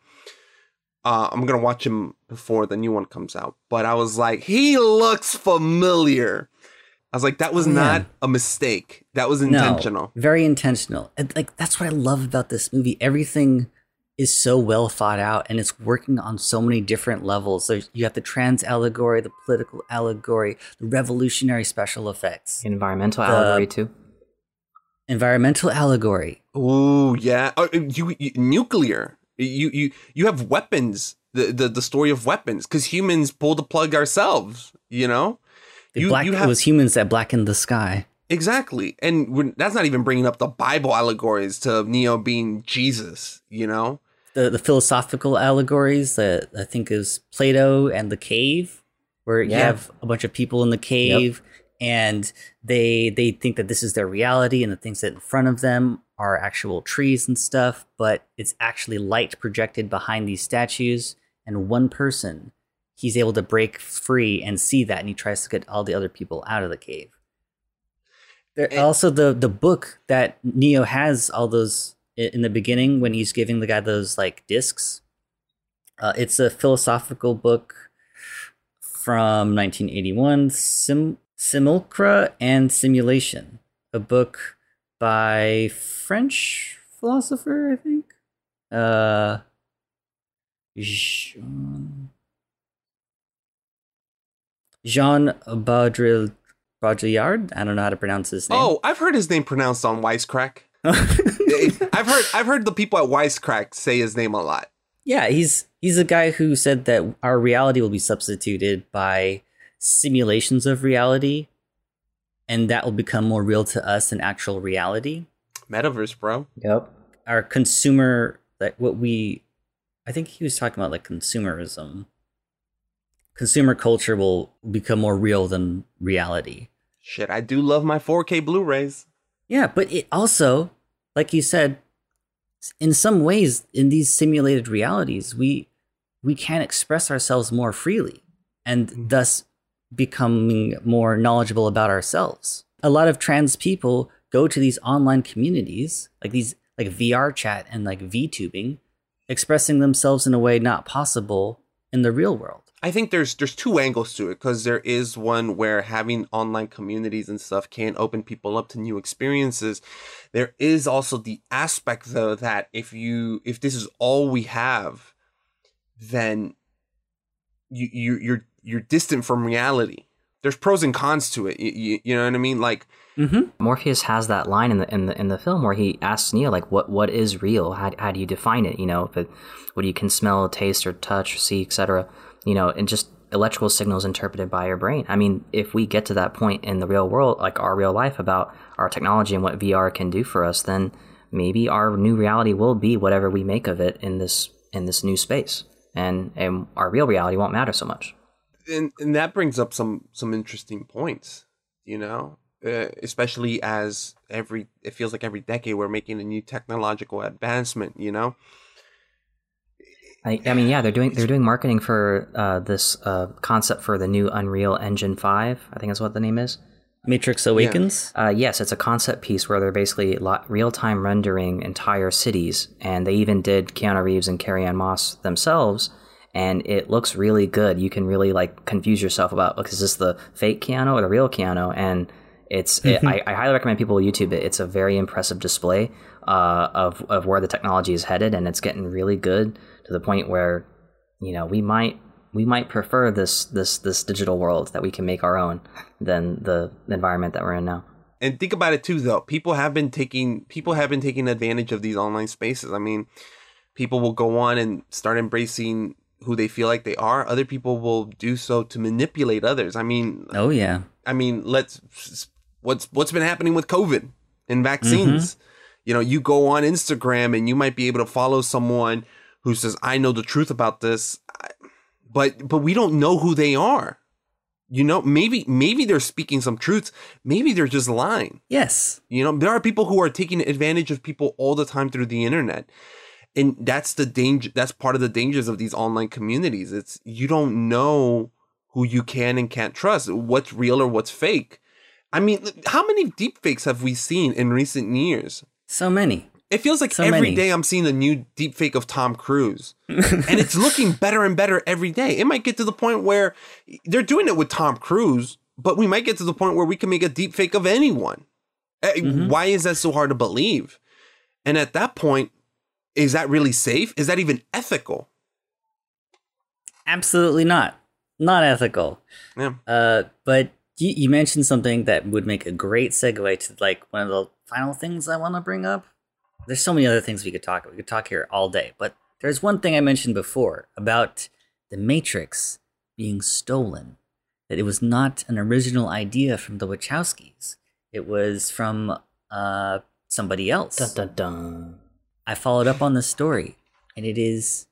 Uh, I'm going to watch him before the new one comes out. But I was like, he looks familiar. I was like, that was yeah. not a mistake. That was intentional. No, very intentional. And, like, that's what I love about this movie. Everything is so well thought out, and it's working on so many different levels. So you have the trans allegory, the political allegory, the revolutionary special effects. Environmental the allegory, too. Environmental allegory. Ooh, yeah. Oh, you, you, nuclear. You you you have weapons, the, the, the story of weapons, because humans pull the plug ourselves, you know? You, black, you have, it was humans that blackened the sky. Exactly. And when, that's not even bringing up the Bible allegories to Neo being Jesus, you know? The the philosophical allegories that I think is Plato and the cave, where yeah. you have a bunch of people in the cave, yep. and they they think that this is their reality, and the things that in front of them are actual trees and stuff, but it's actually light projected behind these statues, and one person, he's able to break free and see that, and he tries to get all the other people out of the cave. There, and also the the book that Neo has all those in the beginning when he's giving the guy those, like, discs. Uh, it's a philosophical book from nineteen eighty-one, Sim- Simulacra and Simulation, a book by French philosopher, I think. Uh, Jean, Jean Baudrillard. I don't know how to pronounce his name. Oh, I've heard his name pronounced on Wisecrack. I've heard I've heard the people at Wisecrack say his name a lot. Yeah, he's he's a guy who said that our reality will be substituted by simulations of reality. And that will become more real to us than actual reality. Metaverse, bro. Yep. Our consumer, like what we, I think he was talking about, like, consumerism. Consumer culture will become more real than reality. Shit, I do love my four K Blu-rays. Yeah, but it also, like you said, in some ways, in these simulated realities, we we can express ourselves more freely, and mm-hmm. thus becoming more knowledgeable about ourselves. A lot of trans people go to these online communities, like these, like V R chat and like VTubing, expressing themselves in a way not possible in the real world. I think there's there's two angles to it, because there is one where having online communities and stuff can open people up to new experiences. There is also the aspect, though, that if you if this is all we have, then you you you're you're distant from reality. There's pros and cons to it. You, you, you know what I mean? Like, mm-hmm. Morpheus has that line in the, in the, in the film where he asks Neo, like, what, what is real? How, how do you define it? You know, if it, what you can smell, taste, or touch, or see, et cetera, you know, and just electrical signals interpreted by your brain. I mean, if we get to that point in the real world, like our real life, about our technology and what V R can do for us, then maybe our new reality will be whatever we make of it in this, in this new space, and, and our real reality won't matter so much. And, and that brings up some some interesting points, you know, uh, especially as every it feels like every decade we're making a new technological advancement, you know. I, I mean, yeah, they're doing they're doing marketing for uh, this uh, concept for the new Unreal Engine five. I think that's what the name is. Matrix Awakens? Yeah. Uh, yes, it's a concept piece where they're basically real-time rendering entire cities, and they even did Keanu Reeves and Carrie-Anne Moss themselves, and it looks really good. You can really like confuse yourself about, look, is this the fake Keanu or the real Keanu? And it's mm-hmm. it, I, I highly recommend people YouTube it. It's a very impressive display uh, of of where the technology is headed, and it's getting really good to the point where, you know, we might. We might prefer this this this digital world that we can make our own than the environment that we're in now. And think about it too, though. People have been taking people have been taking advantage of these online spaces. I mean, people will go on and start embracing who they feel like they are. Other people will do so to manipulate others. I mean, oh yeah. I mean, let's what's what's been happening with COVID and vaccines. Mm-hmm. You know, you go on Instagram and you might be able to follow someone who says, "I know the truth about this." I, But but we don't know who they are. You know, maybe maybe they're speaking some truths. Maybe they're just lying. Yes. You know, there are people who are taking advantage of people all the time through the internet. And that's the danger. That's part of the dangers of these online communities. It's you don't know who you can and can't trust, what's real or what's fake. I mean, how many deepfakes have we seen in recent years? So many. It feels like so every many. day I'm seeing a new deepfake of Tom Cruise. And it's looking better and better every day. It might get to the point where they're doing it with Tom Cruise, but we might get to the point where we can make a deepfake of anyone. Mm-hmm. Why is that so hard to believe? And at that point, is that really safe? Is that even ethical? Absolutely not. Not ethical. Yeah. Uh, but you, you mentioned something that would make a great segue to like one of the final things I want to bring up. There's so many other things we could talk about. We could talk here all day. But there's one thing I mentioned before about the Matrix being stolen, that it was not an original idea from the Wachowskis. It was from uh, somebody else. Dun, dun, dun. I followed up on this story, and it is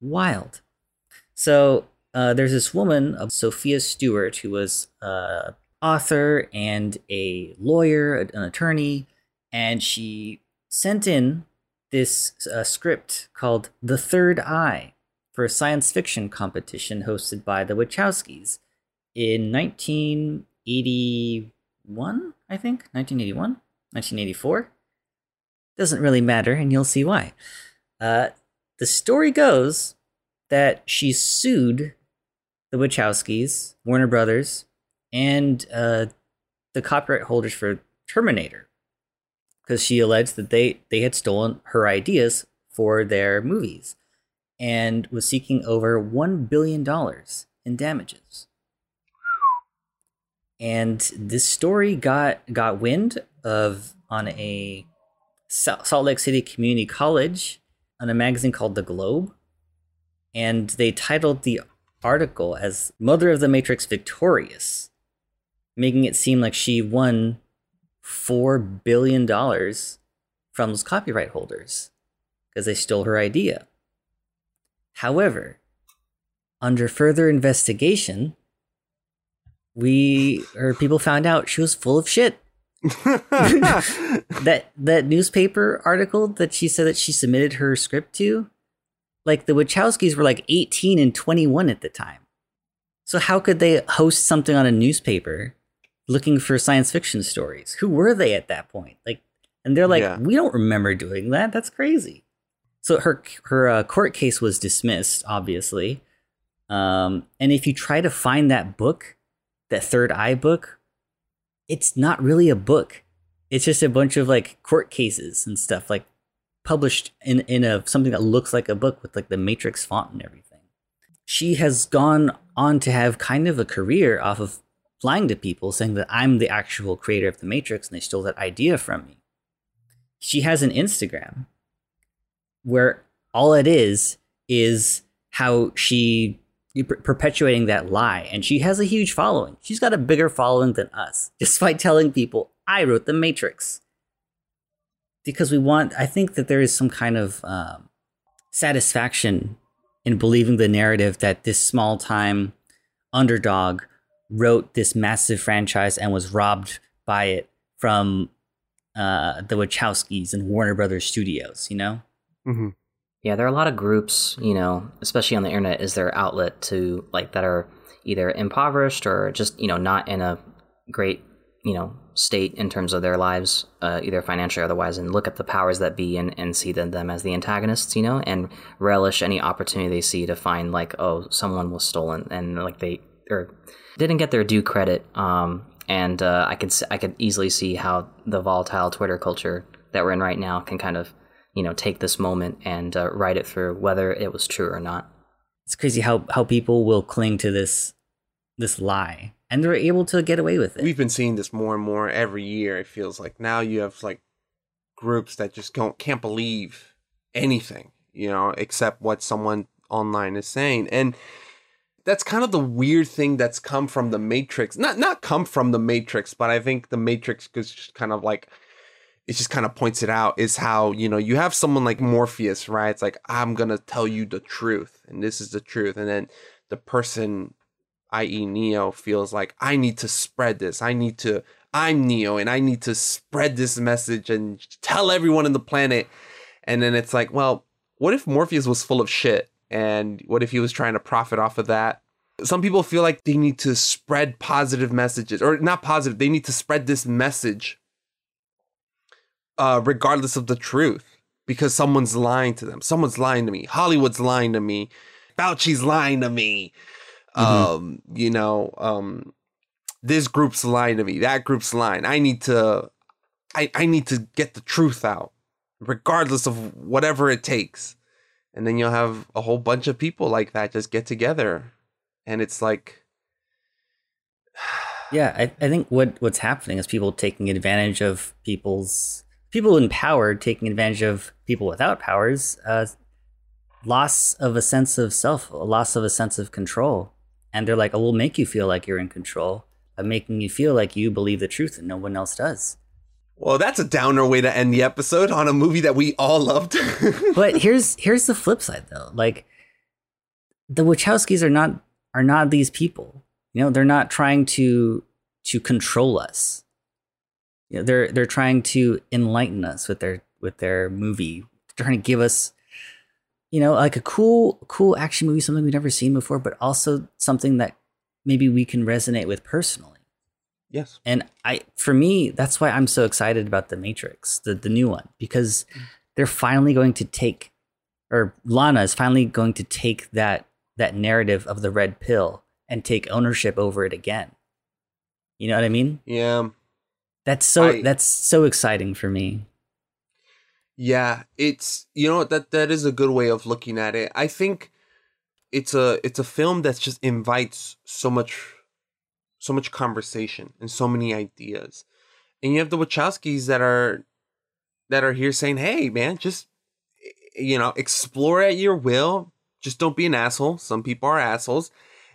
wild. So uh, there's this woman, Sophia Stewart, who was an author and a lawyer, an attorney, and she sent in this uh, script called The Third Eye for a science fiction competition hosted by the Wachowskis in nineteen eighty-one, I think? nineteen eighty-one? nineteen eighty-four? Doesn't really matter, and you'll see why. Uh, the story goes that she sued the Wachowskis, Warner Brothers, and uh, the copyright holders for Terminator, because she alleged that they, they had stolen her ideas for their movies and was seeking over one billion dollars in damages. And this story got, got wind of on a Salt Lake City community college on a magazine called The Globe. And they titled the article as Mother of the Matrix Victorious, making it seem like she won four billion dollars from those copyright holders because they stole her idea. However, under further investigation, we or people found out she was full of shit. that that newspaper article that she said that she submitted her script to, like the Wachowskis were like eighteen and twenty-one at the time. So how could they host something on a newspaper looking for science fiction stories? Who were they at that point? Like, and they're like, yeah. We don't remember doing that. That's crazy. So her her uh, court case was dismissed, obviously. Um, and if you try to find that book, that Third Eye book, it's not really a book. It's just a bunch of like court cases and stuff, like published in in a something that looks like a book with like the Matrix font and everything. She has gone on to have kind of a career off of lying to people, saying that I'm the actual creator of the Matrix and they stole that idea from me. She has an Instagram where all it is is how she perpetuating that lie, and she has a huge following. She's got a bigger following than us just by telling people I wrote the Matrix, because we want I think that there is some kind of um, satisfaction in believing the narrative that this small time underdog wrote this massive franchise and was robbed by it from uh, the Wachowskis and Warner Brothers Studios, you know? Mm-hmm. Yeah, there are a lot of groups, you know, especially on the internet, is their outlet to, like, that are either impoverished or just, you know, not in a great, you know, state in terms of their lives, uh, either financially or otherwise, and look at the powers that be and, and see them, them as the antagonists, you know, and relish any opportunity they see to find like, oh, someone was stolen and like they or didn't get their due credit. Um, and uh, I could I could easily see how the volatile Twitter culture that we're in right now can kind of, you know, take this moment and uh, write it through, whether it was true or not. It's crazy how, how people will cling to this this lie. And they're able to get away with it. We've been seeing this more and more every year, it feels like. Now you have, like, groups that just don't, can't believe anything, you know, except what someone online is saying. And that's kind of the weird thing that's come from the Matrix. Not not come from the Matrix, but I think the Matrix is just kind of like, it just kind of points it out, is how, you know, you have someone like Morpheus, right? It's like, I'm going to tell you the truth, and this is the truth. And then the person, that is. Neo, feels like, I need to spread this. I need to, I'm Neo, and I need to spread this message and tell everyone on the planet. And then it's like, well, what if Morpheus was full of shit? And what if he was trying to profit off of that? Some people feel like they need to spread positive messages, or not positive, they need to spread this message uh, regardless of the truth, because someone's lying to them. Someone's lying to me. Hollywood's lying to me. Fauci's lying to me. Mm-hmm. Um, you know, um, this group's lying to me, that group's lying. I need to, I, I need to get the truth out, regardless of whatever it takes. And then you'll have a whole bunch of people like that just get together. And it's like, yeah, I, I think what, what's happening is people taking advantage of people's, people in power, taking advantage of people without powers, uh, loss of a sense of self, a loss of a sense of control. And they're like, oh, we'll make you feel like you're in control by making you feel like you believe the truth and no one else does. Well, that's a downer way to end the episode on a movie that we all loved. But here's here's the flip side, though. Like, the Wachowskis are not are not these people. You know, they're not trying to to control us. You know, they're they're trying to enlighten us with their with their movie, they're trying to give us, you know, like a cool, cool action movie, something we've never seen before, but also something that maybe we can resonate with personally. Yes. And I, for me, that's why I'm so excited about The Matrix, the, the new one, because they're finally going to take, or Lana is finally going to take that, that narrative of the red pill and take ownership over it again. You know what I mean? Yeah. That's so, I, that's so exciting for me. Yeah, it's, you know, that that is a good way of looking at it. I think it's a it's a film that just invites so much so much conversation and so many ideas. And you have the Wachowskis that are that are here saying, "Hey, man, just, you know, explore at your will. Just don't be an asshole. Some people are assholes."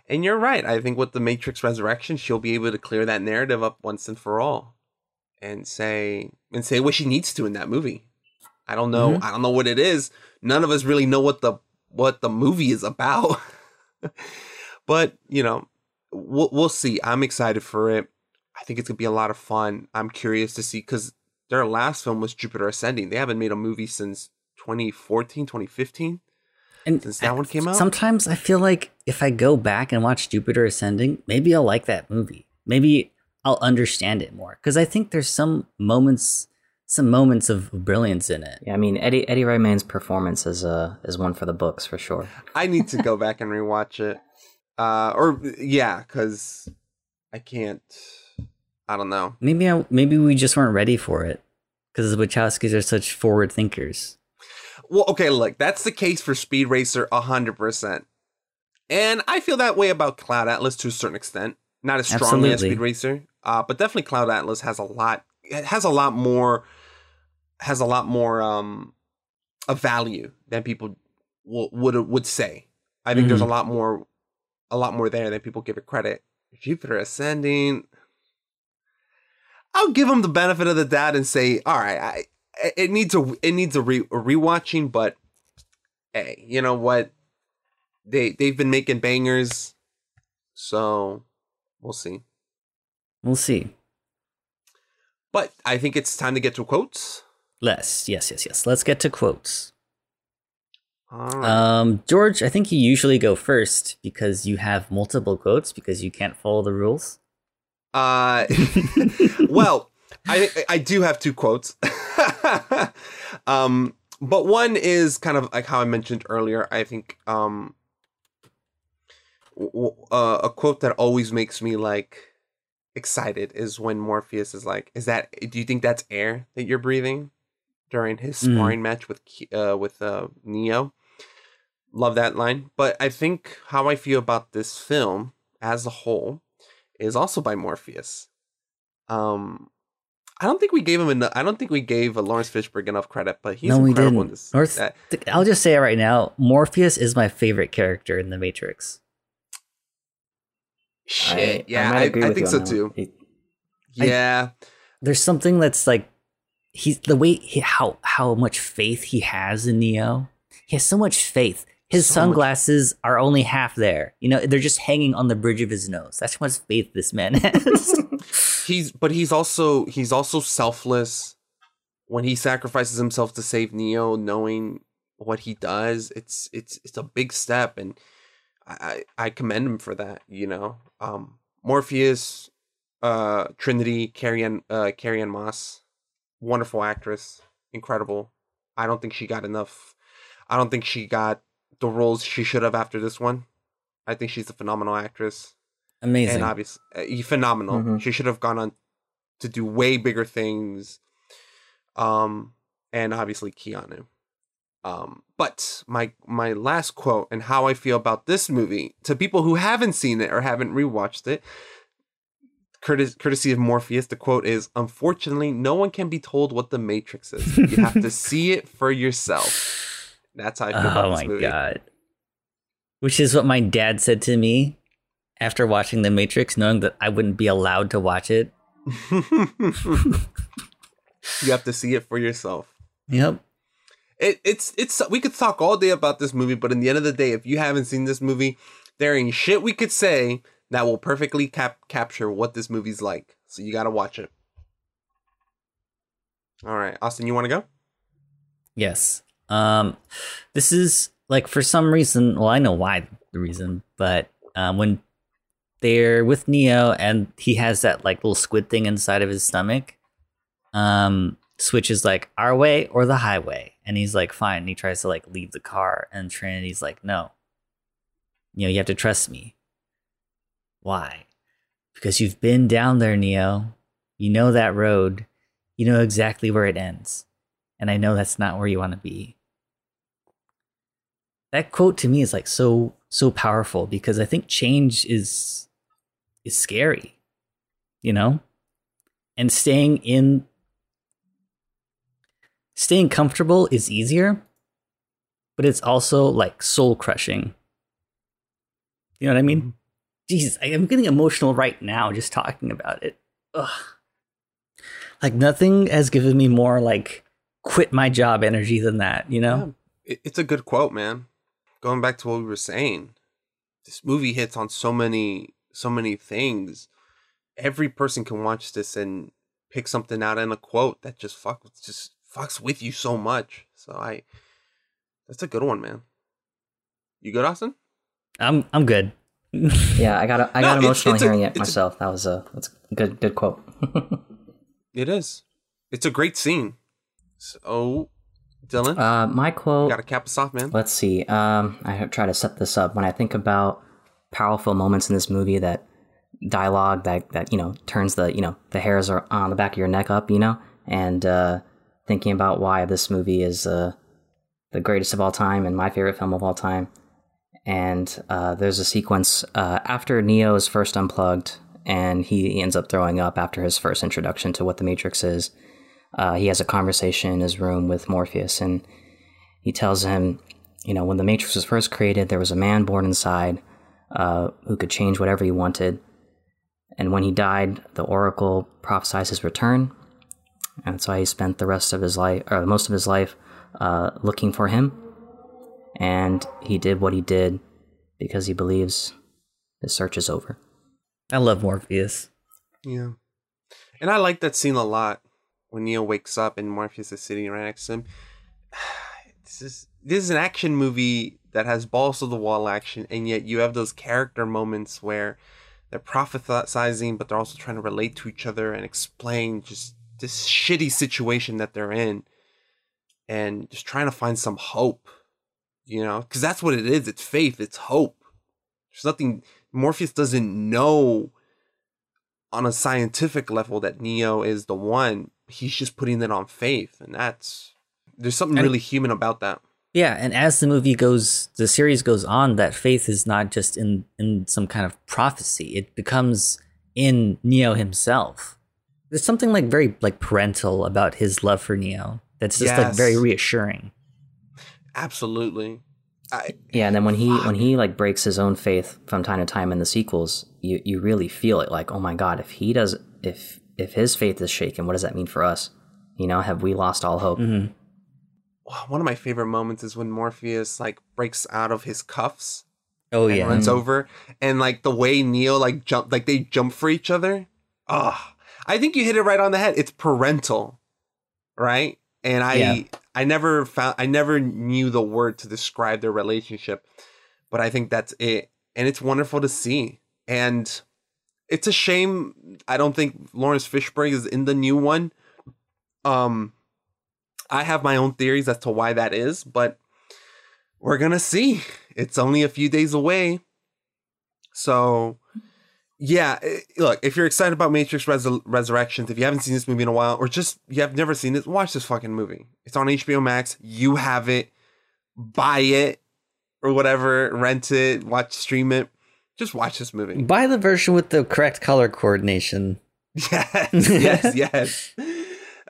And you're right. I think with The Matrix Resurrection, she'll be able to clear that narrative up once and for all and say and say what she needs to in that movie. I don't know. Mm-hmm. I don't know what it is. None of us really know what the what the movie is about. But, you know, we'll, we'll see. I'm excited for it. I think it's going to be a lot of fun. I'm curious to see, because their last film was Jupiter Ascending. They haven't made a movie since twenty fourteen, twenty fifteen. And since that I, one came out. Sometimes I feel like if I go back and watch Jupiter Ascending, maybe I'll like that movie. Maybe I'll understand it more, because I think there's some moments... some moments of brilliance in it. Yeah, I mean, Eddie Eddie Redmayne's performance is uh is one for the books for sure. I need to go back and rewatch it, uh, or yeah, because I can't. I don't know. Maybe I, maybe we just weren't ready for it because the Wachowskis are such forward thinkers. Well, okay, look, that's the case for Speed Racer a hundred percent, and I feel that way about Cloud Atlas to a certain extent. Not as strongly Absolutely. as Speed Racer, uh, but definitely Cloud Atlas has a lot. It has a lot more. has a lot more um, of value than people w- would would say. I think mm-hmm. there's a lot more a lot more there than people give it credit. Jupiter Ascending, I'll give them the benefit of the doubt and say, all right, I, it needs a it needs a, re- a rewatching, but hey, you know what? They they've been making bangers, so we'll see. We'll see. But I think it's time to get to quotes. Yes, yes, yes, yes. Let's get to quotes. All right. Um, George, I think you usually go first because you have multiple quotes because you can't follow the rules. Uh, well, I I do have two quotes. um, but one is kind of like how I mentioned earlier. I think um, w- uh, a quote that always makes me like excited is when Morpheus is like, "Is that? Do you think that's air that you're breathing?" During his sparring mm. match with uh, with uh, Neo. Love that line. But I think how I feel about this film as a whole is also by Morpheus. Um, I don't think we gave him enough. I don't think we gave Laurence Fishburne enough credit, but he's no, incredible in this. North, I'll just say it right now. Morpheus is my favorite character in The Matrix. Shit. I, yeah, I, I, I think so too. He, yeah. I, there's something that's like, he's the way he, how how much faith he has in Neo. He has so much faith. His so sunglasses much. Are only half there. You know, they're just hanging on the bridge of his nose. That's how much faith this man has. he's but he's also he's also selfless. When he sacrifices himself to save Neo, knowing what he does, it's it's it's a big step, and I I commend him for that. You know, um, Morpheus, uh, Trinity, Carrie-Anne uh, Carrie-Anne Moss. Wonderful actress, incredible. I don't think she got enough. I don't think she got the roles she should have after this one. I think she's a phenomenal actress. Amazing. And obviously, uh, phenomenal. Mm-hmm. She should have gone on to do way bigger things. Um, and obviously Keanu. Um, but my my last quote and how I feel about this movie to people who haven't seen it or haven't rewatched it. Courtes- courtesy of Morpheus, the quote is, "Unfortunately, no one can be told what The Matrix is. You have to see it for yourself." That's how I feel oh about this movie. Oh my god. Which is what my dad said to me after watching The Matrix, knowing that I wouldn't be allowed to watch it. You have to see it for yourself. Yep. It, it's it's we could talk all day about this movie, but in the end of the day, if you haven't seen this movie, there ain't shit we could say that will perfectly cap- capture what this movie's like. So you got to watch it. All right, Austin, you want to go? Yes. Um, this is, like, for some reason, well, I know why the reason, but um, when they're with Neo and he has that, like, little squid thing inside of his stomach, um, Switch is like, our way or the highway. And he's like, fine. And he tries to, like, leave the car. And Trinity's like, no. You know, you have to trust me. Why? Because you've been down there, Neo. You know that road. You know exactly where it ends. And I know that's not where you want to be. That quote to me is like so, so powerful because I think change is, is scary, you know? And staying in, staying comfortable is easier, but it's also like soul crushing. You know what I mean? Jesus, I am getting emotional right now just talking about it. Ugh. Like, nothing has given me more, like, quit my job energy than that, you know? Yeah. It's a good quote, man. Going back to what we were saying, this movie hits on so many, so many things. Every person can watch this and pick something out in a quote that just, fuck, just fucks with you so much. So I, that's a good one, man. You good, Austin? I'm I'm good. Yeah, I got I got no, emotional it's, it's hearing a, it myself. A, that was a that's a good good quote. It is. It's a great scene. So, Dylan, uh, my quote. Got to cap us off, man. Let's see. Um, I try to set this up. When I think about powerful moments in this movie, that dialogue that that you know turns the you know the hairs are on the back of your neck up, you know, and uh, thinking about why this movie is uh, the greatest of all time and my favorite film of all time. And uh, there's a sequence uh, after Neo is first unplugged and he ends up throwing up after his first introduction to what the Matrix is. Uh, he has a conversation in his room with Morpheus and he tells him, you know, when the Matrix was first created, there was a man born inside uh, who could change whatever he wanted. And when he died, the Oracle prophesied his return. And that's why he spent the rest of his life, or most of his life, uh, looking for him. And he did what he did because he believes his search is over. I love Morpheus. Yeah. And I like that scene a lot when Neo wakes up and Morpheus is sitting right next to him. This is, this is an action movie that has balls to the wall action, and yet you have those character moments where they're prophesizing, but they're also trying to relate to each other and explain just this shitty situation that they're in, and just trying to find some hope, you know, because that's what it is. It's faith. It's hope. There's nothing. Morpheus doesn't know on a scientific level that Neo is the one. He's just putting that on faith, and that's there's something and, really human about that. Yeah, and as the movie goes, the series goes on, that faith is not just in in some kind of prophecy. It becomes in Neo himself. There's something like very like parental about his love for Neo that's just yes. like very reassuring. Absolutely. I, yeah, and then when he when he like breaks his own faith from time to time in the sequels, you you really feel it. Like, oh my God, if he does, if if his faith is shaken, what does that mean for us? You know, have we lost all hope? Mm-hmm. One of my favorite moments is when Morpheus like breaks out of his cuffs. Oh and yeah, runs over, and like the way Neo like jump, like they jump for each other. Ah, oh, I think you hit it right on the head. It's parental, right? And I. Yeah. I never found, I never knew the word to describe their relationship, but I think that's it. And it's wonderful to see. And it's a shame. I don't think Laurence Fishburne is in the new one. Um, I have my own theories as to why that is, but we're going to see. It's only a few days away. So yeah, it, look, if you're excited about Matrix Resur- Resurrections, if you haven't seen this movie in a while, or just you have never seen it, watch this fucking movie. It's on H B O Max. You have it. Buy it or whatever. Rent it. Watch, stream it. Just watch this movie. Buy the version with the correct color coordination. Yes, yes, yes.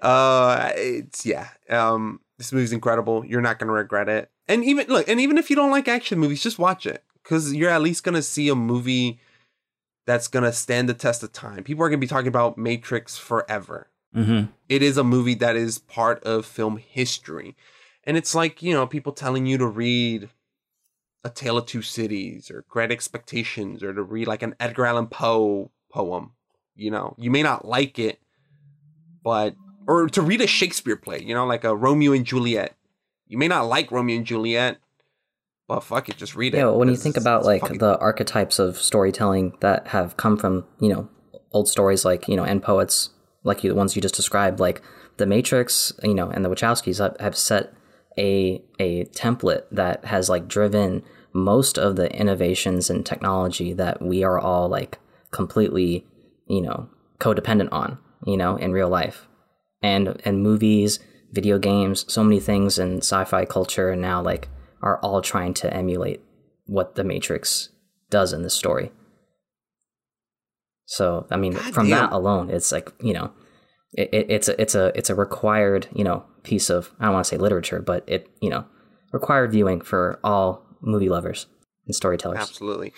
Uh, it's, yeah. Um, this movie's incredible. You're not going to regret it. And even, look, and even if you don't like action movies, just watch it, because you're at least going to see a movie that's going to stand the test of time. People are going to be talking about Matrix forever. Mm-hmm. It is a movie that is part of film history. And it's like, you know, people telling you to read A Tale of Two Cities or Great Expectations, or to read like an Edgar Allan Poe poem. You know, you may not like it, but, or to read a Shakespeare play, you know, like a Romeo and Juliet. You may not like Romeo and Juliet, well, fuck it, just read it. Yeah, well, when you think about like fucking... the archetypes of storytelling that have come from, you know, old stories like, you know, and poets like you, the ones you just described, like The Matrix, you know, and the Wachowskis have, have set a a template that has like driven most of the innovations in technology that we are all like completely, you know, codependent on, you know, in real life. And and movies, video games, so many things in sci-fi culture and now like are all trying to emulate what the Matrix does in this story. So, I mean, God from damn. that alone, it's like, you know, it, it, it's a, it's a, it's a required, you know, piece of, I don't want to say literature, but it, you know, required viewing for all movie lovers and storytellers. Absolutely.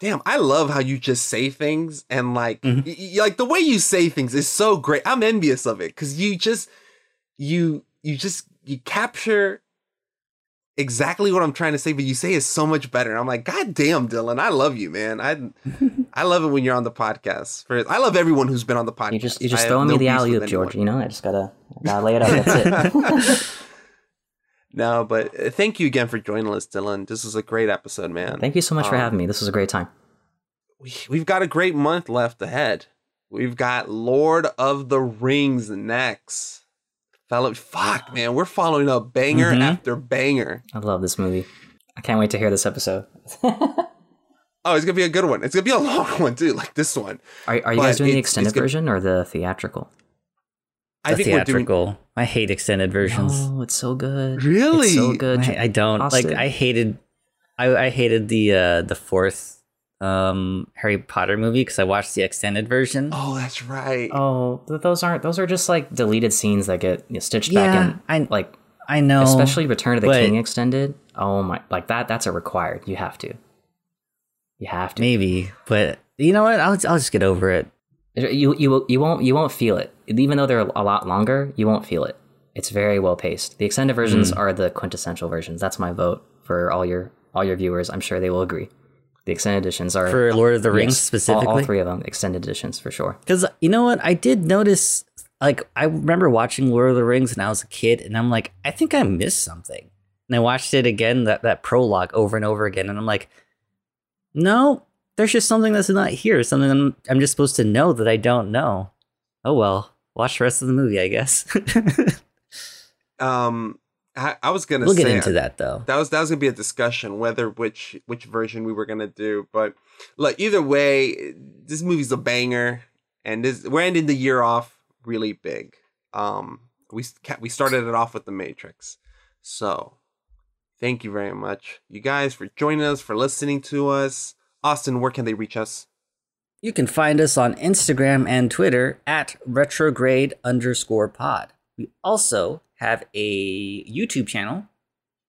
Damn. I love how you just say things, and like, mm-hmm. y- y- like the way you say things is so great. I'm envious of it. 'Cause you just, you, you just, you capture exactly what I'm trying to say, but you say is so much better. And I'm like, God damn, Dylan, I love you, man. I I love it when you're on the podcast. For I love everyone who's been on the podcast. You just, you're just throwing no me the alley-oop, George. You know, I just gotta, gotta lay it up. That's it. No, but thank you again for joining us, Dylan. This was a great episode, man. Thank you so much um, for having me. This was a great time. We, we've got a great month left ahead. We've got Lord of the Rings next. Fellow, fuck, man, we're following up banger mm-hmm. after banger. I love this movie. I can't wait to hear this episode. Oh, it's gonna be a good one. It's gonna be a long one too, like this one. Are, are you guys doing the extended version or the theatrical? I the think theatrical. We're doing... I hate extended versions. Oh, it's so good. Really? It's so good. I, I don't Austin. like. I hated. I, I hated the uh, the fourth um, Harry Potter movie because I watched the extended version. Oh, that's right. Oh, those aren't. Those are just like deleted scenes that get, you know, stitched yeah, back in. I like. I know. Especially Return of the King extended. Oh my! Like that. That's a required. You have to. You have to. Maybe, but you know what? I'll I'll just get over it. You you you won't you won't feel it. Even though they're a lot longer, you won't feel it. It's very well paced. The extended versions mm. are the quintessential versions. That's my vote for all your all your viewers. I'm sure they will agree. The extended editions are... For Lord of the Rings, yes, specifically? All, all three of them, extended editions, for sure. Because, you know what? I did notice, like, I remember watching Lord of the Rings when I was a kid, and I'm like, I think I missed something. And I watched it again, that, that prologue, over and over again, and I'm like, no, there's just something that's not here. Something I'm, I'm just supposed to know that I don't know. Oh, well, watch the rest of the movie, I guess. um, I, I was going to we'll say, get into that, though. That was, that was going to be a discussion, whether which, which version we were going to do. But look, either way, this movie's a banger. And this, we're ending the year off really big. Um, we we started it off with The Matrix. So thank you very much, you guys, for joining us, for listening to us. Austin, where can they reach us? You can find us on Instagram and Twitter at retrograde underscore pod. We also have a YouTube channel,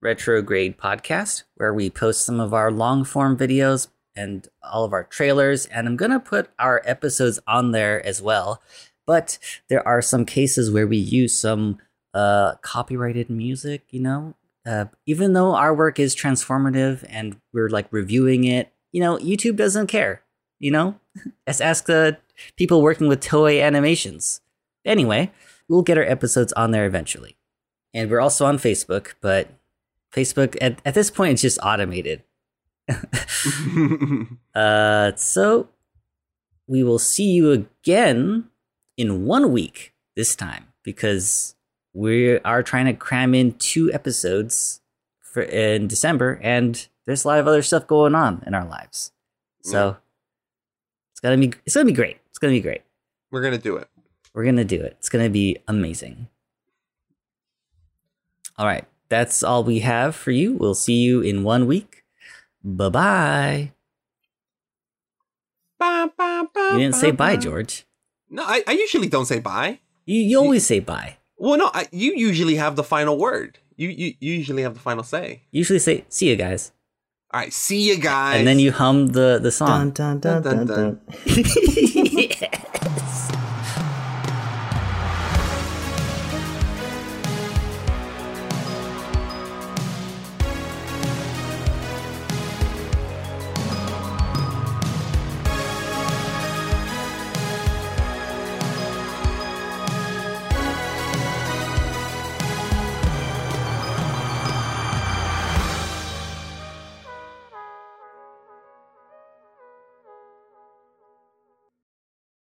Retrograde Podcast, where we post some of our long form videos and all of our trailers. And I'm going to put our episodes on there as well. But there are some cases where we use some uh, copyrighted music, you know, uh, even though our work is transformative and we're like reviewing it. You know, YouTube doesn't care, you know? Let's ask the people working with Toei Animations. Anyway, we'll get our episodes on there eventually. And we're also on Facebook, but Facebook, at, at this point, it's just automated. uh, so, we will see you again in one week this time, because we are trying to cram in two episodes for in December, and there's a lot of other stuff going on in our lives. So yeah. it's gonna be it's gonna be great. It's gonna be great. We're gonna do it. We're gonna do it. It's gonna be amazing. All right. That's all we have for you. We'll see you in one week. Bye-bye. Bye, bye, bye, you didn't bye, say bye, bye, George. No, I, I usually don't say bye. You you always you, say bye. Well, no, I, you usually have the final word. You, you you usually have the final say. You usually say, see you guys. All right, see you guys. And then you hum the, the song. Dun, dun, dun, dun, dun, dun. Dun. Yeah.